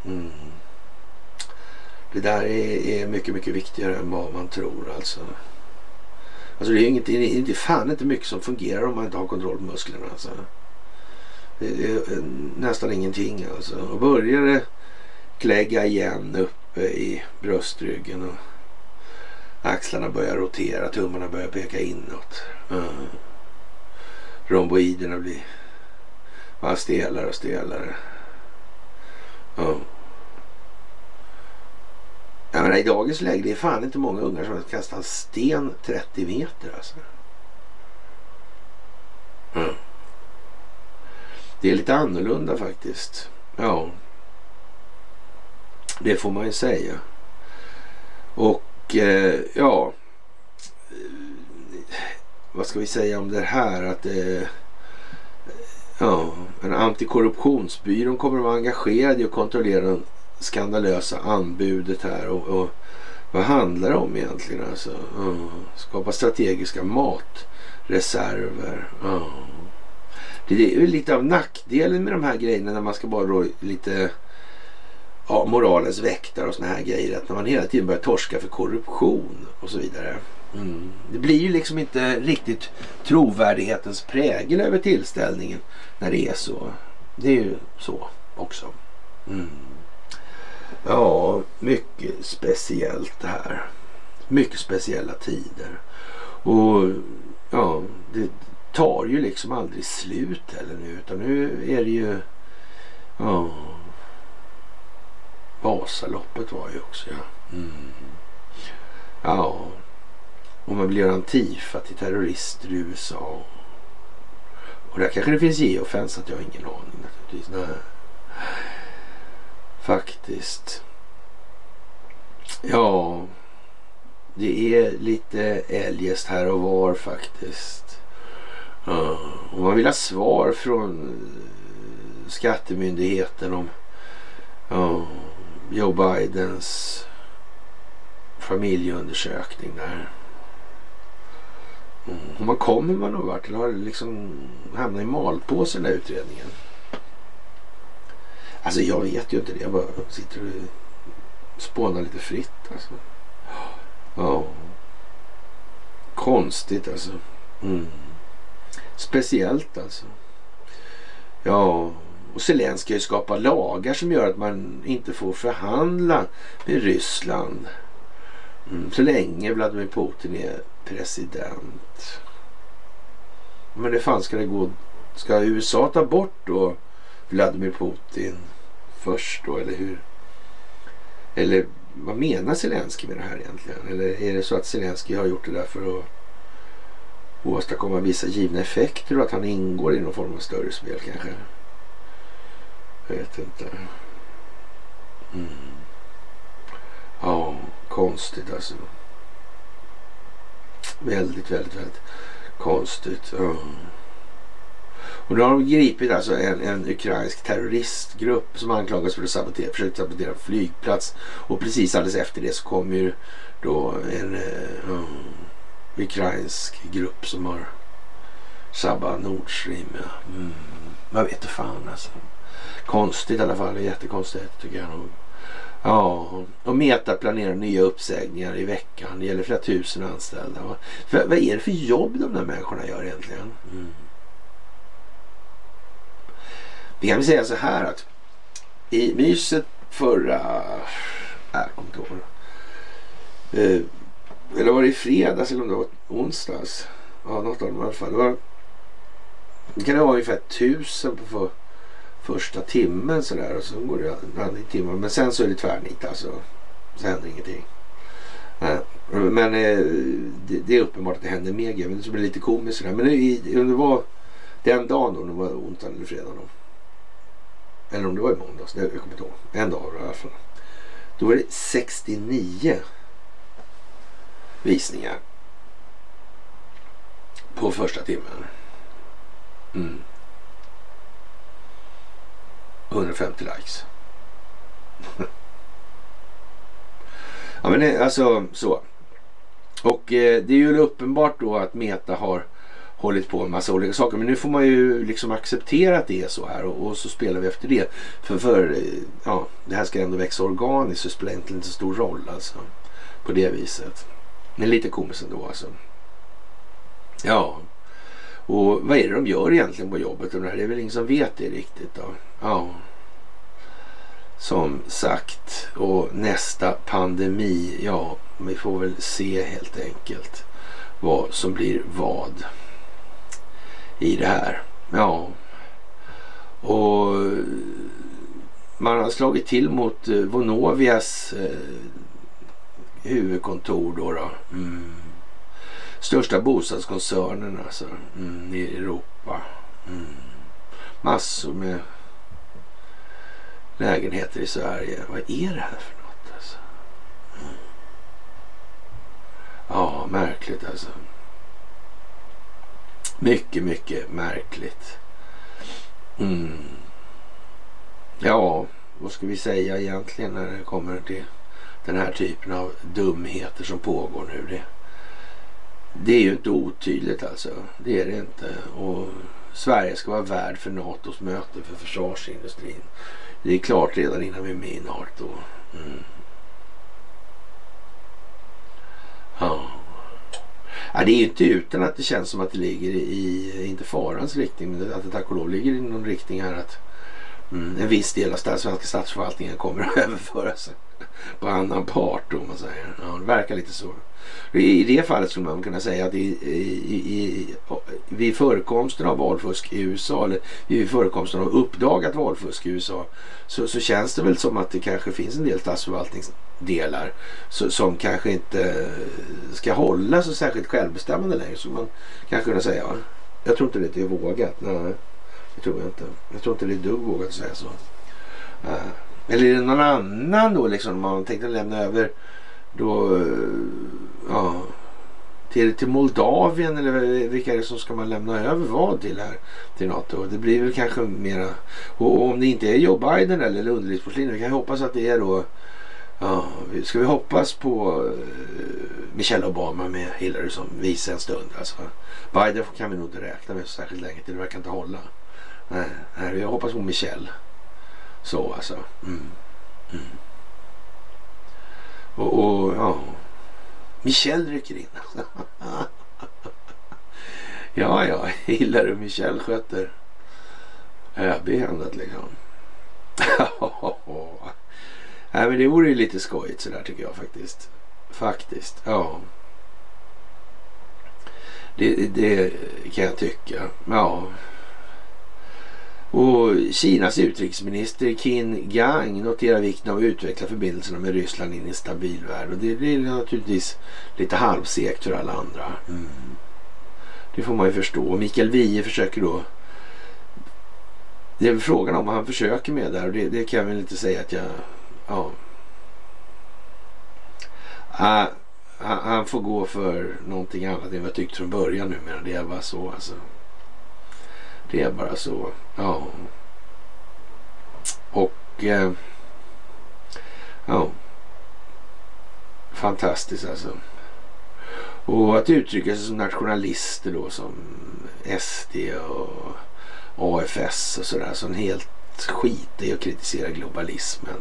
Mm. Det där är, är mycket mycket viktigare än vad man tror alltså. Alltså det är inget, det är inte fan inte mycket som fungerar om man inte har kontroll på musklerna alltså. Det är nästan ingenting alltså. Och börjar det klägga igen uppe i bröstryggen och axlarna börjar rotera, tummarna börjar peka inåt. Mm. Romboiderna blir bara stelare och stelare. Mm. Ja, men i dagens läge, det är fan inte många ungar som kastar sten trettio meter alltså. Mm. Det är lite annorlunda faktiskt. Ja. Det får man ju säga. Och eh, ja. Vad ska vi säga om det här att eh, ja, en antikorruptionsbyrån kommer att vara engagerad i att kontrollera en skandalösa anbudet här och, och vad handlar det om egentligen alltså? Oh. Skapa strategiska matreserver. Oh. Det, det är ju lite av nackdelen med de här grejerna när man ska bara då lite ja, moralens väktare och såna här grejer, att när man hela tiden börjar torska för korruption och så vidare. Mm. Det blir ju liksom inte riktigt trovärdighetens prägel över tillställningen när det är så. Det är ju så också. Mm. Ja, mycket speciellt det här. Mycket speciella tider. Och ja, det tar ju liksom aldrig slut eller nu, utan nu är det ju ja, Vasaloppet var ju också ja. Mm. Ja. Och man blir antifa till terrorister i U S A. Och där kanske det finns geofens att jag har ingen aning naturligtvis. Nej. Faktiskt. Ja. Det är lite eljest här och var faktiskt. Ja. Om man vill ha svar från skattemyndigheten om ja, Joe Bidens familjeundersökning där. Om man kommer man nog vart, eller har liksom hamnat i malpåsen där utredningen. Alltså jag vet ju inte det, jag bara sitter och spånar lite fritt alltså. Ja. Konstigt alltså. Mm. Speciellt alltså. Ja, och Zelenskyj ska ju skapa lagar som gör att man inte får förhandla med Ryssland mm. så länge Vladimir Putin är president. Men det fan ska det gå? Ska U S A ta bort då Vladimir Putin först då, eller hur? Eller vad menar Zelensky med det här egentligen? Eller är det så att Zelensky har gjort det där för att åstadkomma vissa givna effekter och att han ingår i någon form av större spel kanske? Jag vet inte. Mm. Ja, konstigt alltså. Väldigt, väldigt, väldigt konstigt. Mm. Och då har de gripit alltså en, en ukrainsk terroristgrupp som anklagas för att sabotera, försökt sabotera en flygplats. Och precis alldeles efter det så kom ju då en mm, ukrainsk grupp som har sabbat Nordstream. Ja. Mm. Man vet inte fan alltså. Konstigt i alla fall, jättekonstigt tycker jag nog. Ja, och Meta planerar nya uppsägningar i veckan. Det gäller flera tusen anställda. För, vad är det för jobb de där människorna gör egentligen? Mm. Vi kan väl säga så här att i myset förra här kontoret eh, eller var det i fredags eller om det var onsdags, ja, något av dem i alla fall, det var, det kan det vara ungefär tusen på för, första timmen sådär, och så går det en annan timme, men sen så är det tvärnit alltså, så händer ingenting. Nej. Men eh, det, det är uppenbart att det händer mer, men det blir lite komiskt sådär. Men det, om det var den dagen då, om det var onsdagen eller fredagen då, eller om det var i måndags, jag kommer inte ihåg, en dag i alla fall, då var det sextionio visningar på första timmen. Mm. hundrafemtio likes. Ja, men alltså så. Och eh, det är ju uppenbart då att Meta har hållit på en massa olika saker, men nu får man ju liksom acceptera att det är så här, och, och så spelar vi efter det, för, för ja, det här ska ändå växa organiskt, så spelar inte så stor roll alltså, på det viset. Men lite komiskt ändå alltså. Ja, och vad är det de gör egentligen på jobbet och det här? Det är väl ingen som vet det riktigt då. Ja, som sagt, och nästa pandemi, ja, vi får väl se helt enkelt vad som blir vad i det här. Ja, och man har slagit till mot Vonovias huvudkontor då, då. Mm. Största bostadskoncernen alltså, mm, i Europa. Mm. Massor med lägenheter i Sverige. Vad är det här för något alltså? Mm. Ja, märkligt alltså. Mycket, mycket märkligt. Mm. Ja, vad ska vi säga egentligen när det kommer till den här typen av dumheter som pågår nu? Det, det är ju inte otydligt alltså. Det är det inte. Och Sverige ska vara värd för NATOs möte för försvarsindustrin. Det är klart redan innan vi är med i NATO. Mm. Ja. Ja, det är ju inte utan att det känns som att det ligger i, inte farans riktning, men att det tack och lov ligger i någon riktning här, att mm, en viss del av stats, svenska statsförvaltningen kommer att överföras på annan part om man säger. Ja, det verkar lite så. I det fallet skulle man kunna säga att i, i, i, vid förekomsten av valfusk i U S A, eller vid förekomsten av uppdagat valfusk i U S A, så, så känns det väl som att det kanske finns en del statsförvaltningsdelar så, som kanske inte ska hålla så särskilt självbestämmande längre, som man kanske kunna säga. Ja. Jag tror inte det är vågat. Nej, det tror jag inte. Jag tror inte det är dugg vågat att säga så. Nej. Eller är det någon annan då liksom man tänkte lämna över då, ja, till, till Moldavien, eller vilka är det som ska man lämna över vad till här till NATO? Det blir väl kanske mera, och, och om det inte är Joe Biden eller, eller underlivsporslin, vi kan hoppas att det är då, ja, ska vi hoppas på Michelle Obama med Hillary som vice en stund alltså. Biden kan vi nog inte räkna med så särskilt länge till, det verkar inte hålla. Nej, nej, jag hoppas på Michelle. Så alltså. Mm. Mm. Och, och ja, Michelle rycker in. Ja, ja, gillar du Michelle sköter öbehändet liksom. Nej, men det vore ju lite skojigt sådär tycker jag faktiskt. Faktiskt, ja. Det, det kan jag tycka. Ja. Och Kinas utrikesminister Qin Gang noterar vikten av att utveckla förbindelserna med Ryssland in i en stabil värld. Och det blir naturligtvis lite halvsekt för alla andra. Mm. Det får man ju förstå. Mikael Wiehe försöker då... Det är frågan om vad han försöker med där. Och det, det kan jag väl inte säga att jag... Ja. Ah, han, han får gå för någonting annat än vad jag tyckte från början numera. Det är bara så alltså. Det är bara så. Ja. Och eh, ja. Fantastiskt alltså. Och att uttrycka sig som nationalister då, som S D och A F S och sådär, som helt skit i att kritisera globalismen.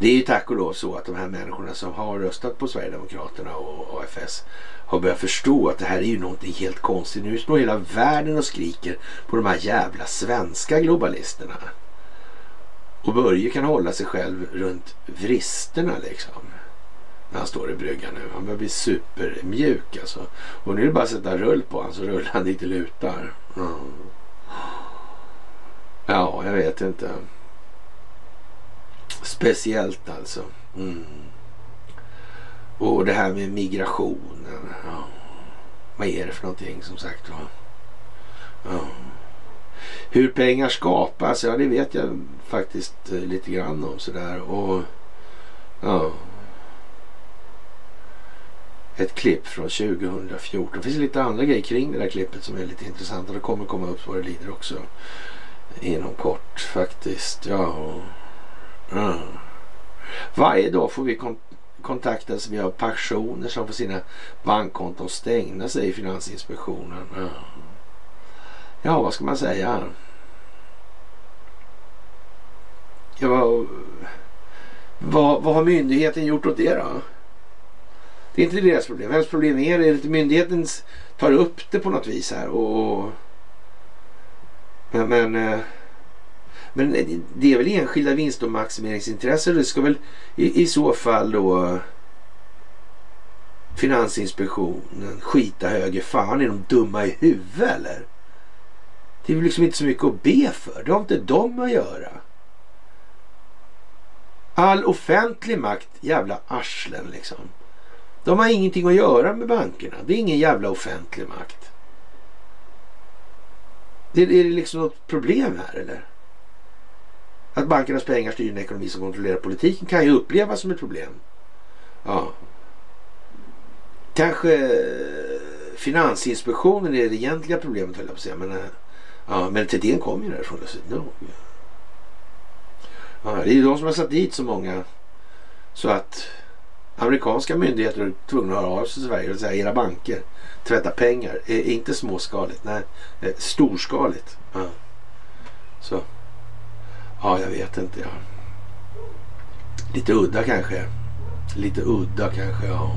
Det är ju tack och lov så att de här människorna som har röstat på Sverigedemokraterna och A F S har börjat förstå att det här är ju någonting helt konstigt. Nu står hela världen och skriker på de här jävla svenska globalisterna. Och Börje kan hålla sig själv runt vristerna liksom. När han står i bryggan nu. Han börjar bli supermjuk alltså. Och nu är det bara att sätta rull på han så rullar han lite lutar. Mm. Ja, jag vet inte. Speciellt alltså. Mm. Och det här med migrationen. Ja. Vad är det för någonting som sagt? Ja. Ja. Hur pengar skapas, ja det vet jag faktiskt lite grann om sådär. Och ja. Ett klipp från tjugo fjorton. Det finns lite andra grejer kring det där klippet som är lite intressant. Och det kommer komma upp så det lider också. Inom kort faktiskt. Ja. Mm. Varje dag får vi kont- kontaktas via personer som får sina bankkonton stängda, säger Finansinspektionen. Mm. Ja, vad ska man säga? Ja, vad, vad, vad har myndigheten gjort åt det då? Det är inte deras problem. Vems problem är det? Är myndigheten tar upp det på något vis här och... Men... men Men det är väl enskilda vinst- och maximeringsintressen. Det ska väl i, i så fall då Finansinspektionen skita höger fan. Är de dumma i huvudet eller? Det är väl liksom inte så mycket att be för. Det har inte de att göra. All offentlig makt, jävla arslen liksom. De har ingenting att göra med bankerna. Det är ingen jävla offentlig makt. Det, är det liksom något problem här eller? Att bankernas pengar styr en ekonomi som kontrollerar politiken kan ju upplevas som ett problem. Ja. Kanske Finansinspektionen är det egentliga problemet, höll jag på att säga. Men, ja, men T D kom ju därifrån. Ja, det är ju de som har satt dit så många så att amerikanska myndigheter är tvungna att höra av sig i Sverige och säga era banker tvättar pengar. E- inte småskaligt, nej. E- storskaligt. Ja. Så. Ja, jag vet inte. Ja. Lite udda kanske. Lite udda kanske, ja.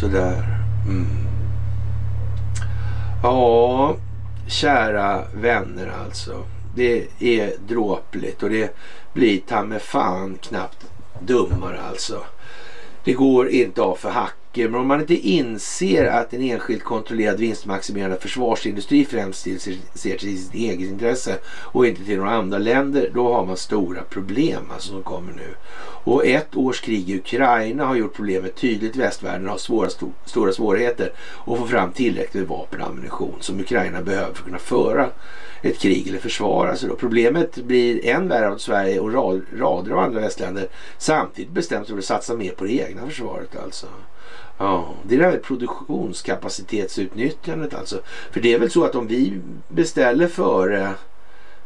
Sådär. Mm. Ja, kära vänner alltså. Det är dråpligt och det blir ta med fan knappt dummare alltså. Det går inte av för hacker, men om man inte inser att en enskilt kontrollerad vinstmaximerande försvarsindustri främst ser till sitt eget intresse och inte till några andra länder, då har man stora problem alltså, som kommer nu. Och ett års krig i Ukraina har gjort problemet tydligt. Västvärlden har svåra, st- stora svårigheter att få fram tillräckligt med vapen och ammunition som Ukraina behöver för att kunna föra ett krig eller försvara sig då. Problemet blir än värre av Sverige och rad, rader av andra västländer samtidigt bestämt sig att satsa mer på det egna försvaret alltså. Ja, det är det här produktionskapacitetsutnyttjandet alltså. För det är väl så att om vi beställer före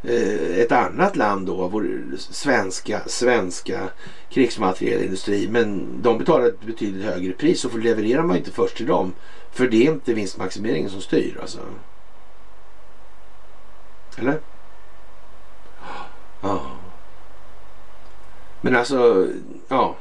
eh, ett annat land då, vår svenska, svenska krigsmaterielindustri, men de betalar ett betydligt högre pris, så får leverera man inte först till dem, för det är inte vinstmaximeringen som styr alltså. Eller? Ja. Men alltså, ja.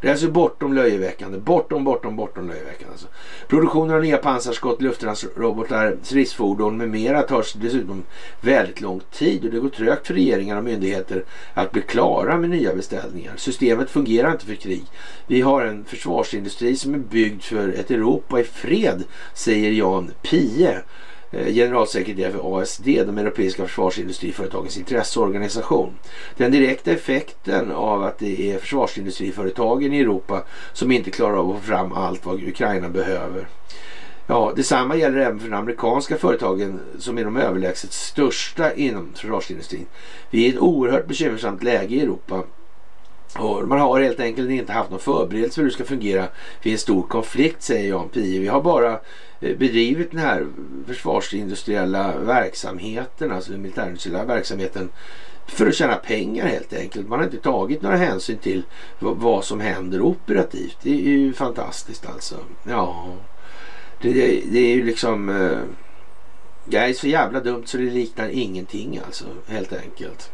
Det är alltså bortom löjeväckande. Bortom, bortom, bortom löjeväckande. Alltså. Produktionen av nya pansarskott, luftransrobotar, stridsfordon med mera tar dessutom väldigt lång tid. Och det går trögt för regeringar och myndigheter att bli klara med nya beställningar. Systemet fungerar inte för krig. Vi har en försvarsindustri som är byggd för ett Europa i fred, säger Jan Pie, generalsekreterare för A S D, de europeiska försvarsindustriföretagens intresseorganisation. Den direkta effekten av att det är försvarsindustriföretagen i Europa som inte klarar av att få fram allt vad Ukraina behöver. Ja, detsamma gäller även för de amerikanska företagen som är de överlägset största inom försvarsindustrin. Vi är i ett oerhört bekymmersamt läge i Europa. Och man har helt enkelt inte haft någon förberedelse för hur det ska fungera vid en stor konflikt, säger Jan Pie. Vi har bara bedrivit den här försvarsindustriella verksamheten, alltså den militärindustriella verksamheten, för att tjäna pengar helt enkelt. Man har inte tagit några hänsyn till vad som händer operativt. Det är ju fantastiskt alltså. Ja, det, det är ju liksom... Det är så jävla dumt så det liknar ingenting alltså, helt enkelt.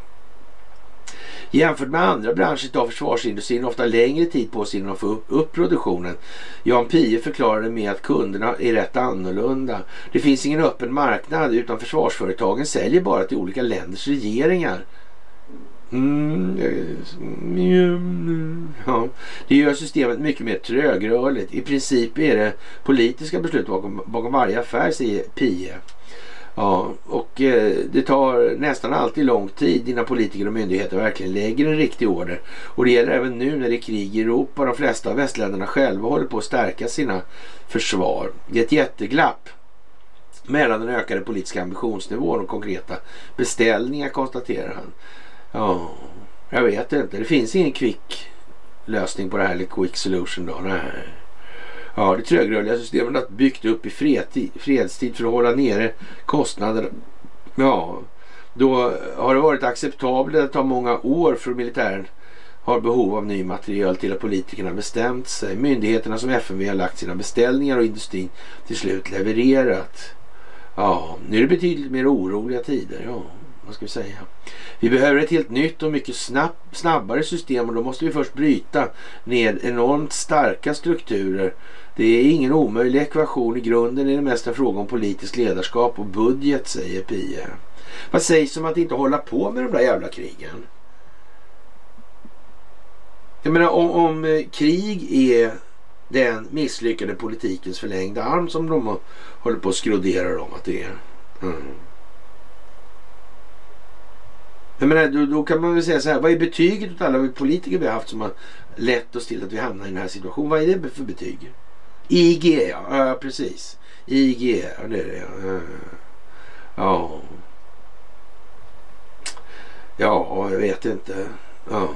Jämfört med andra branscher tar försvarsindustrin ofta längre tid på sig innan de får upp produktionen. Jan Pie förklarade med att kunderna är rätt annorlunda. Det finns ingen öppen marknad utan försvarsföretagen säljer bara till olika länders regeringar. Mm. Ja. Det gör systemet mycket mer trögrörligt. I princip är det politiska beslut bakom, bakom varje affär, säger Pie. Ja, och eh, det tar nästan alltid lång tid innan politiker och myndigheter verkligen lägger en riktig order. Och det gäller även nu när det är krig i Europa. De flesta av västländerna själva håller på att stärka sina försvar. Det är ett jätteglapp mellan den ökade politiska ambitionsnivån och konkreta beställningar, konstaterar han. Ja, jag vet inte. Det finns ingen quick lösning på det här, eller quick solution då, nej. Ja, det trögrörliga systemet har byggt upp i fredstid, fredstid för att hålla nere kostnaderna. Ja, då har det varit acceptabelt att ta många år för militären har behov av ny material till att politikerna bestämt sig. Myndigheterna som F M V har lagt sina beställningar och industrin till slut levererat. Ja, nu är det betydligt mer oroliga tider, ja. Vad ska vi säga? Vi behöver ett helt nytt och mycket snabb, snabbare system, och då måste vi först bryta ned enormt starka strukturer. Det är ingen omöjlig ekvation. I grunden är det mest en fråga om politiskt ledarskap och budget, säger Pie. Vad sägs om att inte hålla på med de där jävla krigen? Jag menar, om, om krig är den misslyckade politikens förlängda arm som de håller på att skrodera om att det är... Mm. Jag menar, då, då kan man väl säga så här, vad är betyget åt alla politiker vi har haft som har lett oss till att vi hamnar i den här situationen? Vad är det för betyg? I G, ja, ja precis. I G, ja, det är det. Ja. Ja. Ja, jag vet inte. Ja.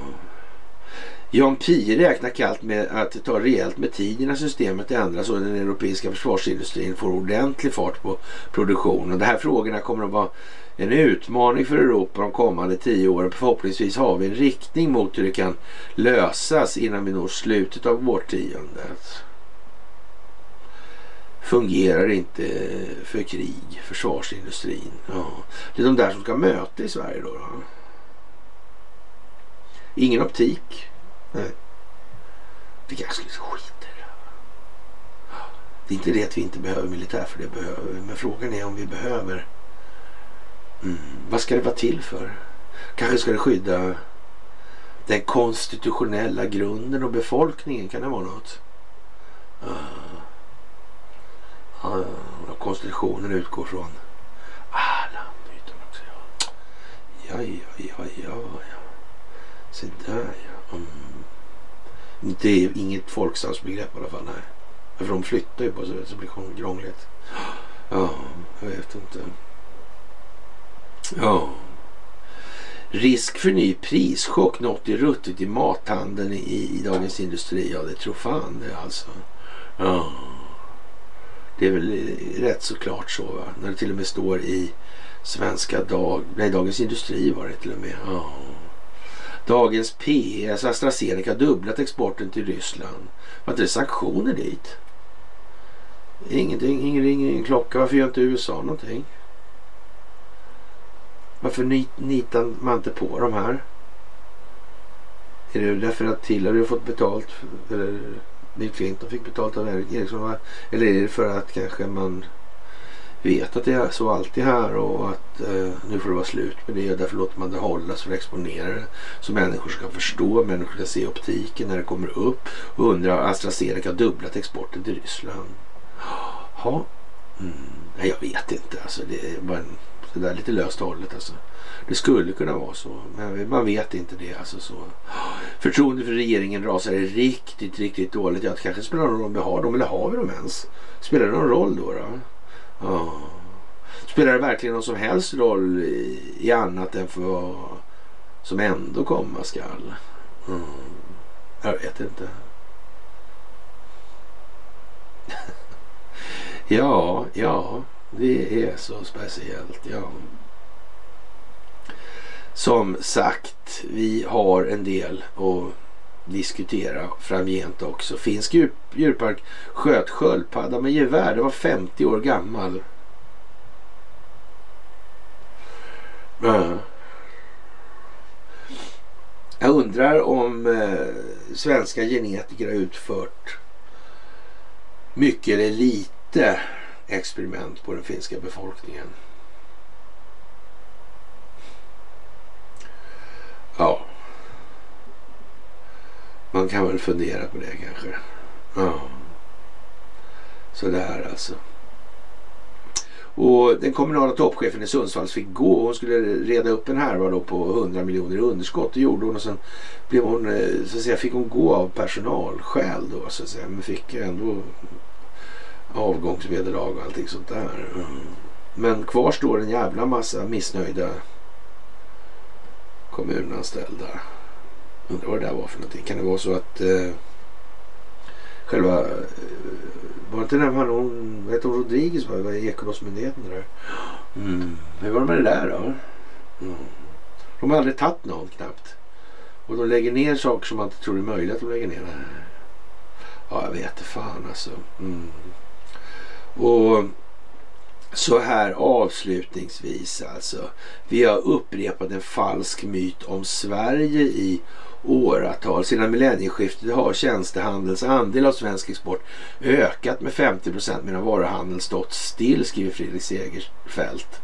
Jan Pie räknar kallt med att det tar rejält med tid innan systemet ändras och den europeiska försvarsindustrin får ordentlig fart på produktionen. De här frågorna kommer att vara en utmaning för Europa de kommande tio åren. Förhoppningsvis har vi en riktning mot hur det kan lösas innan vi når slutet av årtiondet. Fungerar inte för krig, försvarsindustrin. Ja. Det är de där som ska möta i Sverige då. då. Ingen optik. Nej. Vi kanske liksom skiter. Det är inte det att vi inte behöver militär, för det behöver vi. Men frågan är om vi behöver... Mm. Vad ska det vara till för? Kanske ska det skydda den konstitutionella grunden och befolkningen, kan det vara något? Uh. Uh. Konstitutionen utgår från alla myten också. Ja, ja, ja, ja, ja. Så där, ja. Mm. Det är inget folkstadsbegrepp i alla fall, nej. För de flyttar ju på så det blir krångligt. Ja, jag vet inte. Ja. Risk för ny prischock, något är ruttet i mathandeln i, i Dagens Industri. Ja, det tror fan det alltså. Ja. Det är väl rätt så klart så, va. När det till och med står i Svenska Dag... Nej, Dagens Industri var det till och med. Ja. Dagens P S, AstraZeneca har dubblat exporten till Ryssland. Vad är det sanktioner dit? Ingenting, ingen ring, ingen klocka. Varför gör inte U S A någonting? Varför nitar man inte på de här? Är det därför att Tiller har fått betalt, eller Bill Clinton fick betalt av Erik Eriksson, va? Eller är det för att kanske man vet att det är så alltid här och att eh, nu får det vara slut med det, och därför låter man det hållas för att exponera det så människor ska förstå, människor ska se optiken när det kommer upp och undra, AstraZeneca har dubblat exporten till Ryssland. Ja, mm, nej, jag vet inte, alltså det är bara en, det där lite löst hållet alltså. Det skulle kunna vara så, men man vet inte det alltså, så. Förtroende för regeringen rasar är riktigt, riktigt dåligt. Jag kanske spelar någon roll om vi har dem, eller har vi dem ens? Spelar det någon roll då då? Ja. Spelar det verkligen någon som helst roll i, i annat än för vad som ändå komma skall? Mm. Jag vet inte. ja, ja. Det är så speciellt, ja. Som sagt, vi har en del att diskutera framgent också. Finsk djur, djurpark sköt sköldpadda med gevär. Det var femtio år gammal. Mm. Jag undrar om eh, svenska genetiker har utfört mycket eller lite experiment på den finska befolkningen. Ja. Man kan väl fundera på det kanske. Ja. Så där alltså. Och den kommunala toppchefen i Sundsvall fick gå. Hon skulle reda upp en härva då på hundra miljoner i underskott. Det gjorde hon, och sen blev hon, så att säga, fick hon gå av personalskäl då, så att säga. Men fick ändå avgångsvederlag och allting sånt där. Mm. Men kvar står en jävla massa missnöjda kommunanställda. Undrar vad det där var för någonting. Kan det vara så att eh, själva eh, var det inte den här hon, vet du, Rodriguez var i Ekobrottsmyndigheten där? Mm. Hur var det med det där då? Mm. De har aldrig tagit någon knappt. Och de lägger ner saker som man inte tror är möjligt att de lägger ner. Ja, jag vet det fan alltså. Mm. Och så här avslutningsvis alltså, vi har upprepat en falsk myt om Sverige i åratal. Sedan millennieskiftet har tjänstehandels andel av svensk export ökat med femtio procent medan varuhandeln stått still, skriver Fredrik Segerfeldt.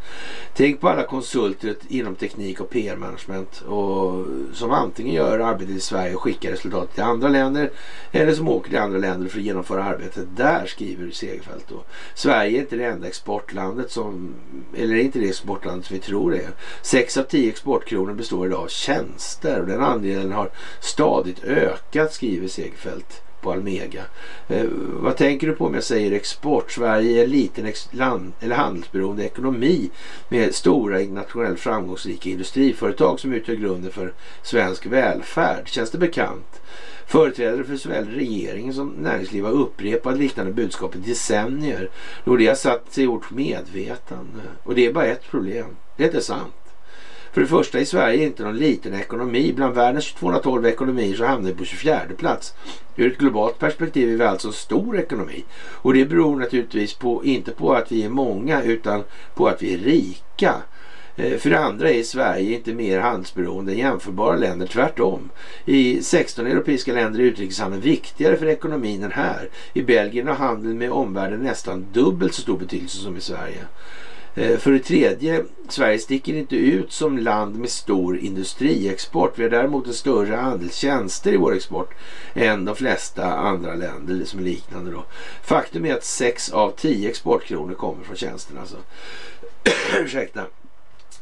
Tänk på alla konsulter inom teknik och P R-management och som antingen gör arbetet i Sverige och skickar resultatet till andra länder, eller som åker till andra länder för att genomföra arbetet där, skriver Segerfeldt då. Sverige är inte det enda exportlandet som, eller inte det exportlandet som vi tror det är. Sex av tio exportkronor består idag av tjänster, och den andelen har stadigt ökat, skriver Segerfeldt på Almega. Eh, vad tänker du på om jag säger export? Sverige är en liten ex- land, eller handelsberoende ekonomi med stora internationellt framgångsrika industriföretag som utgör grunden för svensk välfärd. Känns det bekant? Företrädare för såväl regeringen som näringsliv har upprepat liknande budskap i decennier. Nordea satt sig i ord medvetande, och det är bara ett problem. Det är inte sant. För det första i Sverige är inte någon liten ekonomi. Bland världens tvåhundratolv ekonomier så hamnar vi på tjugofjärde plats. Ur ett globalt perspektiv är vi alltså en stor ekonomi. Och det beror naturligtvis på, inte på att vi är många, utan på att vi är rika. För det andra är Sverige inte mer handelsberoende än jämförbara länder, tvärtom. I sexton europeiska länder är utrikeshandeln viktigare för ekonomin än här. I Belgien har handeln med omvärlden nästan dubbelt så stor betydelse som i Sverige. För det tredje, Sverige sticker inte ut som land med stor industriexport. Vi har däremot en större andel tjänster i vår export än de flesta andra länder som är liknande då. Faktum är att sex av tio exportkronor kommer från tjänsterna. Alltså. Ursäkta.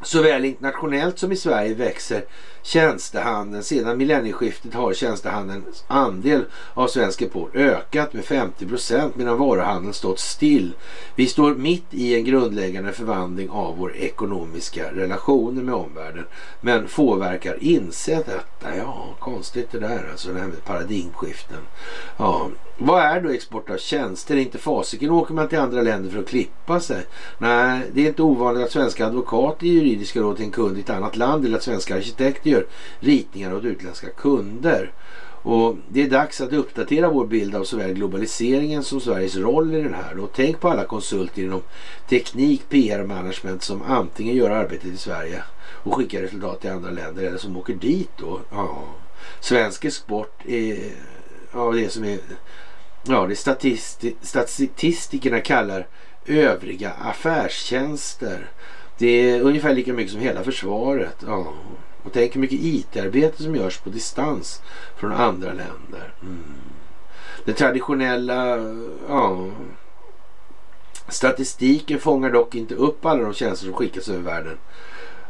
Såväl internationellt som i Sverige växer tjänstehandeln. Sedan millennieskiftet har tjänstehandelns andel av svensk export ökat med femtio procent medan varuhandeln stått still. Vi står mitt i en grundläggande förvandling av vår ekonomiska relationer med omvärlden, men få verkar inse detta. Ja, konstigt det där alltså, det här med paradigmskiften. Ja. Vad är då export av tjänster? Inte fasiken åker man till andra länder för att klippa sig. Nej, det är inte ovanligt att svenska advokater är juridiska råd till en kund i ett annat land, eller att svenska arkitekter gör ritningar åt utländska kunder. Och det är dags att uppdatera vår bild av såväl globaliseringen som Sveriges roll i den här. Och tänk på alla konsulter inom teknik, P R och management som antingen gör arbetet i Sverige och skickar resultat till andra länder, eller som åker dit då. Ja. svensk sport är ja, det som är ja, det statisti- statistikerna kallar övriga affärstjänster. Det är ungefär lika mycket som hela försvaret. Ja. Och tänk hur mycket I T-arbete som görs på distans från andra länder. Mm. Den traditionella ja, statistiken fångar dock inte upp alla de tjänster som skickas över världen.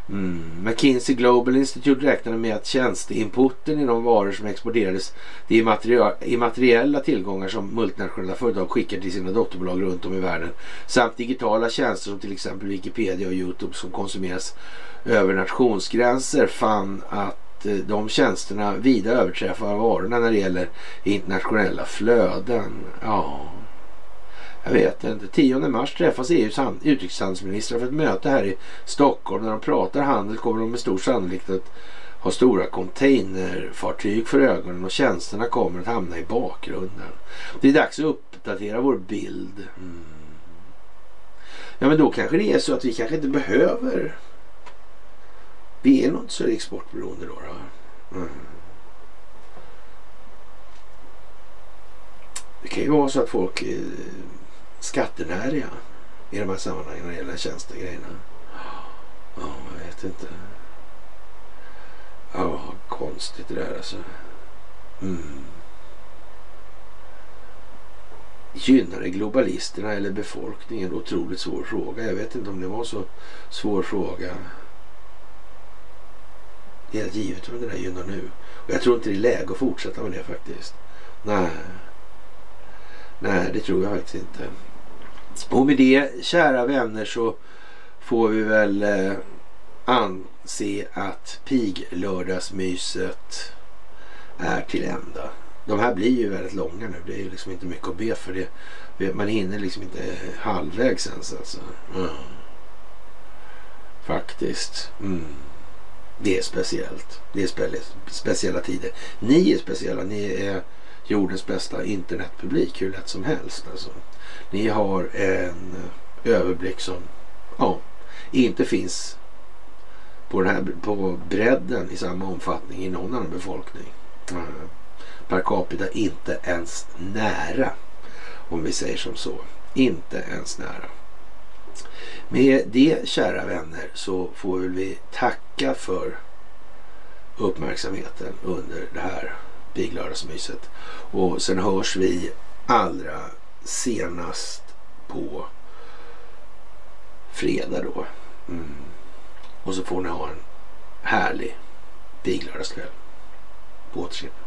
Mm. McKinsey Global Institute räknade med att tjänsteinputen i de varor som exporterades, det är immateriella, immateriella tillgångar som multinationella företag skickar till sina dotterbolag runt om i världen, samt digitala tjänster som till exempel Wikipedia och YouTube som konsumeras över nationsgränser, fann att de tjänsterna vida överträffar varorna när det gäller internationella flöden. Ja, jag vet inte. tionde mars träffas E U:s utrikeshandelsministrar för ett möte här i Stockholm. När de pratar handel kommer de med stor sannolikhet att ha stora containerfartyg för ögonen och tjänsterna kommer att hamna i bakgrunden. Det är dags att uppdatera vår bild. Mm. Ja, men då kanske det är så att vi kanske inte behöver, vi är nog inte så exportberoende då. då. Mm. Det kan ju vara så att folk är skattenäriga i de här sammanhangen när det gäller tjänstegrejerna. Ja, oh, jag vet inte. Ja, oh, konstigt det där alltså. Mm. Gynnar det globalisterna eller befolkningen? Otroligt svår fråga. Jag vet inte om det var så svår fråga. Det är helt givet vad det där gynnar nu. Och jag tror inte det är läge att fortsätta med det faktiskt. Nej. Nej, det tror jag faktiskt inte. Och med det, kära vänner, så får vi väl eh, anse att piglördagsmyset är till ända. De här blir ju väldigt långa nu. Det är ju liksom inte mycket att be för det. Man hinner liksom inte halvvägs ens alltså. Mm. Faktiskt. Mm. Det är speciellt. Det är spe- speciella tider. Ni är speciella. Ni är jordens bästa internetpublik hur lätt som helst alltså. Ni har en överblick som ja, inte finns på den här på bredden i samma omfattning i någon annan befolkning. Mm. Per capita inte ens nära, om vi säger som så. Inte ens nära. Med det, kära vänner, så får vi tacka för uppmärksamheten under det här piglördagsmyset. Och sen hörs vi allra senast på fredag då. Mm. Och så får ni ha en härlig piglördagskväll. På återseende.